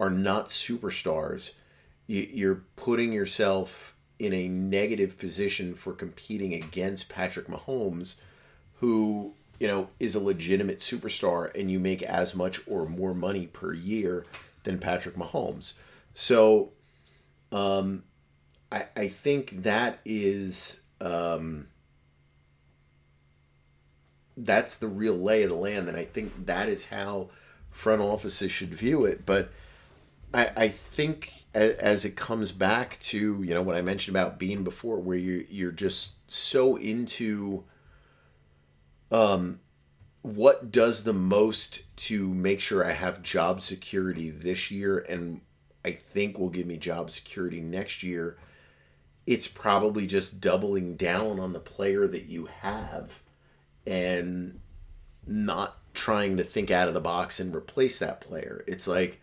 are not superstars. You're putting yourself in a negative position for competing against Patrick Mahomes, who, you know, is a legitimate superstar, and you make as much or more money per year than Patrick Mahomes. So um, I, I think that is, um, that's the real lay of the land, and I think that is how front offices should view it. But I, I think as, as it comes back to, you know, what I mentioned about being before, where you, you're just so into Um, what does the most to make sure I have job security this year, and I think will give me job security next year, it's probably just doubling down on the player that you have and not trying to think out of the box and replace that player. It's like,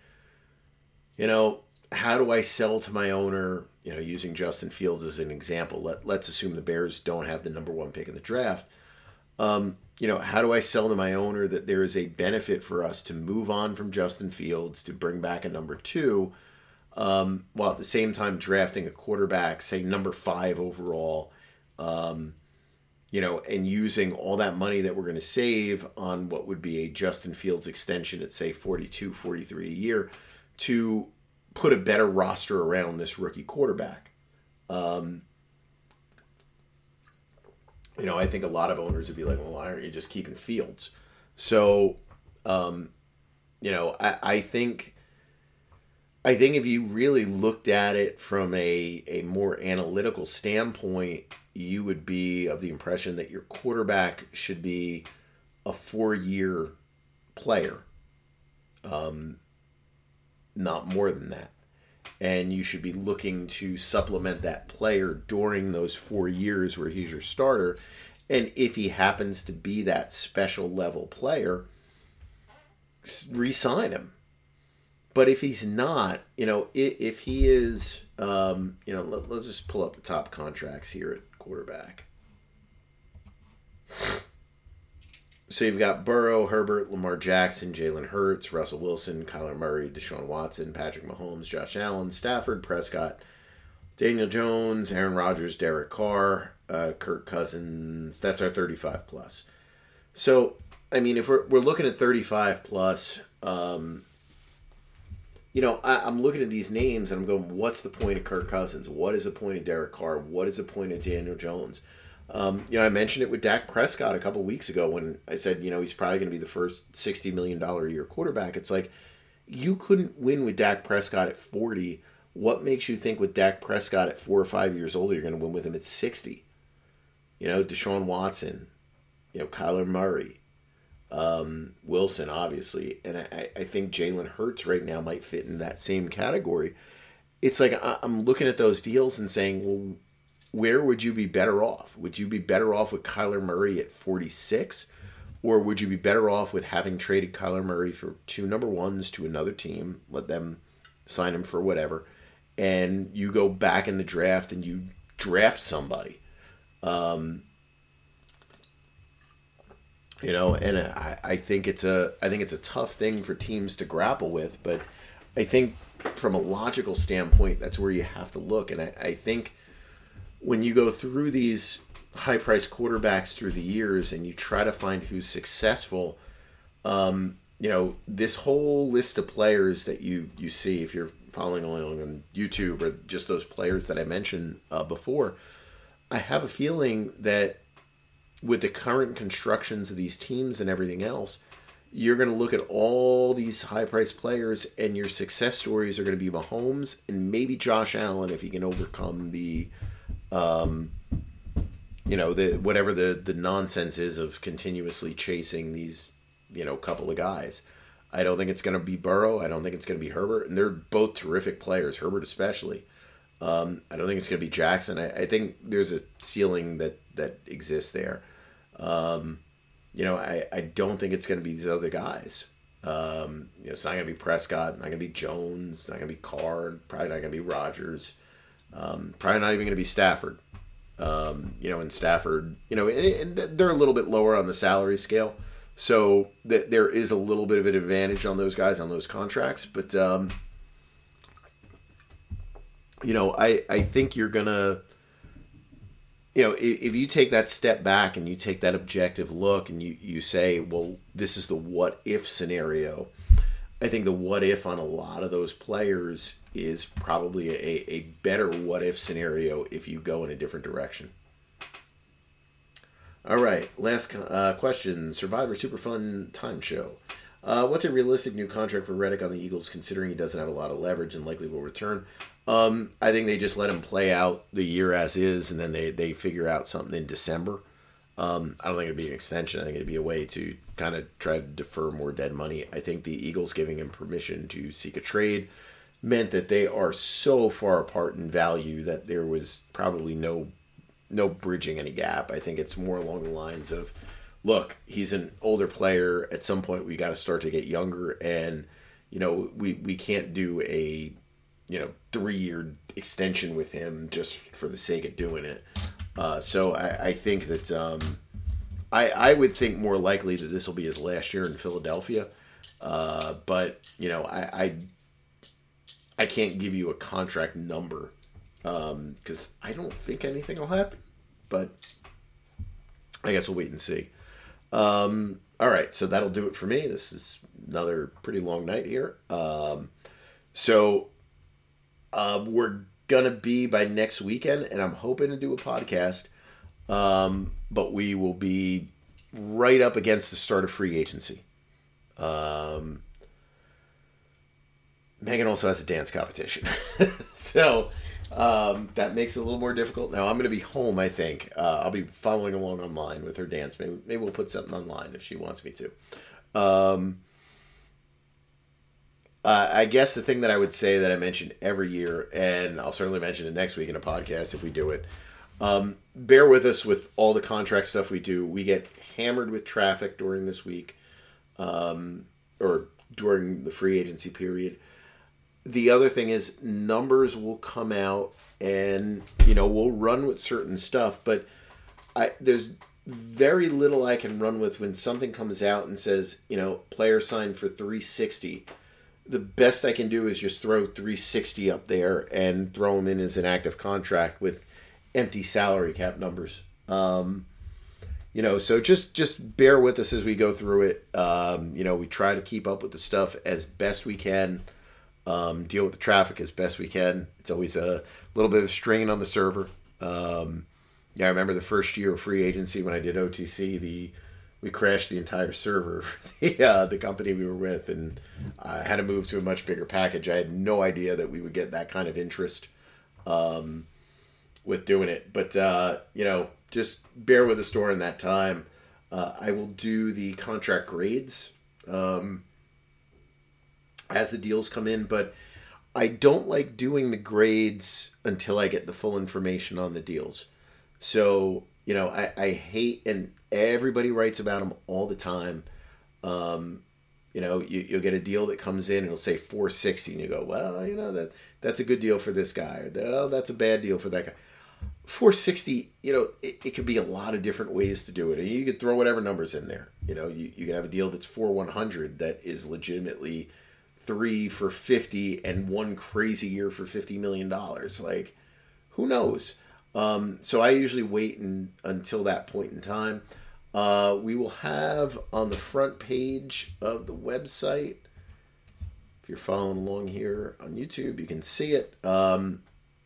you know, how do I sell to my owner, you know, using Justin Fields as an example. Let, let's assume the Bears don't have the number one pick in the draft. Um, you know, how do I sell to my owner that there is a benefit for us to move on from Justin Fields to bring back a number two, um, while at the same time drafting a quarterback, say number five overall, um, you know, and using all that money that we're going to save on what would be a Justin Fields extension at say forty-two, forty-three a year to put a better roster around this rookie quarterback. Um, You know, I think a lot of owners would be like, well, why aren't you just keeping Fields? So, um, you know, I, I think I think if you really looked at it from a, a more analytical standpoint, you would be of the impression that your quarterback should be a four-year player. Um, not more than that. And you should be looking to supplement that player during those four years where he's your starter. And if he happens to be that special level player, re-sign him. But if he's not, you know, if, if he is, um, you know, let, let's just pull up the top contracts here at quarterback. So you've got Burrow, Herbert, Lamar Jackson, Jalen Hurts, Russell Wilson, Kyler Murray, Deshaun Watson, Patrick Mahomes, Josh Allen, Stafford, Prescott, Daniel Jones, Aaron Rodgers, Derek Carr, uh, Kirk Cousins. That's our thirty-five plus. So, I mean, if we're, we're looking at thirty-five plus, um, you know, I, I'm looking at these names and I'm going, what's the point of Kirk Cousins? What is the point of Derek Carr? What is the point of Daniel Jones? Um, you know, I mentioned it with Dak Prescott a couple of weeks ago when I said, you know, he's probably going to be the first sixty million dollars a year quarterback. It's like, you couldn't win with Dak Prescott at forty. What makes you think with Dak Prescott at four or five years old, you're going to win with him at sixty? You know, Deshaun Watson, you know, Kyler Murray, um, Wilson, obviously. And I, I think Jalen Hurts right now might fit in that same category. It's like, I'm looking at those deals and saying, well, where would you be better off? Would you be better off with Kyler Murray at forty-six? Or would you be better off with having traded Kyler Murray for two number ones to another team, let them sign him for whatever, and you go back in the draft and you draft somebody? Um, you know, and I, I think it's a I think it's a tough thing for teams to grapple with, but I think from a logical standpoint, that's where you have to look. And I, I think when you go through these high-priced quarterbacks through the years and you try to find who's successful, um, you know, this whole list of players that you, you see, if you're following along on YouTube or just those players that I mentioned uh, before, I have a feeling that with the current constructions of these teams and everything else, you're going to look at all these high-priced players and your success stories are going to be Mahomes and maybe Josh Allen if he can overcome the... Um, you know, the whatever the, the nonsense is of continuously chasing these, you know, couple of guys. I don't think it's going to be Burrow. I don't think it's going to be Herbert. And they're both terrific players, Herbert especially. Um, I don't think it's going to be Jackson. I, I think there's a ceiling that, that exists there. Um, you know, I, I don't think it's going to be these other guys. Um, you know, it's not going to be Prescott, not going to be Jones, not going to be Carr, probably not going to be Rodgers. Um, probably not even going to be Stafford, um, you know, and Stafford, you know, and, and they're a little bit lower on the salary scale. So th- there is a little bit of an advantage on those guys, on those contracts. But, um, you know, I, I think you're going to, you know, if, if you take that step back and you take that objective look and you, you say, well, this is the what if scenario. I think the what if on a lot of those players is probably a, a better what if scenario if you go in a different direction. All right, last uh, question. Survivor Superfund Time Show. Uh, what's a realistic new contract for Reddick on the Eagles considering he doesn't have a lot of leverage and likely will return? Um, I think they just let him play out the year as is and then they, they figure out something in December. Um, I don't think it'd be an extension. I think it'd be a way to kind of try to defer more dead money. I think the Eagles giving him permission to seek a trade meant that they are so far apart in value that there was probably no no bridging any gap. I think it's more along the lines of, look, he's an older player. At some point, we got to start to get younger, and you know we we can't do a you know three year extension with him just for the sake of doing it. Uh, so I, I think that um, I, I would think more likely that this will be his last year in Philadelphia. Uh, but, you know, I, I I can't give you a contract number um, because I don't think anything will happen. But I guess we'll wait and see. Um, all right, so that'll do it for me. This is another pretty long night here. Um, so uh, we're going to be by next weekend, and I'm hoping to do a podcast, um, but we will be right up against the start of free agency. Um, Megan also has a dance competition, so um, that makes it a little more difficult. Now, I'm going to be home, I think. Uh, I'll be following along online with her dance. Maybe, maybe we'll put something online if she wants me to. Um, Uh, I guess the thing that I would say that I mentioned every year, and I'll certainly mention it next week in a podcast if we do it, um, bear with us with all the contract stuff we do. We get hammered with traffic during this week, um, or during the free agency period. The other thing is numbers will come out and, you know, we'll run with certain stuff, but I, there's very little I can run with when something comes out and says, you know, player signed for three sixty. The best I can do is just throw three sixty up there and throw him in as an active contract with empty salary cap numbers. Um, you know, so just, just bear with us as we go through it. Um, you know, we try to keep up with the stuff as best we can, um, deal with the traffic as best we can. It's always a little bit of strain on the server. Um, yeah, I remember the first year of free agency when I did O T C, the we crashed the entire server for the, uh, the company we were with, and I had to move to a much bigger package. I had no idea that we would get that kind of interest um, with doing it. But, uh, you know, just bear with the store in that time. Uh, I will do the contract grades um, as the deals come in, but I don't like doing the grades until I get the full information on the deals. So, you know, I, I hate, and everybody writes about them all the time. Um, you know, you, you'll get a deal that comes in and it'll say four sixty, and you go, well, you know, that that's a good deal for this guy, or oh, that's a bad deal for that guy. four sixty, you know, it, it could be a lot of different ways to do it. And you could throw whatever numbers in there. You know, you, you can have a deal that's four one hundred that is legitimately three for fifty and one crazy year for fifty million dollars. Like, who knows? Um, so I usually wait in, until that point in time. Uh, we will have on the front page of the website, if you're following along here on YouTube, you can see it. Um,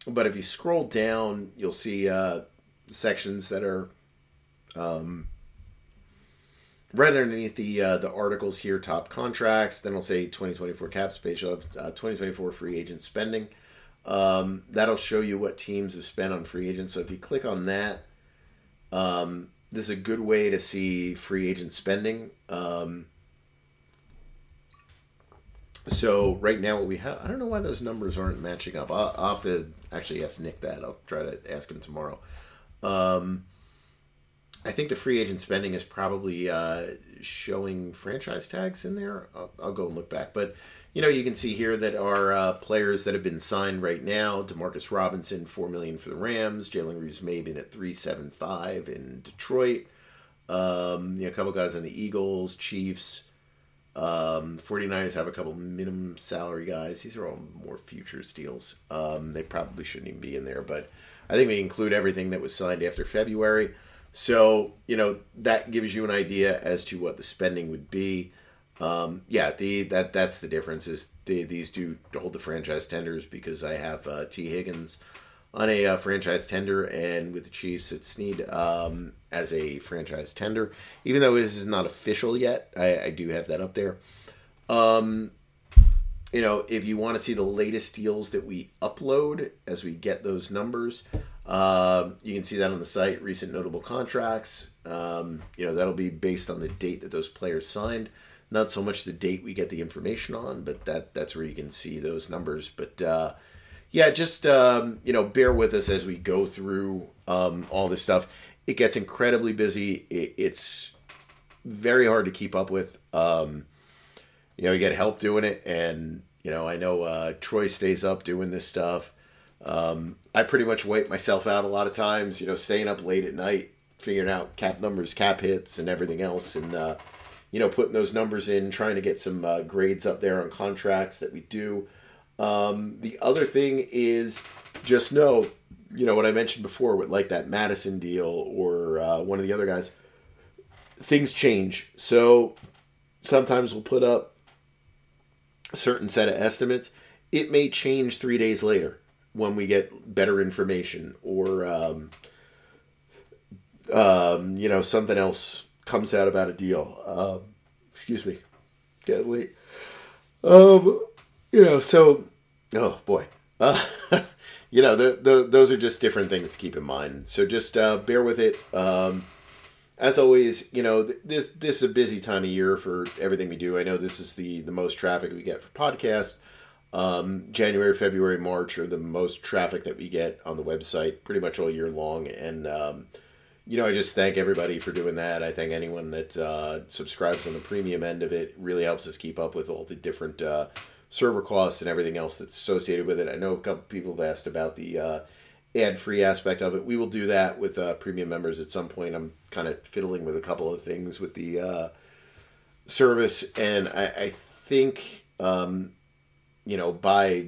but if you scroll down, you'll see uh, sections that are um, right underneath the uh, the articles here, top contracts. Then it'll say twenty twenty-four cap space of uh, twenty twenty-four free agent spending. Um, that'll show you what teams have spent on free agents. So if you click on that, um, this is a good way to see free agent spending. Um, so right now what we have, I don't know why those numbers aren't matching up. I'll, I'll have to actually ask Nick that. I'll try to ask him tomorrow. Um, I think the free agent spending is probably, uh, showing franchise tags in there. I'll, I'll go and look back, but you know, you can see here that our uh, players that have been signed right now: Demarcus Robinson, four million dollars for the Rams. Jalen Reeves-Maybin at three seventy-five in Detroit. Um, you know, a couple guys on the Eagles, Chiefs. Um, 49ers have a couple minimum salary guys. These are all more futures deals. Um, they probably shouldn't even be in there, but I think we include everything that was signed after February. So, you know, that gives you an idea as to what the spending would be. Um, yeah, the that that's the difference is the, these do hold the franchise tenders because I have uh, T. Higgins on a uh, franchise tender, and with the Chiefs, it's Snead um, as a franchise tender. Even though this is not official yet, I, I do have that up there. Um, you know, if you want to see the latest deals that we upload as we get those numbers, uh, you can see that on the site, recent notable contracts. Um, you know, that'll be based on the date that those players signed. Not so much the date we get the information on, but that that's where you can see those numbers. But, uh, yeah, just, um, you know, bear with us as we go through um, all this stuff. It gets incredibly busy. It, it's very hard to keep up with. Um, you know, you get help doing it. And, you know, I know uh, Troy stays up doing this stuff. Um, I pretty much wipe myself out a lot of times, you know, staying up late at night, figuring out cap numbers, cap hits, and everything else. And, uh you know, putting those numbers in, trying to get some uh, grades up there on contracts that we do. Um, the other thing is just know, you know, what I mentioned before with like that Madison deal or uh, one of the other guys, things change. So sometimes we'll put up a certain set of estimates. It may change three days later when we get better information or, um, um, you know, something else comes out about a deal. Uh, excuse me. Get late. Um, you know, so, oh boy. Uh, you know, the, the, those are just different things to keep in mind. So just uh, bear with it. Um, as always, you know, this this is a busy time of year for everything we do. I know this is the, the most traffic we get for podcasts. Um, January, February, March are the most traffic that we get on the website pretty much all year long. And, um, you know, I just thank everybody for doing that. I thank anyone that uh, subscribes on the premium end of it. It really helps us keep up with all the different uh, server costs and everything else that's associated with it. I know a couple people have asked about the uh, ad-free aspect of it. We will do that with uh, premium members at some point. I'm kind of fiddling with a couple of things with the uh, service. And I, I think... Um, You know, by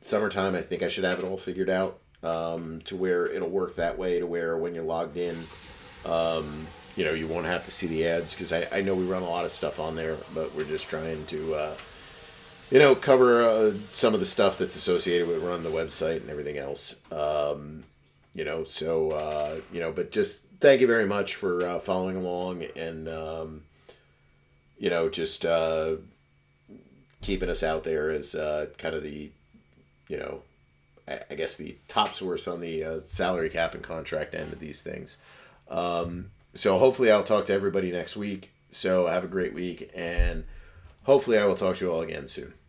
summertime, I think I should have it all figured out um, to where it'll work that way, to where when you're logged in, um, you know, you won't have to see the ads, because I, I know we run a lot of stuff on there, but we're just trying to, uh, you know, cover uh, some of the stuff that's associated with running the website and everything else. Um, you know, so, uh, you know, but just thank you very much for uh, following along and, um, you know, just... Uh, keeping us out there as uh, kind of the, you know, I, I guess the top source on the uh, salary cap and contract end of these things. Um, so hopefully I'll talk to everybody next week. So have a great week, and hopefully I will talk to you all again soon.